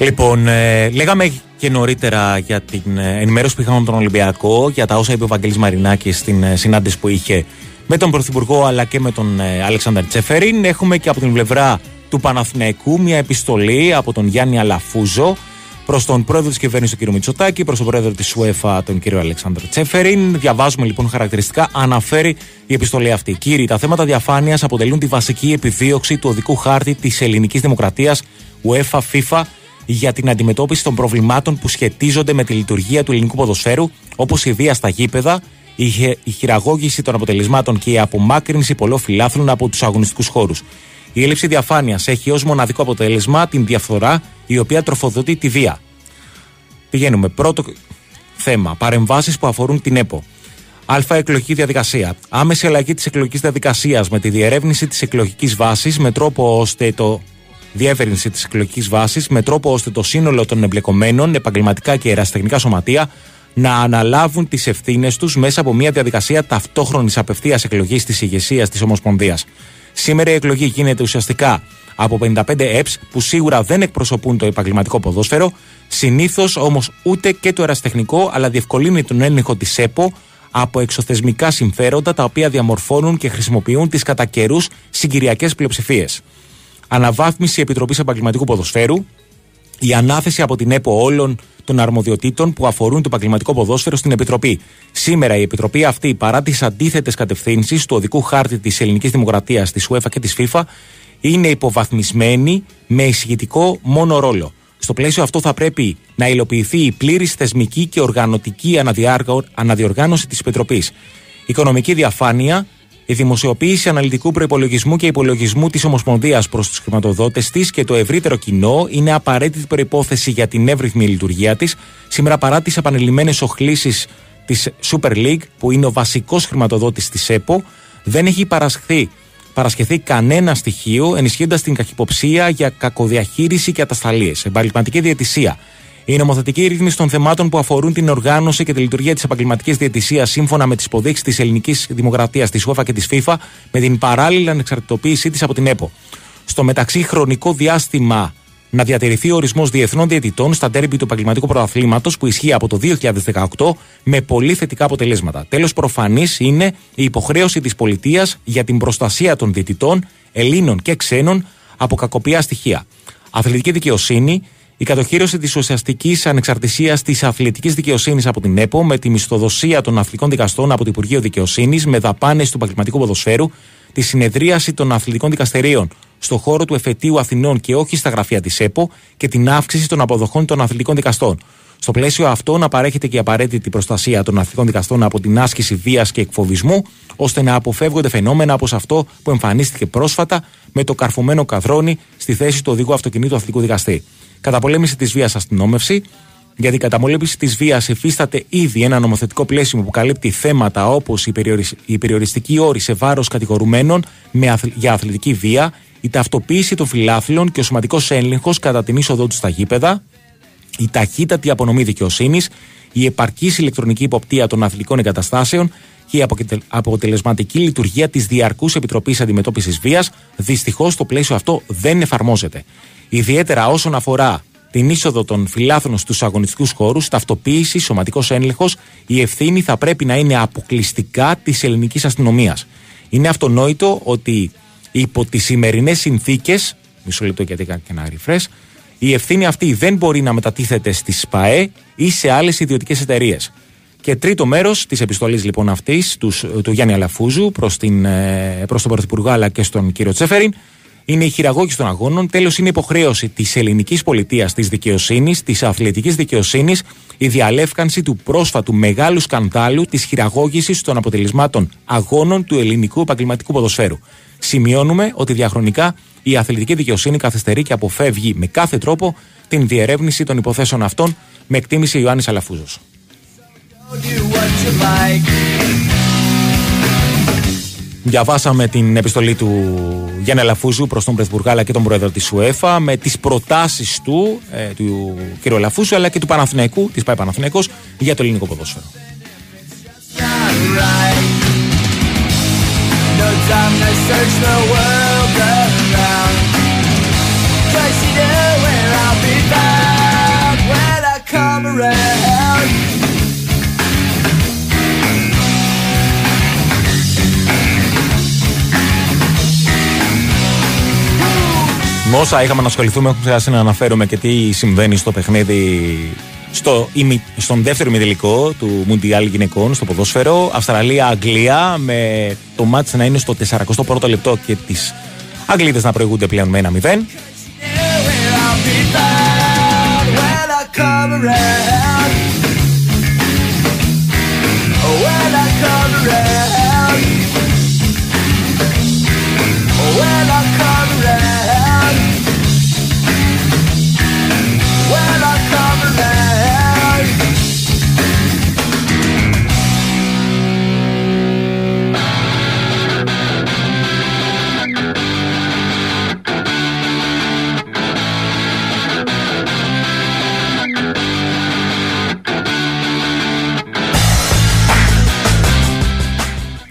Λοιπόν, λέγαμε και νωρίτερα για την ενημέρωση που είχαμε από τον Ολυμπιακό, για τα όσα είπε ο Βαγγέλης Μαρινάκης στην συνάντηση που είχε με τον Πρωθυπουργό αλλά και με τον Αλεξάνδερ Τσεφερίν. Έχουμε και από την πλευρά του Παναθηναϊκού μια επιστολή από τον Γιάννη Αλαφούζο προς τον πρόεδρο της κυβέρνησης, τον κ. Μητσοτάκη, προς τον πρόεδρο της UEFA, τον κ. Αλεξάνδερ Τσεφερίν. Διαβάζουμε λοιπόν χαρακτηριστικά, αναφέρει η επιστολή αυτή. Κύριοι, τα θέματα διαφάνειας αποτελούν τη βασική επιδίωξη του οδικού χάρτη της ελληνικής δημοκρατίας UEFA FIFA για την αντιμετώπιση των προβλημάτων που σχετίζονται με τη λειτουργία του ελληνικού ποδοσφαίρου, όπως η βία στα γήπεδα, η χειραγώγηση των αποτελεσμάτων και η απομάκρυνση πολλών φιλάθλων από τους αγωνιστικούς χώρους. Η έλλειψη διαφάνειας έχει ως μοναδικό αποτέλεσμα την διαφθορά, η οποία τροφοδοτεί τη βία. Πηγαίνουμε. Πρώτο θέμα. Παρεμβάσεις που αφορούν την ΕΠΟ. Α. Εκλογική διαδικασία. Άμεση αλλαγή της εκλογικής διαδικασίας με τη διερεύνηση της εκλογικής βάσης με τρόπο ώστε το. Διεύρυνση της εκλογικής βάσης με τρόπο ώστε το σύνολο των εμπλεκομένων, επαγγελματικά και ερασιτεχνικά σωματεία, να αναλάβουν τις ευθύνες τους μέσα από μια διαδικασία ταυτόχρονης απευθείας εκλογής της ηγεσίας της Ομοσπονδίας. Σήμερα η εκλογή γίνεται ουσιαστικά από 55 ΕΠΣ που σίγουρα δεν εκπροσωπούν το επαγγελματικό ποδόσφαιρο, συνήθως όμως ούτε και το ερασιτεχνικό, αλλά διευκολύνει τον έλεγχο της ΕΠΟ από εξωθεσμικά συμφέροντα τα οποία διαμορφώνουν και χρησιμοποιούν τις κατά καιρούς συγκυριακές πλειοψηφίες. Αναβάθμιση Επιτροπής Επαγγελματικού Ποδοσφαίρου. Η ανάθεση από την ΕΠΟ όλων των αρμοδιοτήτων που αφορούν το επαγγελματικό ποδόσφαιρο στην Επιτροπή. Σήμερα η Επιτροπή αυτή, παρά τις αντίθετες κατευθύνσεις του οδικού χάρτη της ελληνικής δημοκρατίας, της UEFA και της FIFA, είναι υποβαθμισμένη με εισηγητικό μόνο ρόλο. Στο πλαίσιο αυτό θα πρέπει να υλοποιηθεί η πλήρης θεσμική και οργανωτική αναδιοργάνωση της Επιτροπής. Οικονομική διαφάνεια. Η δημοσιοποίηση αναλυτικού προϋπολογισμού και υπολογισμού της Ομοσπονδίας προς τους χρηματοδότες της και το ευρύτερο κοινό είναι απαραίτητη προϋπόθεση για την εύρυθμη λειτουργία της. Σήμερα, παρά τις επανειλημμένες οχλήσεις της Super League, που είναι ο βασικός χρηματοδότης της ΕΠΟ, δεν έχει παρασχεθεί κανένα στοιχείο ενισχύοντας την καχυποψία για κακοδιαχείριση και ατασταλίες. Επαγγελματική διαιτησία. Η νομοθετική ρύθμιση των θεμάτων που αφορούν την οργάνωση και τη λειτουργία της επαγγελματικής διαιτησίας σύμφωνα με τις υποδείξεις της ελληνικής δημοκρατίας, της UEFA και της FIFA, με την παράλληλη ανεξαρτητοποίησή της από την ΕΠΟ. Στο μεταξύ, χρονικό διάστημα να διατηρηθεί ο ορισμός διεθνών διαιτητών στα ντέρμπι του επαγγελματικού πρωταθλήματος που ισχύει από το 2018 με πολύ θετικά αποτελέσματα. Τέλος, προφανής είναι η υποχρέωση της πολιτείας για την προστασία των διαιτητών, Ελλήνων και ξένων από κακοποιά στοιχεία. Αθλητική δικαιοσύνη. Η κατοχήρωση της ουσιαστικής ανεξαρτησίας της αθλητικής δικαιοσύνης από την ΕΠΟ με τη μισθοδοσία των αθλητικών δικαστών από το Υπουργείο Δικαιοσύνης, με δαπάνες του επαγγελματικού ποδοσφαίρου, τη συνεδρίαση των αθλητικών δικαστηρίων στο χώρο του Εφετείου Αθηνών και όχι στα γραφεία της ΕΠΟ και την αύξηση των αποδοχών των αθλητικών δικαστών. Στο πλαίσιο αυτό, να παρέχεται και η απαραίτητη προστασία των αθλητικών δικαστών από την άσκηση βίας και εκφοβισμού, ώστε να αποφεύγονται φαινόμενα όπως αυτό που εμφανίστηκε πρόσφατα με το καρφωμένο καδρόνι στη θέση του οδηγού αυτοκινήτου αθλητικού δικαστή. Καταπολέμηση της βίας αστυνόμευση. Για την καταπολέμηση της βίας υφίσταται ήδη ένα νομοθετικό πλαίσιο που καλύπτει θέματα όπως η περιοριστική όρη σε βάρος κατηγορουμένων για αθλητική βία, η ταυτοποίηση των φιλάθλων και ο σωματικός έλεγχος κατά την είσοδό του στα γήπεδα, η ταχύτατη απονομή δικαιοσύνης, η επαρκής ηλεκτρονική υποπτία των αθλητικών εγκαταστάσεων και η αποτελεσματική λειτουργία της Διαρκούς Επιτροπής Αντιμετώπισης Βίας. Δυστυχώς το πλαίσιο αυτό δεν εφαρμόζεται. Ιδιαίτερα όσον αφορά την είσοδο των φιλάθλων στους αγωνιστικούς χώρους, ταυτοποίηση, σωματικός έλεγχος, η ευθύνη θα πρέπει να είναι αποκλειστικά της ελληνικής αστυνομίας. Είναι αυτονόητο ότι υπό τις σημερινές συνθήκες, μισό λεπτό γιατί κάνει και ένα refresh, η ευθύνη αυτή δεν μπορεί να μετατίθεται στις ΠΑΕ ή σε άλλες ιδιωτικές εταιρείες. Και τρίτο μέρος της επιστολής λοιπόν αυτής του Γιάννη Αλαφούζου προς τον Πρωθυπουργό αλλά και στον κύριο Τσέφεριν, είναι η χειραγώγηση των αγώνων. Τέλος, είναι υποχρέωση της ελληνικής πολιτείας, της δικαιοσύνης, της αθλητικής δικαιοσύνης, η διαλεύκανση του πρόσφατου μεγάλου σκανδάλου της χειραγώγησης των αποτελεσμάτων αγώνων του ελληνικού επαγγελματικού ποδοσφαίρου. Σημειώνουμε ότι διαχρονικά η αθλητική δικαιοσύνη καθυστερεί και αποφεύγει με κάθε τρόπο την διερεύνηση των υποθέσεων αυτών, με εκτίμηση Ιωάννης Αλαφούζος. Διαβάσαμε την επιστολή του Γιάννη Αλαφούζου προς τον Πρωθυπουργό αλλά και τον Πρόεδρο της UEFA με τις προτάσεις του κ. Αλαφούζου αλλά και του Παναθηναϊκού, της ΠΑΕ Παναθηναϊκός, για το ελληνικό ποδόσφαιρο. Όσα είχαμε να ασχοληθούμε, έχω ξεχάσει να αναφέρουμε και τι συμβαίνει στο παιχνίδι στον δεύτερο ημιτελικό του Μουντιάλ Γυναικών στο ποδόσφαιρο. Αυστραλία-Αγγλία, με το μάτς να είναι στο 41ο λεπτό και τις Αγγλίδες να προηγούνται πλέον με 1-0.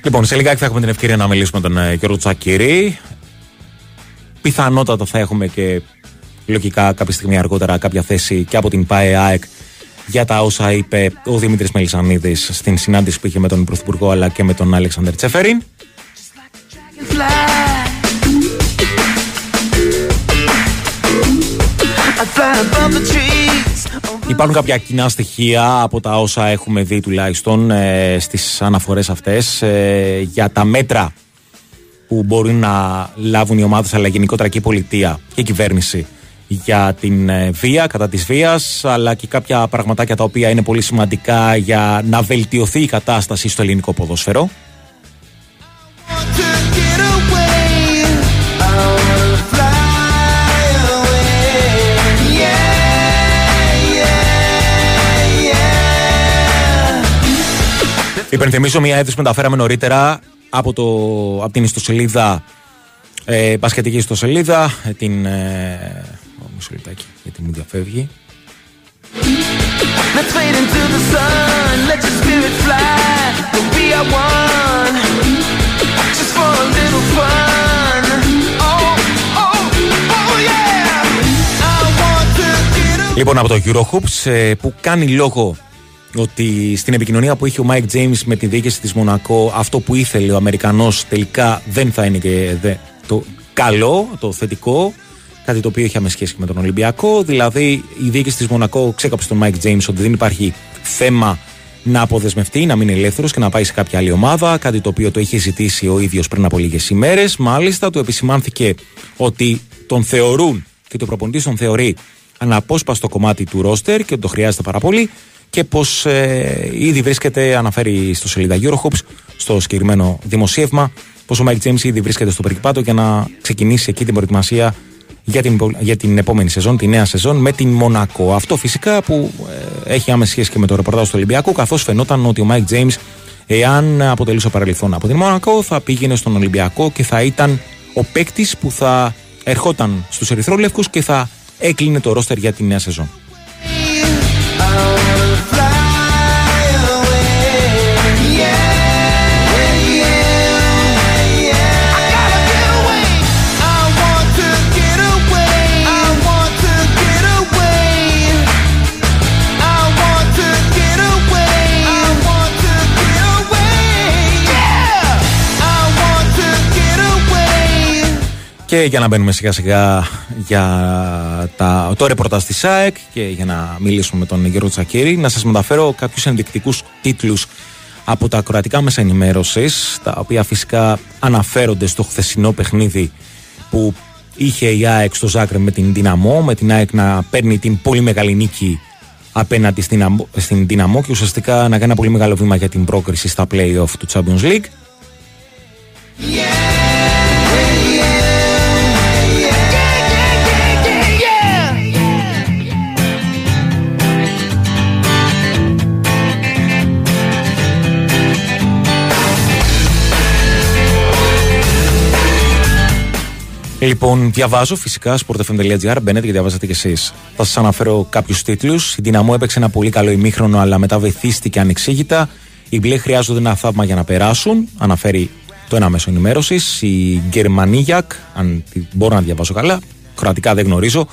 Λοιπόν, σε λιγάκι θα έχουμε την ευκαιρία να μιλήσουμε με τον Γιώργο Τσακίρη. Πιθανότατα θα έχουμε και λογικά κάποια στιγμή αργότερα κάποια θέση και από την ΠΑΕ-ΑΕΚ για τα όσα είπε ο Δημήτρης Μελισσανίδης στην συνάντηση που είχε με τον Πρωθυπουργό αλλά και με τον Αλεξάνδερ Τσέφεριν. Υπάρχουν κάποια κοινά στοιχεία από τα όσα έχουμε δει τουλάχιστον στις αναφορές αυτές για τα μέτρα που μπορεί να λάβουν οι ομάδες αλλά γενικότερα και η πολιτεία και η κυβέρνηση για την βία, κατά της βίας, αλλά και κάποια πραγματάκια τα οποία είναι πολύ σημαντικά για να βελτιωθεί η κατάσταση στο ελληνικό ποδόσφαιρο. Υπενθυμίζω μια ένταση που μεταφέραμε νωρίτερα από την ιστοσελίδα, μπασκετική ιστοσελίδα, την. Μισό λεπτάκι, γιατί μου διαφεύγει. Λοιπόν, από το Eurohoops που κάνει λόγο ότι στην επικοινωνία που είχε ο Mike James με τη διοίκηση της Μονακό, αυτό που ήθελε ο Αμερικανός τελικά δεν θα είναι και το καλό, το θετικό, Κάτι το οποίο είχαμε σχέση και με τον Ολυμπιακό. Δηλαδή, η διοίκηση της Μονακό ξέκαψε τον Mike James ότι δεν υπάρχει θέμα να αποδεσμευτεί, να μείνει ελεύθερος και να πάει σε κάποια άλλη ομάδα. Κάτι το οποίο το είχε ζητήσει ο ίδιος πριν από λίγες ημέρες. Μάλιστα, του επισημάνθηκε ότι τον θεωρούν και το προπονητής τον θεωρεί αναπόσπαστο κομμάτι του ρόστερ και ότι το χρειάζεται πάρα πολύ. Και πως ήδη βρίσκεται, αναφέρει στο σελίδα Eurohoops, στο συγκεκριμένο δημοσίευμα, πως ο Mike James ήδη βρίσκεται στο περικυπάτο για να ξεκινήσει εκεί την προετοιμασία για την επόμενη σεζόν, τη νέα σεζόν με την Μονακό. Αυτό φυσικά που έχει άμεση σχέση και με το ρεπορτάζ του Ολυμπιακού, καθώς φαινόταν ότι ο Mike James, εάν αποτελούσε παρελθόν από την Μονακό, θα πήγαινε στον Ολυμπιακό και θα ήταν ο παίκτης που θα ερχόταν στους ερυθρόλευκους και θα έκλεινε το ρόστερ για τη νέα σεζόν. Και για να μπαίνουμε σιγά σιγά για το ρεπορτάζ της ΑΕΚ και για να μιλήσουμε με τον Γιώργο Τσακίρη, να σας μεταφέρω κάποιους ενδεικτικούς τίτλους από τα κροατικά μέσα ενημέρωσης, τα οποία φυσικά αναφέρονται στο χθεσινό παιχνίδι που είχε η ΑΕΚ στο Ζάγκρεμπ με την Ντίναμό, με την ΑΕΚ να παίρνει την πολύ μεγάλη νίκη απέναντι στην Ντίναμό και ουσιαστικά να κάνει ένα πολύ μεγάλο βήμα για την πρόκριση στα play-off του Champions League. Λοιπόν, διαβάζω φυσικά sportfm.gr, μπαίνετε και διαβάζετε κι εσείς. Θα σας αναφέρω κάποιους τίτλους. Η Ντιναμό έπαιξε ένα πολύ καλό ημίχρονο, αλλά μετά βυθίστηκε ανεξήγητα. Οι μπλε χρειάζονται ένα θαύμα για να περάσουν, αναφέρει το ένα μέσο ενημέρωσης. Η Γκερμανίγιακ, αν μπορώ να διαβάσω καλά, κροατικά δεν γνωρίζω.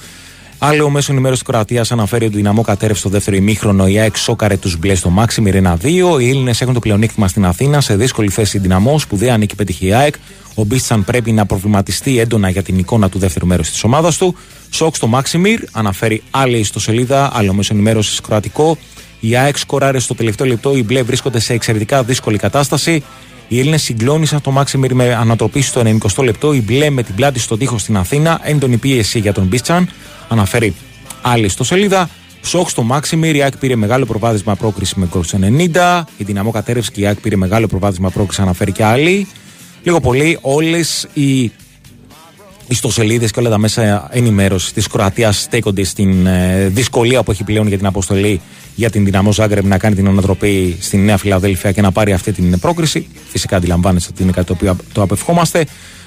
Άλλο μέσο ενημέρωσης της Κροατίας αναφέρει ότι η Ντιναμό κατέρευσε το δεύτερο ημίχρονο. Η ΑΕΚ σόκαρε τους μπλε στο μάξιμιρ 1-2. Οι Έλληνες έχουν το πλεονέκτημα στην Αθήνα. Σε δύσκολη θέση η Ντιναμό, σπουδαία νίκη πέτυχε η ΑΕΚ. Ο Μπίστσαν πρέπει να προβληματιστεί έντονα για την εικόνα του δεύτερου μέρους της ομάδας του. Σοκ στο Μάξιμιρ, αναφέρει άλλη ιστοσελίδα, άλλο μέσο ενημέρωσης κροατικό. Η ΑΕΚ σκοράρε στο τελευταίο λεπτό. Οι μπλε βρίσκονται σε εξαιρετικά δύσκολη κατάσταση. Οι Έλληνες συγκλώνησαν το Μάξιμιρ με ανατροπή στο 90 λεπτό. Οι μπλε με την πλάτη στον τοίχο στην Αθήνα. Έντονη πίεση για τον Μπίστσαν, αναφέρει άλλη ιστοσελίδα. Σοκ στο Μάξιμιρ, η ΑΕΚ πήρε μεγάλο προβάδισμα πρόκριση με γκολ 90. Η Ντιναμό κατέρευσε και η ΑΕΚ πήρε μεγάλο προβάδισμα πρόκριση, αναφέρει και άλλη. Λίγο πολύ όλες οι ιστοσελίδες και όλα τα μέσα ενημέρωσης της Κροατίας στέκονται στην δυσκολία που έχει πλέον για την αποστολή για την Ντιναμό Ζάγκρεμπ να κάνει την ανατροπή στη Νέα Φιλαδέλφια και να πάρει αυτή την πρόκριση. Φυσικά αντιλαμβάνεστε ότι είναι κάτι το οποίο το απευχόμαστε.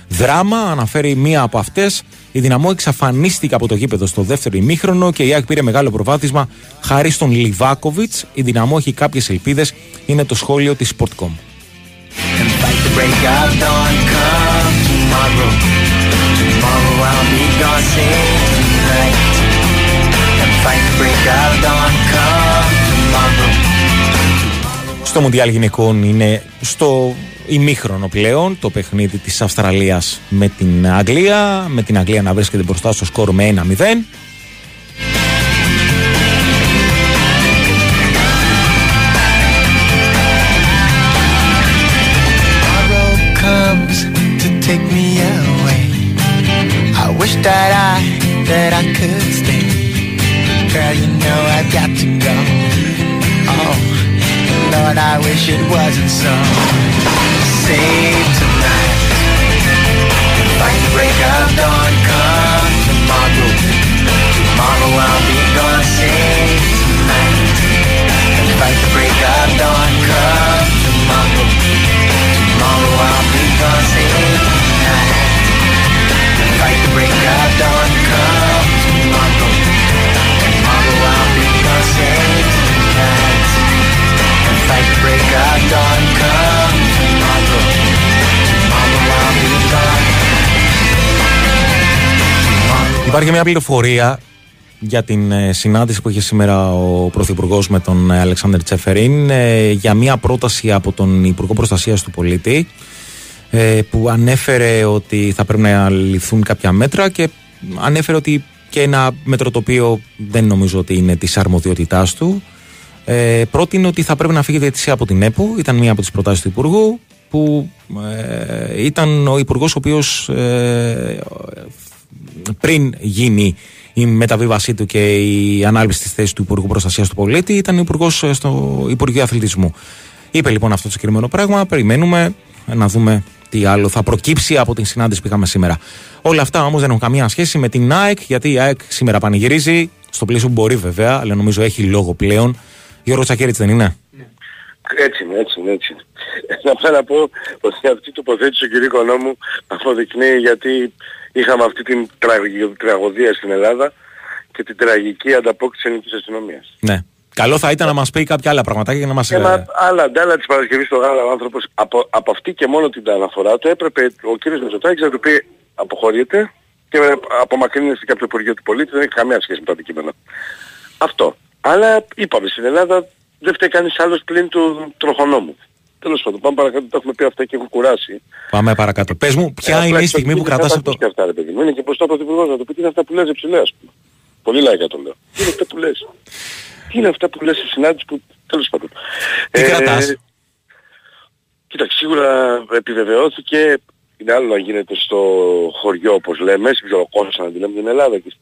Δράμα, αναφέρει μία από αυτές. Η Ντιναμό εξαφανίστηκε από το γήπεδο στο δεύτερο ημίχρονο και η ΑΕΚ πήρε μεγάλο προβάδισμα χάρη στον Λιβάκοβιτς. Η Ντιναμό έχει κάποιες ελπίδες, είναι το σχόλιο της Sportcom. Στο Μουντιάλ Γυναικών είναι στο ημίχρονο πλέον το παιχνίδι της Αυστραλίας με την Αγγλία. Με την Αγγλία να βρίσκεται μπροστά στο σκορ με 1-0. Υπάρχει μια πληροφορία για την συνάντηση που είχε σήμερα ο Πρωθυπουργός με τον Alexander Ceferin για μια πρόταση από τον Υπουργό Προστασίας του Πολίτη που ανέφερε ότι θα πρέπει να ληφθούν κάποια μέτρα και ανέφερε ότι και ένα μέτρο το οποίο δεν νομίζω ότι είναι της αρμοδιότητάς του. Πρότεινε ότι θα πρέπει να φύγει η διαιτησία από την ΕΠΟ. Ήταν μία από τις προτάσεις του Υπουργού, που ήταν ο Υπουργός ο οποίος πριν γίνει η μεταβίβασή του και η ανάληψη της θέσης του Υπουργού Προστασίας του Πολίτη, ήταν Υπουργός στο Υπουργείο Αθλητισμού. Είπε λοιπόν αυτό το συγκεκριμένο πράγμα. Περιμένουμε να δούμε τι άλλο θα προκύψει από την συνάντηση που είχαμε σήμερα. Όλα αυτά όμως δεν έχουν καμία σχέση με την ΑΕΚ, γιατί η ΑΕΚ σήμερα πανηγυρίζει στο πλαίσιο που μπορεί βέβαια, αλλά νομίζω έχει λόγο πλέον. Γιώργο Τσακίριτς, δεν είναι? Έτσι είναι, έτσι είναι, έτσι. Να πάω να πω ότι αυτή η τοποθέτηση του κ. Οικονόμου αποδεικνύει γιατί είχαμε αυτή την τραγωδία στην Ελλάδα και την τραγική ανταπόκριση της ελληνικής αστυνομίας. Ναι. Καλό θα ήταν να μας πει κάποια άλλα πραγματάκια για να μας... Άλλα αντάλλα της Παρασκευής στο Γάλα ο άνθρωπος, από αυτή και μόνο την αναφορά του έπρεπε ο κ. Μητσοτάκης να του πει αποχωρείτε και απομακρύνεστε από το Υπουργείο του Πολίτη, δεν έχει καμία σχέση με το αντικείμενο. Αυτό. Αλλά είπαμε στην Ελλάδα δεν φταίει κανείς άλλος πλην του τροχονόμου. Τέλος πάντων, πάμε παρακάτω, τα έχουμε πει αυτά και έχω κουράσει. Πάμε παρακάτω. Πες μου, ποια είναι η στιγμή που κρατάς αυτό. Και αυτά, ρε παιδί μου, είναι και πως το Πρωθυπουργός να το πει, τι είναι αυτά που λες ψηλά, ας πούμε. Πολύ λαϊκά το λέω. Τι είναι αυτά που λες. Τι είναι αυτά που λες στη συνάντηση που... Τέλος πάντων. Τι κρατάς. Κοίταξε, σίγουρα επιβεβαιώθηκε, είναι άλλο να γίνεται στο χωριό όπως λέμε, στην ψιλοκόστανα τη λέμε την Ελλάδα και,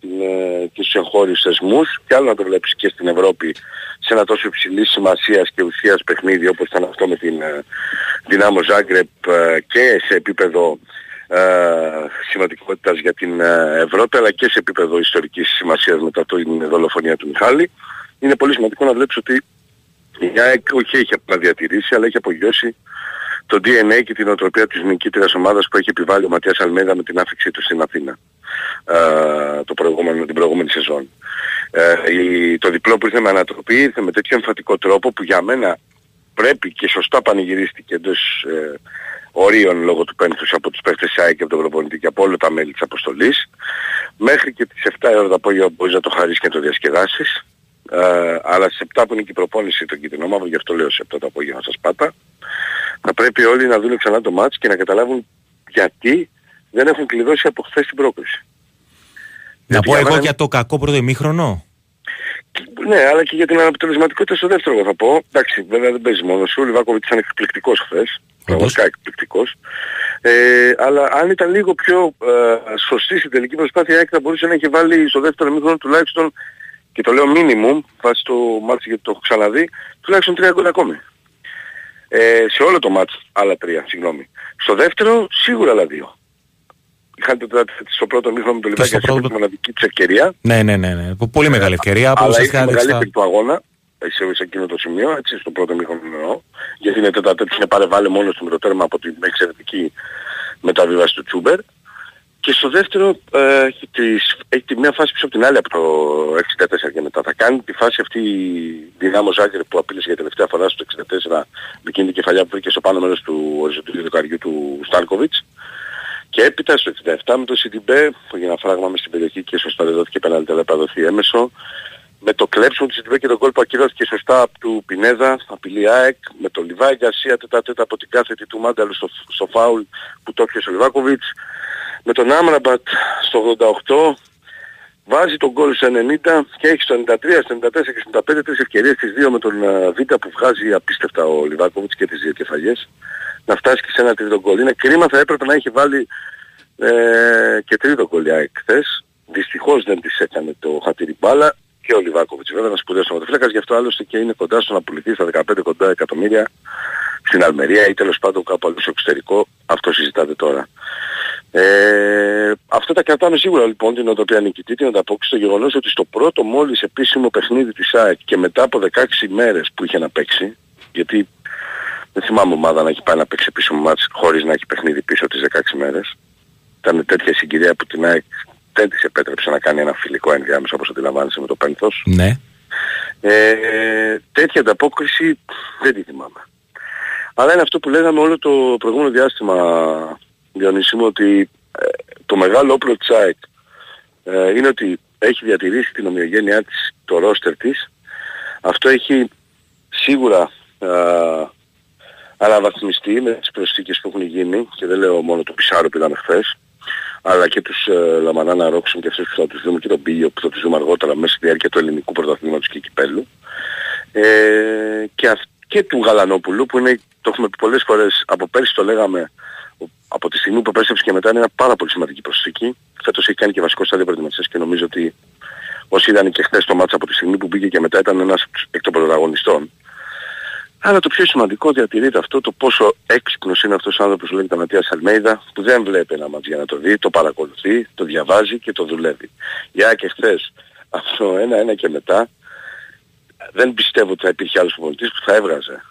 και στους εγχώριους θεσμούς, και άλλο να το βλέψεις και στην Ευρώπη σε ένα τόσο υψηλής σημασίας και ουσίας παιχνίδι όπως ήταν αυτό με την Dynamo Zagreb και σε επίπεδο σημαντικότητας για την Ευρώπη αλλά και σε επίπεδο ιστορικής σημασίας μετά την δολοφονία του Μιχάλη. Είναι πολύ σημαντικό να βλέπεις ότι η ΑΕΚ όχι έχει διατηρήσει αλλά έχει απογειώσει το DNA και την οτροπία της νικήτριας ομάδας που έχει επιβάλει ο Ματίας Αλμέιδα με την άφηξή του στην Αθήνα την προηγούμενη σεζόν. Το διπλό που ήρθε με ανατροπή ήρθε με τέτοιο εμφατικό τρόπο που για μένα πρέπει και σωστά πανηγυρίστηκε εντός ορίων λόγω του πένθους από τους παίχτες ΑΕΚ και από τον προπονητή και από όλα τα μέλη της αποστολής. Μέχρι και τις 7 ώρα το απόγευμα μπορείς να το χαρίσεις και να το διασκεδάσεις. Αλλά στις 7 που είναι και η προπόνηση των κίτρινων μαύρων, γι' αυτό λέω σε 7 το απόγευμα σας πάτα, θα πρέπει όλοι να δουν ξανά το μάτς και να καταλάβουν γιατί δεν έχουν κλειδώσει από χθες την πρόκληση. Να πω εγώ για το κακό πρώτο ημίχρονο. Ναι, αλλά και για την αναποτελεσματικότητα στο δεύτερο εγώ θα πω. Εντάξει, βέβαια δεν παίζει μόνος σου, ο Λιβάκοβιτς ήταν εκπληκτικός χθες, πραγματικά εκπληκτικός. Αλλά αν ήταν λίγο πιο σωστή στην τελική προσπάθεια θα μπορούσε να έχει βάλει στο δεύτερο ημίχρονο τουλάχιστον, και το λέω minimum, βάσει το μάτς γιατί το έχω ξαναδεί, τουλάχιστον 3 γκολ ακόμη. Σε όλο το μάτς άλλα 3, συγγνώμη. Στο δεύτερο σίγουρα άλλα 2. Είχατε στο πρώτο μήχρονο με το Λιβάκη πρώτο... τη μοναδική της ευκαιρία. Ναι, ναι, ναι, ναι. Πολύ μεγάλη ευκαιρία. Αλλά είχε μεγαλύτερη του αγώνα, σε εκείνο το σημείο, έτσι, στο πρώτο μήχρονο εννοώ. Γιατί είναι τέταρτος, είναι παρεβάλλει μόνος του με το τέρμα από την εξαιρετική μεταβίβαση του Tsouber. Και στο δεύτερο έχει τη μία φάση πίσω από την άλλη από το 64 και μετά. Θα κάνει τη φάση αυτή η Dynamo Zagreb που απείλησε για τελευταία φορά στο 64 με εκείνη την κεφαλιά που βρήκε στο πάνω μέρος του οριζοντίου δοκαριού του Στάνκοβιτς. Και έπειτα στο 67 με το Σιντιμπέ που έγινε ένα φράγμα μες στην περιοχή και σωστά δεν δόθηκε πέναλτι αλλά παραδοθεί έμεσο. Με το κλέψιμο του Σιντιμπέ και τον γκολ που ακυρώθηκε σωστά από του Πινέδα, απειλή ΑΕΚ, με τον Λιβάη Γκαρσία τέτα από την κάθετη του Μάνταλου στο φάουλ που το πιέσε ο Λιβάκοβιτς. Με τον Άμραμπατ στο 88 βάζει τον γκολ στο 90 και έχει στο 93, στο 94 και στο 95 τρεις ευκαιρίες, τις δύο με τον Β που βγάζει απίστευτα ο Λιβάκοβιτς και τις δύο κεφαλιές να φτάσει και σε ένα τρίτο γκολ. Είναι κρίμα, θα έπρεπε να έχει βάλει και τρίτο γκολ η ΑΕΚ χθες. Δυστυχώς δεν της έκανε το χατήρι μπάλα και ο Λιβάκοβιτς βέβαια να σπουδαίος ματοφύλακας, γι' αυτό άλλωστε και είναι κοντά στο να πουληθεί στα 15 κοντά εκατομμύρια στην Αλμερία ή τέλος πάντων κάπου αλλού στο εξωτερικό, αυτό συζητάτε τώρα. Αυτό τα κρατάμε σίγουρα λοιπόν, την οτροπία νικητή, την ανταπόκριση, το γεγονός ότι στο πρώτο μόλις επίσημο παιχνίδι της ΑΕΚ και μετά από 16 μέρες που είχε να παίξει, γιατί δεν θυμάμαι ομάδα να έχει πάει να παίξει επίσημο μάτς χωρίς να έχει παιχνίδι πίσω τις 16 μέρες, ήταν τέτοια συγκυρία που την ΑΕΚ δεν της επέτρεψε να κάνει ένα φιλικό ενδιάμεσο όπως αντιλαμβάνεσαι με το πένθος. Ναι. Τέτοια ανταπόκριση δεν τη θυμάμαι. Αλλά είναι αυτό που λέγαμε όλο το προηγούμενο διάστημα, Διονύσιμο, ότι το μεγάλο όπλο της ΑΕΚ είναι ότι έχει διατηρήσει την ομοιογένειά της, το ρόστερ της. Αυτό έχει σίγουρα αναβαθμιστεί με τις προσθήκες που έχουν γίνει και δεν λέω μόνο το Pissaro που είδαμε χθες, αλλά και τους Λαμανάνα Ρόξον και αυτούς που θα τους δούμε και τον Πίγιο που θα τους δούμε αργότερα μέσα στη διάρκεια του ελληνικού πρωταθλήματος και κυπέλου. Και του Γαλανόπουλου που είναι, το έχουμε πει πολλές φορές, από πέρσι το λέγαμε, από τη στιγμή που επέστρεψε και μετά είναι μια πάρα πολύ σημαντική προσθήκη. Φέτος έχει κάνει και βασικό στάδιο προετοιμασίας και νομίζω ότι όσοι είδαν και χθες το μάτσα, από τη στιγμή που μπήκε και μετά ήταν ένας εκ των πρωταγωνιστών. Αλλά το πιο σημαντικό διατηρείται αυτό, το πόσο έξυπνος είναι αυτός ο άνθρωπος που λέγεται Ματίας Αλμέιδα, που δεν βλέπει ένα μάτς για να το δει, το παρακολουθεί, το διαβάζει και το δουλεύει. Για και χθες αυτό ένα-ένα και μετά, δεν πιστεύω ότι θα υπήρχε άλλος προπονητής που θα έβγαζε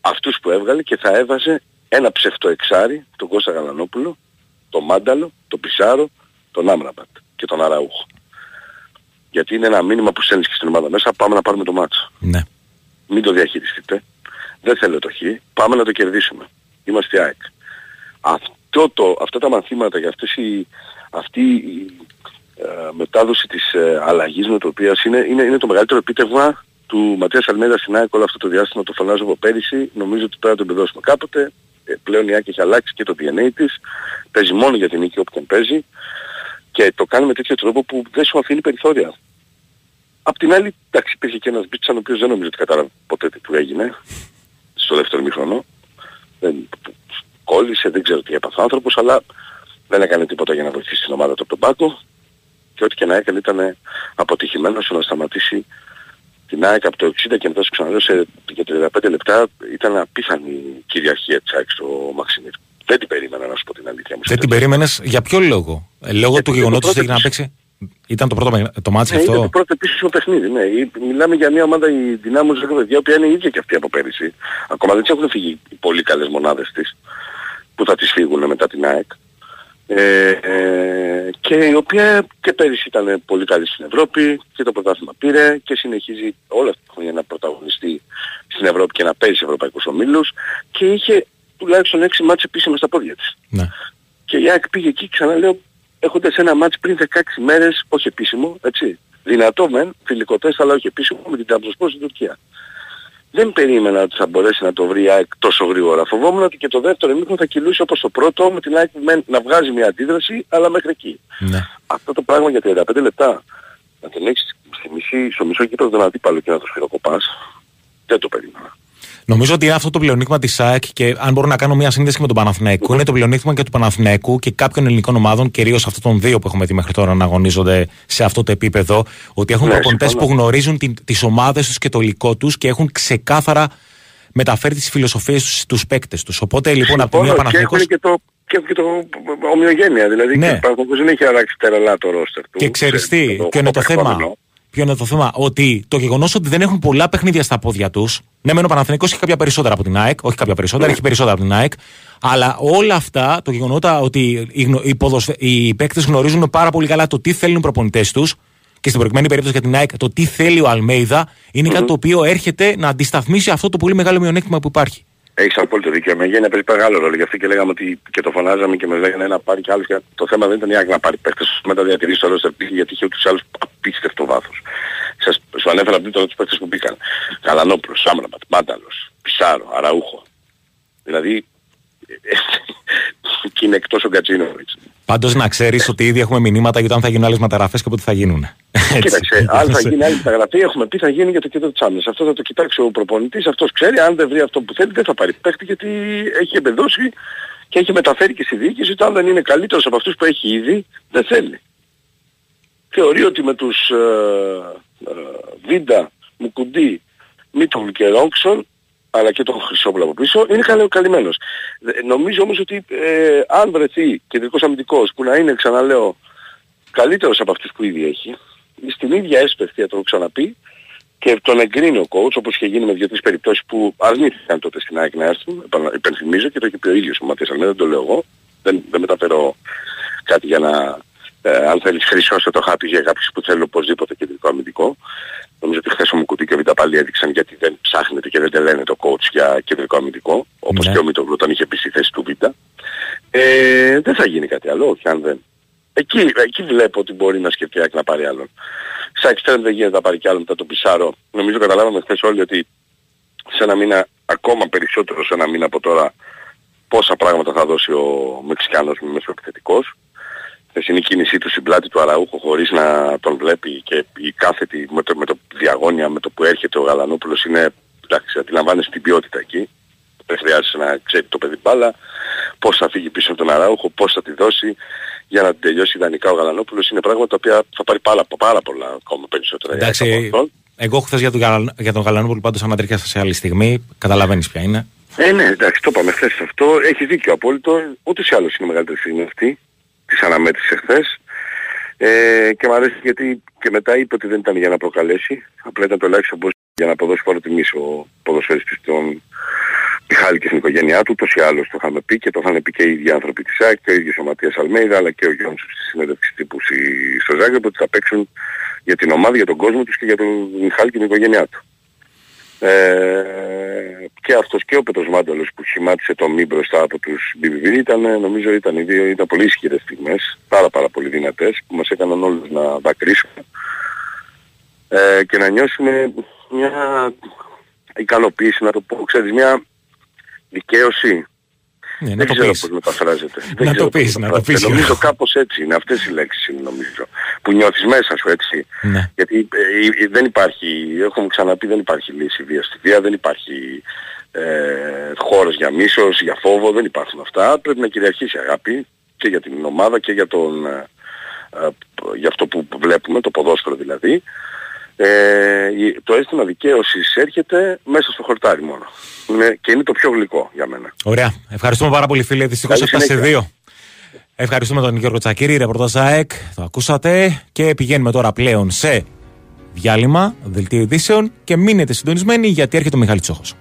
αυτούς που έβγαλε και θα έβαζε ένα ψευτοεξάρι, τον Κώστα Γαλανόπουλο, τον Μάνταλο, τον Πισάρο, τον Άμραμπατ και τον Αραούχο. Γιατί είναι ένα μήνυμα που στέλνεις και στην ομάδα μέσα, πάμε να πάρουμε το μάτσο. Ναι. Μην το διαχειριστείτε, δεν θέλω το χ, πάμε να το κερδίσουμε. Είμαστε ΑΕΚ. Αυτά τα μαθήματα και αυτή η μετάδοση της αλλαγής νοοτροπίας είναι το μεγαλύτερο επίτευγμα του Ματίας Αλμέιδα στην ΑΕΚ όλο αυτό το διάστημα, το φωνάζω από πέρυσι, νομίζω ότι τώρα το εμπεδώσουμε κάποτε, πλέον η ΑΕΚ έχει αλλάξει και το DNA της, παίζει μόνο για την νίκη όποιον παίζει και το κάνει με τέτοιο τρόπο που δεν σου αφήνει περιθώρια. Απ' την άλλη, εντάξει, υπήρχε και ένας Μπίτσαν ο οποίος δεν νομίζω ότι κατάλαβε ποτέ τι του έγινε στο δεύτερο μήχρονο. Κόλλησε, δεν ξέρω τι έπαθε ο άνθρωπος, αλλά δεν έκανε τίποτα για να βοηθήσει την ομάδα του από τον πάγκο και ό,τι και να έκανε ήταν αποτυχημένος στο να σταματήσει την ΑΕΚ από το 60 και μετά σου ξαναλέω για 35 λεπτά ήταν απίθανη κυριαρχία της ΑΕΚ στο Μαξιμίρ. Δεν την περίμενα να σου πω την αλήθεια μου. Δεν την περίμενες για ποιο λόγο? Λόγω του γεγονότος ότι έγινε να παίξει. Ήταν το πρώτο το μάτσι αυτό. Ήταν το πρώτο επίσημο παιχνίδι, ναι. Μιλάμε για μια ομάδα, η Dynamo Zagreb, η οποία είναι ίδια και αυτή από πέρυσι. Ακόμα δεν της έχουν φύγει οι πολύ καλές μονάδες της, που θα τις φύγουν μετά την ΑΕΚ. Και η οποία και πέρυσι ήταν πολύ καλή στην Ευρώπη και το πρωτάθλημα πήρε και συνεχίζει όλα αυτά τα χρόνια να πρωταγωνιστεί στην Ευρώπη και να παίζει σε ευρωπαϊκούς ομίλους και είχε τουλάχιστον 6 μάτσες επίσημα στα πόδια της. Ναι. Και η ΑΕΚ πήγε εκεί, ξαναλέω, έχοντας ένα μάτς πριν 16 μέρες, όχι επίσημο, έτσι, δυνατό μεν, φιλικό τεστ, αλλά όχι επίσημο, με την Τραμπζονσπόρ στην Τουρκία. Δεν περίμενα ότι θα μπορέσει να το βρει η ΑΕΚ τόσο γρήγορα. Φοβόμουν ότι και το δεύτερο ημίχρονο θα κυλούσε όπως το πρώτο, με την ΑΕΚ να βγάζει μια αντίδραση, αλλά μέχρι εκεί. Ναι. Αυτό το πράγμα για 35 λεπτά, να την έχεις στο μισό κήπεδο τον αντίπαλο και να το σφυροκοπάς, δεν το περίμενα. Νομίζω ότι αυτό το πλεονέκτημα της ΑΕΚ και αν μπορώ να κάνω μια σύνδεση με τον Παναθηναϊκό, είναι το πλεονέκτημα και του Παναθηναϊκού και κάποιων ελληνικών ομάδων, κυρίως αυτών των δύο που έχουμε δει μέχρι τώρα να αγωνίζονται σε αυτό το επίπεδο, ότι έχουν προπονητές που γνωρίζουν τις ομάδες τους και το υλικό τους και έχουν ξεκάθαρα μεταφέρει τις φιλοσοφίες τους στους παίκτες τους. Οπότε λοιπόν από τη μία Παναθηναϊκός. Και το ομοιογένεια, δηλαδή ναι. Και ο Παναθηναϊκός δεν έχει αλλάξει τεραλά το ρόστερ του. Και ξεριστεί, ποιο είναι το θέμα. Ποιο είναι το θέμα? Ότι το γεγονός ότι δεν έχουν πολλά παιχνίδια στα πόδια τους. Ναι, μεν ο Παναθηναϊκός έχει κάποια περισσότερα από την ΑΕΚ. Όχι κάποια περισσότερα, έχει περισσότερα από την ΑΕΚ. Αλλά όλα αυτά, το γεγονός ότι οι παίκτες γνωρίζουν πάρα πολύ καλά το τι θέλουν οι προπονητές τους και στην προκειμένη περίπτωση για την ΑΕΚ το τι θέλει ο Αλμέιδα, είναι κάτι το οποίο έρχεται να αντισταθμίσει αυτό το πολύ μεγάλο μειονέκτημα που υπάρχει. Έχεις απόλυτο δίκιο. Με γένεια παίζει μεγάλο ρόλο. Γι' αυτό και λέγαμε ότι και το φωνάζαμε και με λέγανε να πάρει και άλλους. Το θέμα δεν ήταν η ΑΕΚ να πάρει παίκτες. Μετά διατηρήσει το ρόστερ γιατί είχε ούτως ή άλλως απίστευτο βάθος. Σου ανέφερα πριν τώρα τους παίκτες που μπήκαν. Καλανόπουλος, Άμραμπατ, Μάνταλος, Πισάρο, Αραούχο. Δηλαδή και είναι εκτός ο Γκατζίνοβιτς. Πάντως να ξέρεις ότι ήδη έχουμε μηνύματα για το αν θα γίνουν άλλες μεταγραφές και πότε θα γίνουν. Κοίταξε, αν θα γίνει άλλη μεταγραφή, έχουμε πει θα γίνει για το κέντρο της άμυνας. Αυτό θα το κοιτάξει ο προπονητής, αυτός ξέρει, αν δεν βρει αυτό που θέλει δεν θα πάρει παίχτη γιατί έχει εμπεδώσει και έχει μεταφέρει και στη διοίκηση ότι αν δεν είναι καλύτερος από αυτούς που έχει ήδη δεν θέλει. Θεωρεί ότι με τους Βίντα, Μουκουντή, Μίτολ και Ρόξον αλλά και τον Χρυσόπουλο από πίσω, είναι καλυμμένος. Νομίζω όμως ότι αν βρεθεί κεντρικός αμυντικός που να είναι, ξαναλέω, καλύτερος από αυτούς που ήδη έχει, στην ίδια έσπευτη, θα το ξαναπεί, και τον εγκρίνει ο coach, όπως είχε γίνει με 2-3 περιπτώσεις που αρνήθηκαν τότε στην ΑΕΚ να έρθουν, υπενθυμίζω και το έχει πει ο ίδιος ο Ματίας Αλμέιδα, δεν το λέω εγώ, δεν μεταφέρω κάτι για να... αν θέλεις χρυσώστε το χάπι για κάποιους που θέλουν οπωσδήποτε κεντρικό αμυντικό. Νομίζω ότι χθες ο Μουκουτή και ο Βίντα πάλι έδειξαν γιατί δεν ψάχνεται και δεν τελένε το coach για κεντρικό αμυντικό, όπως και ο Μίτογλου όταν είχε πει στη θέση του Βίντα. Δεν θα γίνει κάτι άλλο, όχι αν δεν. Εκεί βλέπω ότι μπορεί να σκεφτεί να πάρει άλλον. Στα εξτρέμ δεν γίνεται να πάρει κι άλλον μετά τον Πισάρο. Νομίζω καταλάβαμε χθες όλοι ότι σε ένα μήνα, ακόμα περισσότερο σε ένα μήνα από τώρα, πόσα πράγματα θα δώσει ο Μεξικάνος μεσοεπιθετικός. χθεσινή κίνησή του στην πλάτη του Αραούχο χωρίς να τον βλέπει και η κάθετη με το διαγώνια με το που έρχεται ο Γαλανόπουλος είναι, εντάξει, αντιλαμβάνεσαι την ποιότητα εκεί. Δεν χρειάζεται να ξέρει το παιδί μπάλα, πώς θα φύγει πίσω από τον Αραούχο, πώς θα τη δώσει για να την τελειώσει ιδανικά ο Γαλανόπουλος. Είναι πράγματα τα οποία θα πάρει πάρα πολλά ακόμα περισσότερα. Εντάξει, εγώ χθες για τον Γαλανόπουλο πάντως ανατριχιάσα σε άλλη στιγμή, καταλαβαίνεις ποια είναι. Ναι, εντάξει, το είπαμε χθες αυτό, έχει δίκιο απόλυτο, ούτως ή άλλως είναι μεγαλύτερη στιγμή αυτή, της αναμέτρησης χθες. Και μου αρέσει γιατί και μετά είπε ότι δεν ήταν για να προκαλέσει, απλά ήταν το ελάχιστο για να αποδώσει χώρο τιμής ο ποδοσφαιριστής των Μιχάλη και στην οικογένειά του, ούτως ή άλλως το είχαμε πει και το είχαν πει και οι ίδιοι άνθρωποι της ΑΕΚ και ο ίδιος ο Ματίας Αλμέιδα αλλά και ο Γιάννης στη συνέντευξη τύπου στο Ζάγκρεπ ότι θα παίξουν για την ομάδα, για τον κόσμο τους και για τον Μιχάλη και την οικογένειά του. Και αυτός και ο Πέτρος Μάνταλος που σχημάτισε το μη μπροστά από τους BBB νομίζω ήταν οι δύο, ήταν πολύ ισχυρές στιγμές, πάρα πολύ δυνατές που μας έκαναν όλους να δακρύσουμε και να νιώσουμε μια ικανοποίηση, να το πω, ξέρεις, μια δικαίωση. Ναι, δεν ξέρω πώς μεταφράζεται. Να το πεις. Νομίζω κάπως έτσι είναι. Αυτές οι λέξεις είναι νομίζω. Που νιώθεις μέσα σου έτσι. Ναι. Γιατί δεν υπάρχει, έχουμε ξαναπεί, δεν υπάρχει λύση βία στη βία, δεν υπάρχει χώρος για μίσος, για φόβο, δεν υπάρχουν αυτά. Πρέπει να κυριαρχήσει αγάπη και για την ομάδα και για τον, για αυτό που βλέπουμε, το ποδόσφαιρο δηλαδή. Το αίσθημα δικαίωσης έρχεται μέσα στο χορτάρι μόνο και είναι το πιο γλυκό για μένα. Ωραία, ευχαριστούμε πάρα πολύ φίλε, δυστυχώς έφτασε 2. Ευχαριστούμε τον Γιώργο Τσακύρη, ρεπορτάζ ΑΕΚ, το ακούσατε και πηγαίνουμε τώρα πλέον σε διάλειμμα, δελτίο ειδήσεων και μείνετε συντονισμένοι γιατί έρχεται ο Μιχάλης Τσόχος.